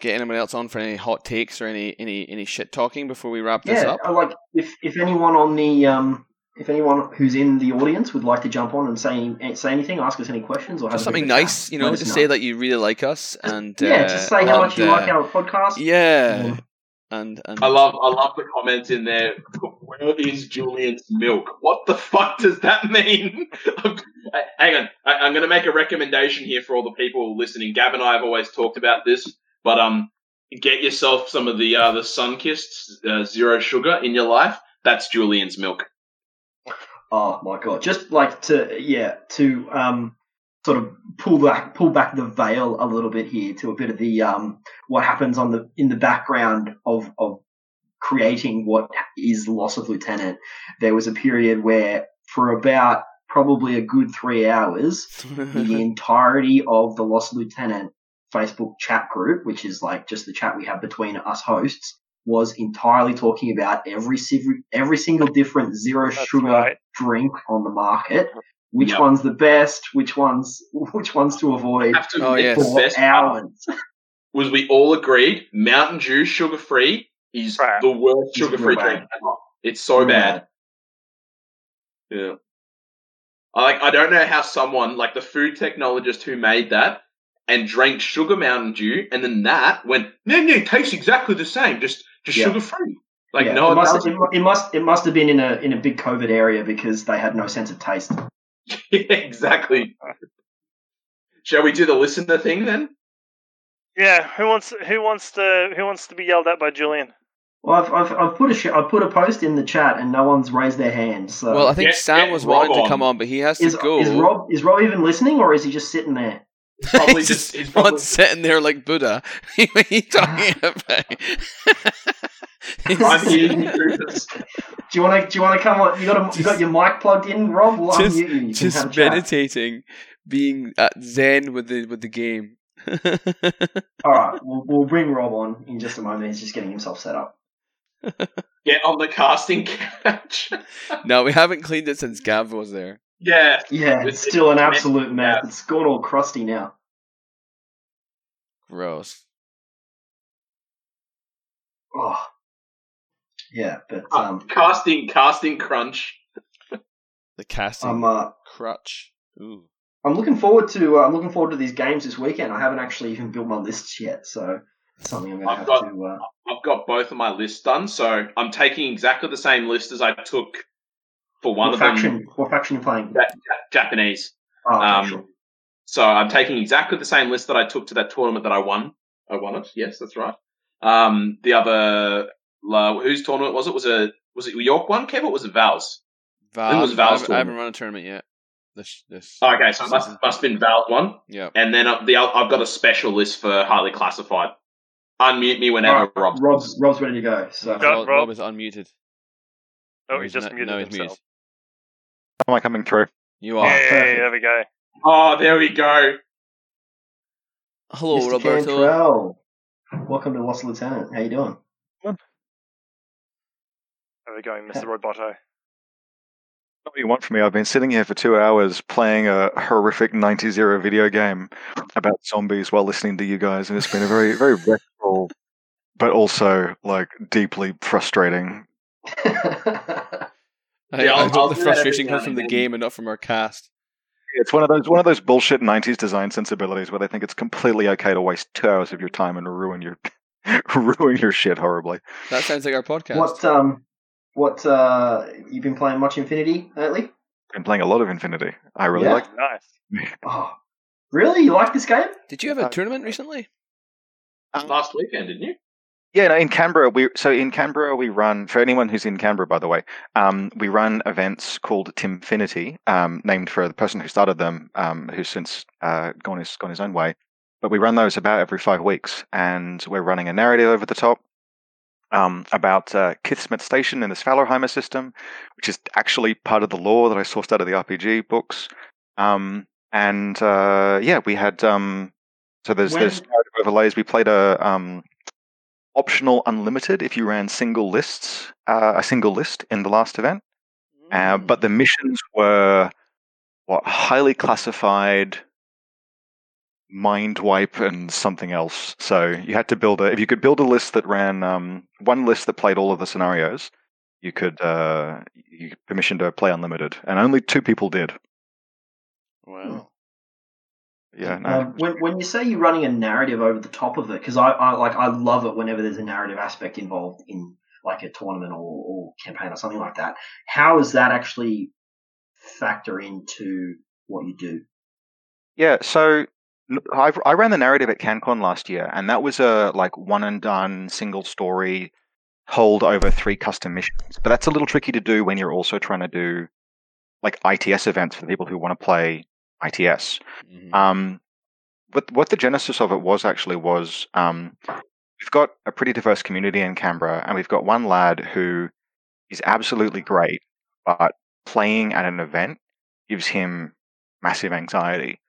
get anyone else on for any hot takes or any shit talking before we wrap this up? Like if anyone on the if anyone who's in the audience would like to jump on and say anything, ask us any questions or have something nice, you know, just say that you really like us and just say how much you like our podcast. Yeah. And I love the comments in there. Where is Julian's milk? What the fuck does that mean? Hang on, I'm going to make a recommendation here for all the people listening. Gab and I have always talked about this, but get yourself some of the Sunkist zero sugar in your life. That's Julian's milk. Oh my god! Just like to sort of pull back the veil a little bit here to a bit of the what happens in the background of creating what is Loss of Lieutenant. There was a period where for about probably a good 3 hours, the entirety of the Loss of Lieutenant Facebook chat group, which is like just the chat we have between us hosts, was entirely talking about every single different zero sugar drink on the market. Which one's the best? Which ones to avoid? For best hours. Was we all agreed Mountain Dew sugar-free is the worst sugar-free drink ever. It's so bad. Yeah. I don't know how someone like the food technologist who made that and drank sugar Mountain Dew and then that went no, tastes exactly the same, just sugar-free. Like it must have been in a big COVID area because they had no sense of taste. Exactly. Shall we do the listener thing then? Yeah. Who wants to be yelled at by Julian? Well, I've put a post in the chat and no one's raised their hand. So. Well, I think Sam was wanting to come on, but he has to go. Is Rob even listening, or is he just sitting there? Probably he's probably sitting there like Buddha. What are you talking about? Do you want to come on? You got your mic plugged in, Rob? Well, just meditating, being at zen with the game. All right, we'll bring Rob on in just a moment. He's just getting himself set up. Get on the casting couch. No, we haven't cleaned it since Gav was there. Yeah, it's still an absolute mess. It's gone all crusty now. Gross. Oh. Yeah, but casting crunch. The casting crutch. Ooh. I'm looking forward to these games this weekend. I haven't actually even built my lists yet, so it's something I'm going to have to. I've got both of my lists done, so I'm taking exactly the same list as I took for one of them. What faction are you playing? Japanese. Oh, sure. So I'm taking exactly the same list that I took to that tournament that I won. I won it. Yes, that's right. The other, whose tournament was it? Was it York one, Kev, or was it Val's? Val's. It was Val's. I haven't run a tournament yet. Okay, so it must have been Val's one. Yeah. And then I've got a special list for highly classified. Unmute me whenever Rob's. Rob's ready to go. So Rob is unmuted. Oh, he's just muted himself. Am I coming through? You are. Hey, there we go. Oh, there we go. Hello, Mr. Roberto. Cantrell. Welcome to Lost Lieutenant. How you doing? Good. How are we going, Mr. Roboto? What do you want from me? I've been sitting here for 2 hours playing a horrific 90-0 video game about zombies while listening to you guys, and it's been a very, very restful, but also like deeply frustrating. I hope the frustration comes from the game and not from our cast. It's one of those bullshit 90s design sensibilities where they think it's completely okay to waste 2 hours of your time and ruin your shit horribly. That sounds like our podcast. What you've been playing much Infinity lately? Been playing a lot of Infinity. I really like it. Nice. Oh, really? You like this game? Did you have a tournament recently? Last weekend, didn't you? Yeah, no, in Canberra we run, for anyone who's in Canberra, by the way, we run events called Timfinity, named for the person who started them, who's since gone his own way. But we run those about every 5 weeks, and we're running a narrative over the top about Kismet Station in the Svalorheimer system, which is actually part of the lore that I sourced out of the RPG books. We had so there's narrative overlays. We played a optional unlimited if you ran a single list in the last event. But the missions were highly classified, Mindwipe, and something else. So you had to if you could build a list that ran one list that played all of the scenarios, you could permission to play unlimited, and only 2 people did. Wow. Yeah. No. When you say you're running a narrative over the top of it, because I love it whenever there's a narrative aspect involved in like a tournament or campaign or something like that. How does that actually factor into what you do? Yeah. So I ran the narrative at CanCon last year, and that was a like one and done single story hold over 3 custom missions. But that's a little tricky to do when you're also trying to do like ITS events for people who want to play ITS. Mm-hmm. But what the genesis of it was we've got a pretty diverse community in Canberra, and we've got one lad who is absolutely great, but playing at an event gives him massive anxiety.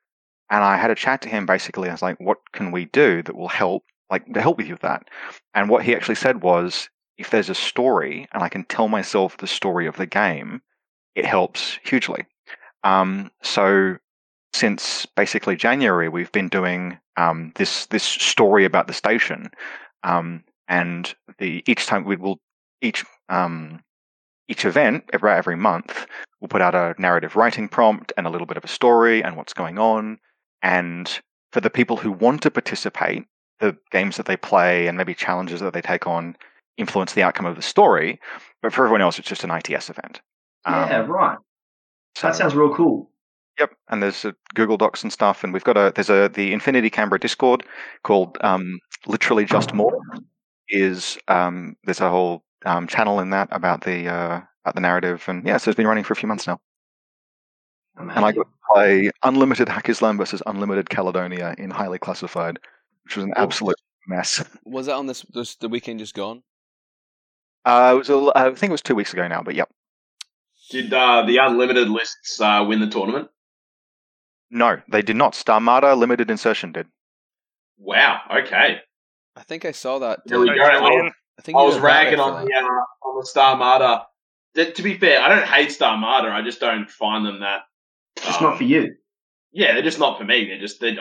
And I had a chat to him basically. I was like, what can we do that will help, like to help with you with that? And what he actually said was, if there's a story and I can tell myself the story of the game, it helps hugely. So since basically January, we've been doing this story about the station, and each time we will each event every month we'll put out a narrative writing prompt and a little bit of a story and what's going on. And for the people who want to participate, the games that they play and maybe challenges that they take on influence the outcome of the story. But for everyone else, it's just an ITS event. Yeah, right. So that sounds real cool. Yep, and there's Google Docs and stuff, and we've got the Infinity Canberra Discord called Literally Just More. There's a whole channel in that about the narrative, and so it's been running for a few months now. Amazing. And I got to play Unlimited Hack Islam versus Unlimited Caledonia in highly classified, which was an absolute mess. Was that on the weekend just gone? I think it was 2 weeks ago now, but yep. Did the unlimited lists win the tournament? No, they did not. Starmata Limited Insertion did. Wow. Okay. I think I saw that. There we go. I was ragging on the Starmata. To be fair, I don't hate Starmata. I just don't find them that. It's just not for you. Yeah, they're just not for me. I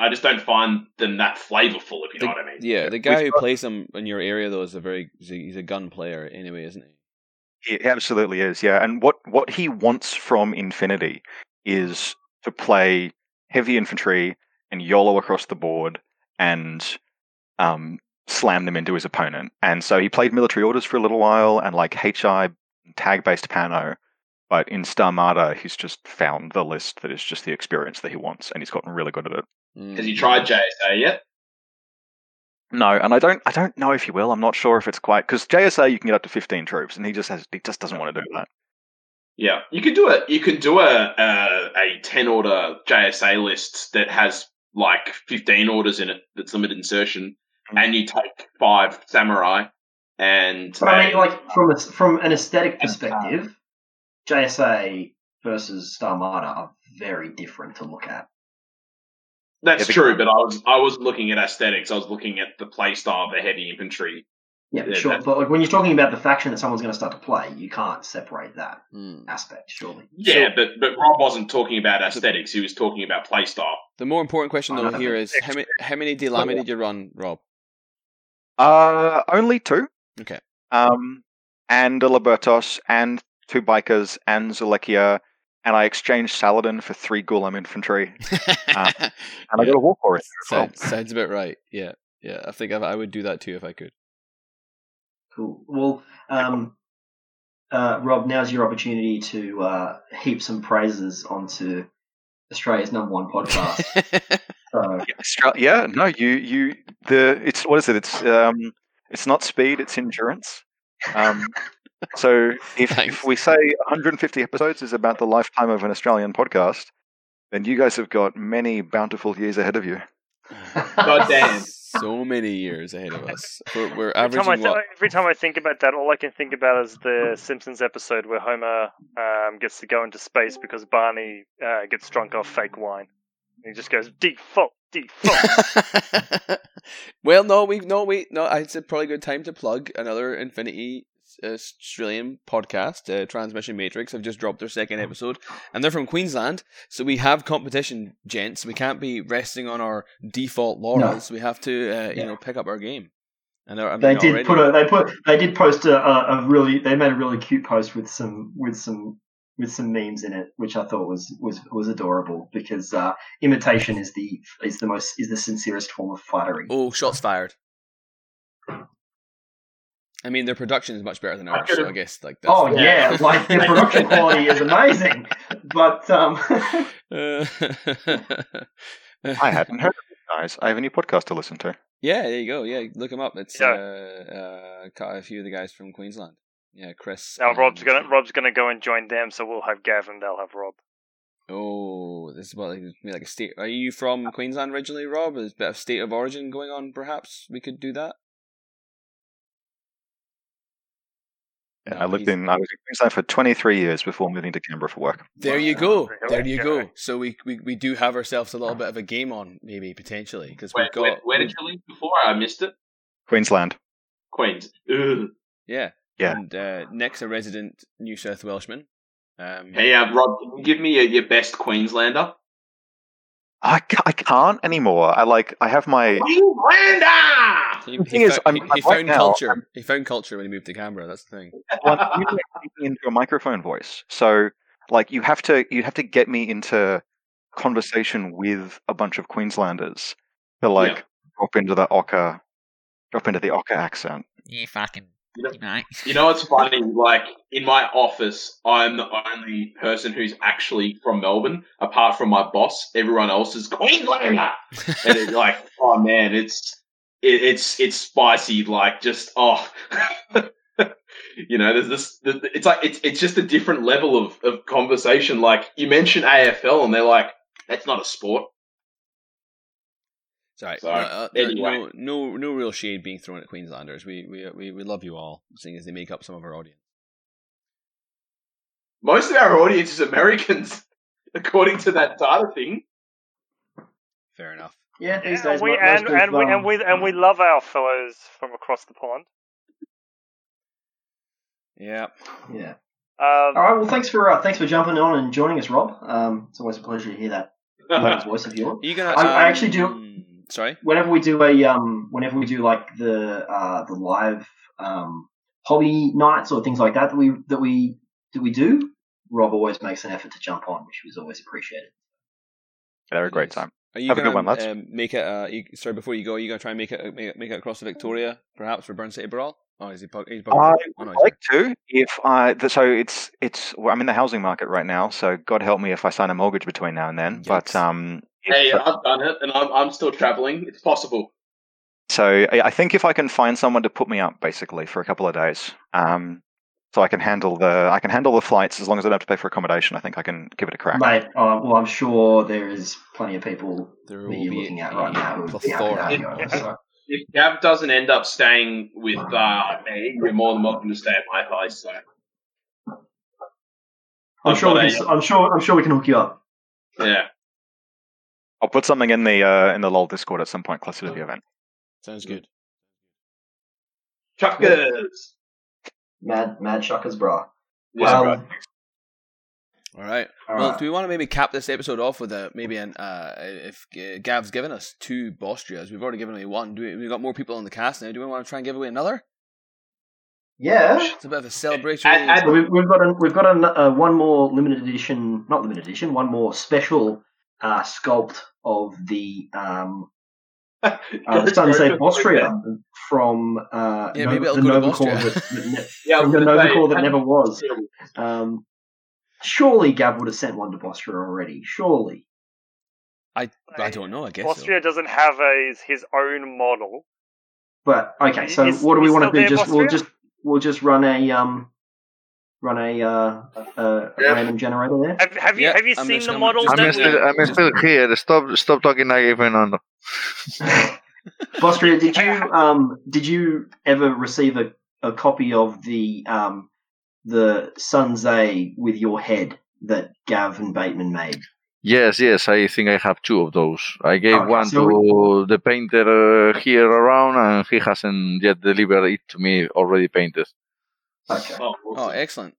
just don't find them that flavorful. If you know what I mean. Yeah, the guy who plays them in your area though is he's a gun player anyway, isn't he? It absolutely is, yeah. And what he wants from Infinity is to play heavy infantry and YOLO across the board and slam them into his opponent. And so he played military orders for a little while and like HI tag-based Pano, but in Starmata, he's just found the list that is just the experience that he wants, and he's gotten really good at it. Has he tried JSA yet? No, and I don't know if he will. I'm not sure if it's quite, because JSA you can get up to 15 troops, and he just doesn't want to do that. Yeah, you could do a 10 order JSA list that has like 15 orders in it. That's limited insertion, and you take 5 samurai. And but I mean, like from an aesthetic perspective, JSA versus Starmata are very different to look at. That's true, but I wasn't looking at aesthetics. I was looking at the play style of the heavy infantry. Yeah, yeah, sure. But like, when you're talking about the faction that someone's going to start to play, you can't separate that aspect, surely. Yeah, sure. but Rob wasn't talking about aesthetics. He was talking about play style. The more important question, though, here is how many Delamy did you run, Rob? Only 2. Okay. And a Libertos and 2 bikers and Zalekia. And I exchanged Saladin for 3 Ghulam infantry, and I got a war horse. Sounds about right. Yeah, yeah. I think I would do that too if I could. Cool. Well, Rob, now's your opportunity to heap some praises onto Australia's #1 podcast. It's what is it? It's not speed, it's endurance. So if we say 150 episodes is about the lifetime of an Australian podcast, then you guys have got many bountiful years ahead of you. God damn. So many years ahead of us. We're averaging every time I think about that, all I can think about is the Simpsons episode where Homer gets to go into space because Barney gets drunk off fake wine. And he just goes, default. Well, no, it's a probably good time to plug another Infinity Australian podcast, Transmission Matrix, have just dropped their 2nd episode, and they're from Queensland, so we have competition, gents. We can't be resting on our default laurels. No. We have to, pick up our game. And they made a really cute post with some memes in it, which I thought was adorable because imitation is the sincerest form of flattery. Oh, shots fired. I mean, their production is much better than ours, so I guess like that. Oh yeah, like their production quality is amazing, but I hadn't heard of these guys. I have a new podcast to listen to. Yeah, there you go. Yeah, look them up. It's a few of the guys from Queensland. Yeah, Chris. Now Rob's gonna go and join them, so we'll have Gav and they'll have Rob. Oh, this is about like a state. Are you from Queensland originally, Rob? There's a bit of state of origin going on. Perhaps we could do that. Yeah, I was in Queensland for 23 years before moving to Canberra for work. There you go. There you go. So we do have ourselves a little bit of a game on, maybe, potentially. Because we've got... where did you leave before? I missed it. Queensland. Queens. Ugh. Yeah. Yeah. And Nick's a resident New South Welshman. Hey, Rob, can you give me your best Queenslander? I can't anymore. I have my... Queenslander! He found culture when he moved to Canberra. That's the thing. Well, I'm usually speaking into a microphone voice, so like you have to get me into conversation with a bunch of Queenslanders to drop into the Ocker accent. Yeah, fucking. You know what's funny? Like in my office, I'm the only person who's actually from Melbourne, apart from my boss. Everyone else is Queenslander, and it's like, oh man, it's spicy, like just There's this. It's like it's just a different level of conversation. Like you mention AFL, and they're like, "That's not a sport." Sorry, anyway. No real shade being thrown at Queenslanders. We love you all, seeing as they make up some of our audience. Most of our audience is Americans, according to that data thing. Fair enough. Yeah, we love our fellows from across the pond. Yeah, yeah. All right. Well, thanks for jumping on and joining us, Rob. It's always a pleasure to hear that voice of yours. I actually do. Sorry. Whenever we do the live hobby nights or things like that that we do, Rob always makes an effort to jump on, which was always appreciated. They were a great time. Are you Have a good one, lads. Make it. Sorry, before you go, are you going to try and make it across to Victoria, perhaps for Burn City Brawl? Oh, is he? I'd like to. I'm in the housing market right now, so God help me if I sign a mortgage between now and then. Yes. But I've done it, and I'm still traveling. It's possible. So I think if I can find someone to put me up, basically, for a couple of days, so I can handle the flights as long as I don't have to pay for accommodation. I think I can give it a crack. Mate, well, I'm sure there is plenty of people that you're looking at right now. If Gav doesn't end up staying with me, you're more than welcome to stay at my place. So. I'm sure we can hook you up. Yeah. I'll put something in the LOL Discord at some point closer to the event. Sounds good. Chuckers! Mad Chuckers, brah. Yeah, bro. Alright. Well, do we want to maybe cap this episode off with if Gav's given us two Bostrias, we've already given away one. We've got more people on the cast now. Do we want to try and give away another? Yeah. It's a bit of a celebration. We've got one more one more special sculpt of the Sunset Austria from the Nova Core that never was. Surely Gav would have sent one to Austria already. Surely. I don't know. I guess Austria doesn't have his own model. But okay, so what do we want to do? We'll just run a random generator there. Have you seen the models? I'm still here. Stop talking like even on. Bostria, did you ever receive a copy of the Sanzai with your head that Gav and Bateman made? Yes. I think I have two of those. I gave one to the painter here around, and he hasn't yet delivered it to me already painted. Okay. Oh, excellent.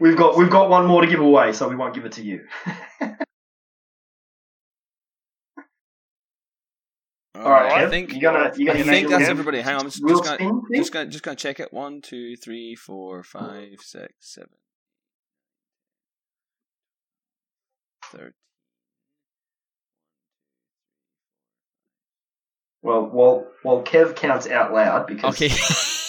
We've got one more to give away, so we won't give it to you. All right. I think that's everybody. Hang on, I'm just gonna check it. 1, 2, 3, 4, 5, 6, 7. 13. Well, while Kev counts out loud because he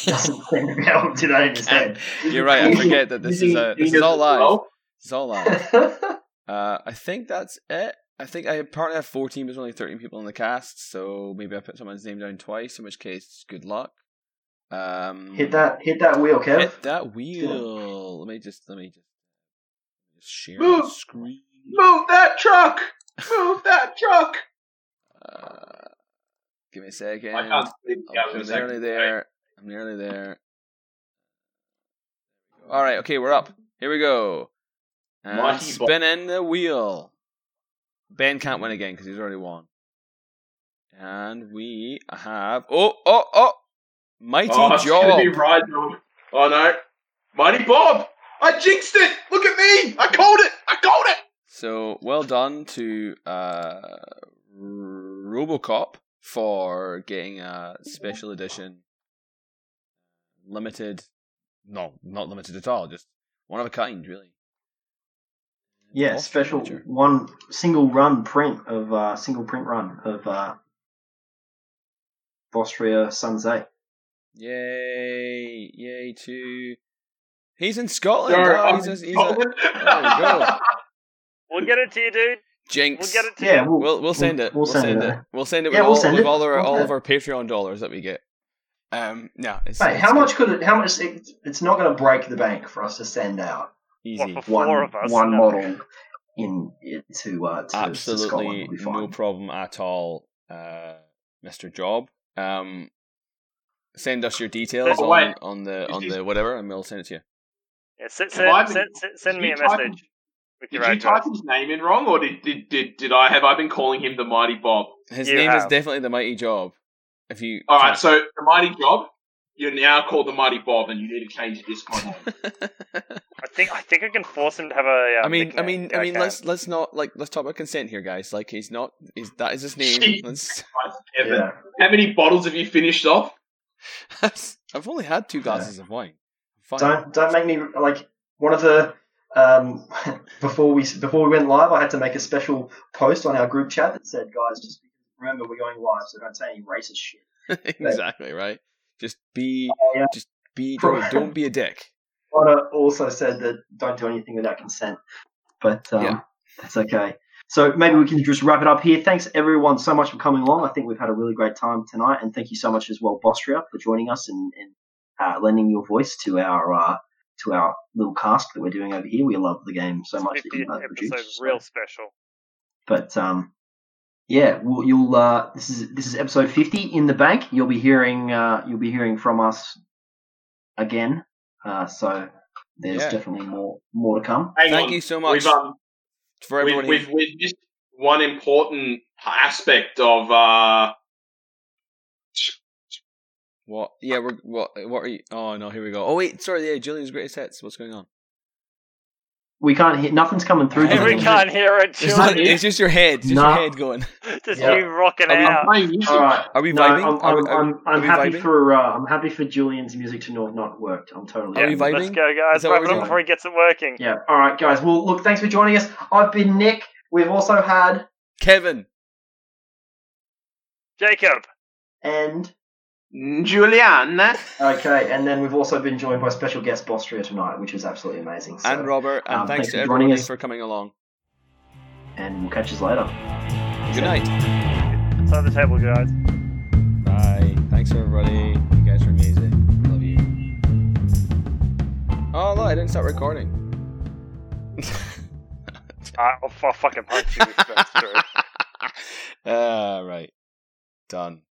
doesn't seem to be able to do that in his head. You're right. I forget that this is all live. It's all live. I think that's it. I think I apparently have 14, but there's only 13 people in the cast, so maybe I put someone's name down twice, in which case, good luck. Hit that wheel, Kev. Hit that wheel. Let me just share the screen. Move that truck! Move that truck! Give me a second. I can't sleep. I'm nearly there. All right, okay, we're up. Here we go. Spin in the wheel. Ben can't win again because he's already won. And we have Mighty Job. Gonna be right, oh no, Mighty Bob! I jinxed it. Look at me! I called it. So well done to RoboCop for getting a special edition, limited. No, not limited at all. Just one of a kind, really. Yeah, special feature. One single print run of Bostria Sanzai. Yay to he's in Scotland. He's in Scotland. There we go. We'll get it to you, dude. Jinx. We'll get it to you. We'll send it. We'll send it with all of our Patreon dollars that we get. How much? It's not going to break the bank for us to send out. Easy. Well, one model in to absolutely Scotland, we'll no problem at all, Mr. Job. Send us your details on the whatever, and we'll send it to you. Yeah, send me a message. Did you type his name in wrong, or did I? Have I been calling him the Mighty Bob? His name is definitely the Mighty Job. So the Mighty Job. You're now called the Mighty Bob, and you need to change this kind of. I think I can force him to have a. I mean. Let's talk about consent here, guys. Like, he's not. That is his name. Yeah. How many bottles have you finished off? I've only had 2 glasses of wine. Fine. Don't make me like one of the Before we went live, I had to make a special post on our group chat that said, "Guys, just remember we're going live, so don't say any racist shit." Exactly right. Just be. Don't be a dick. Otter also said that don't do anything without consent, but that's okay. So maybe we can just wrap it up here. Thanks, everyone, so much for coming along. I think we've had a really great time tonight. And thank you so much as well, Bostria, for joining us and lending your voice to our little cast that we're doing over here. We love the game so much. That you guys produce. Real special. But, this is episode 50 in the bank. You'll be hearing from us again. So there's definitely more to come. Thank you so much. For everyone, we've missed one important aspect of what? Yeah, what are you? Oh no, here we go. Oh wait, sorry. Yeah, Julian's greatest hits. What's going on? We can't hear. Nothing's coming through. We can't hear it. It's just your head. Just your head going. Just you rocking out. All right. Are we vibing? I'm happy for Julian's music to not worked. I'm totally. Are we vibing? Let's go, guys. Wrap it up before he gets it working. Yeah. All right, guys. Well, look. Thanks for joining us. I've been Nick. We've also had Kevin, Jacob, and Julian. Okay, and then we've also been joined by special guest Bostria tonight, which was absolutely amazing. So, and Robert, and thanks to everyone for coming along. And we'll catch you later. Good night. It's on the table, guys. Bye. Thanks, everybody. You guys are amazing. Love you. Oh, look, I didn't start recording. I'll fucking punch you. Right. Done.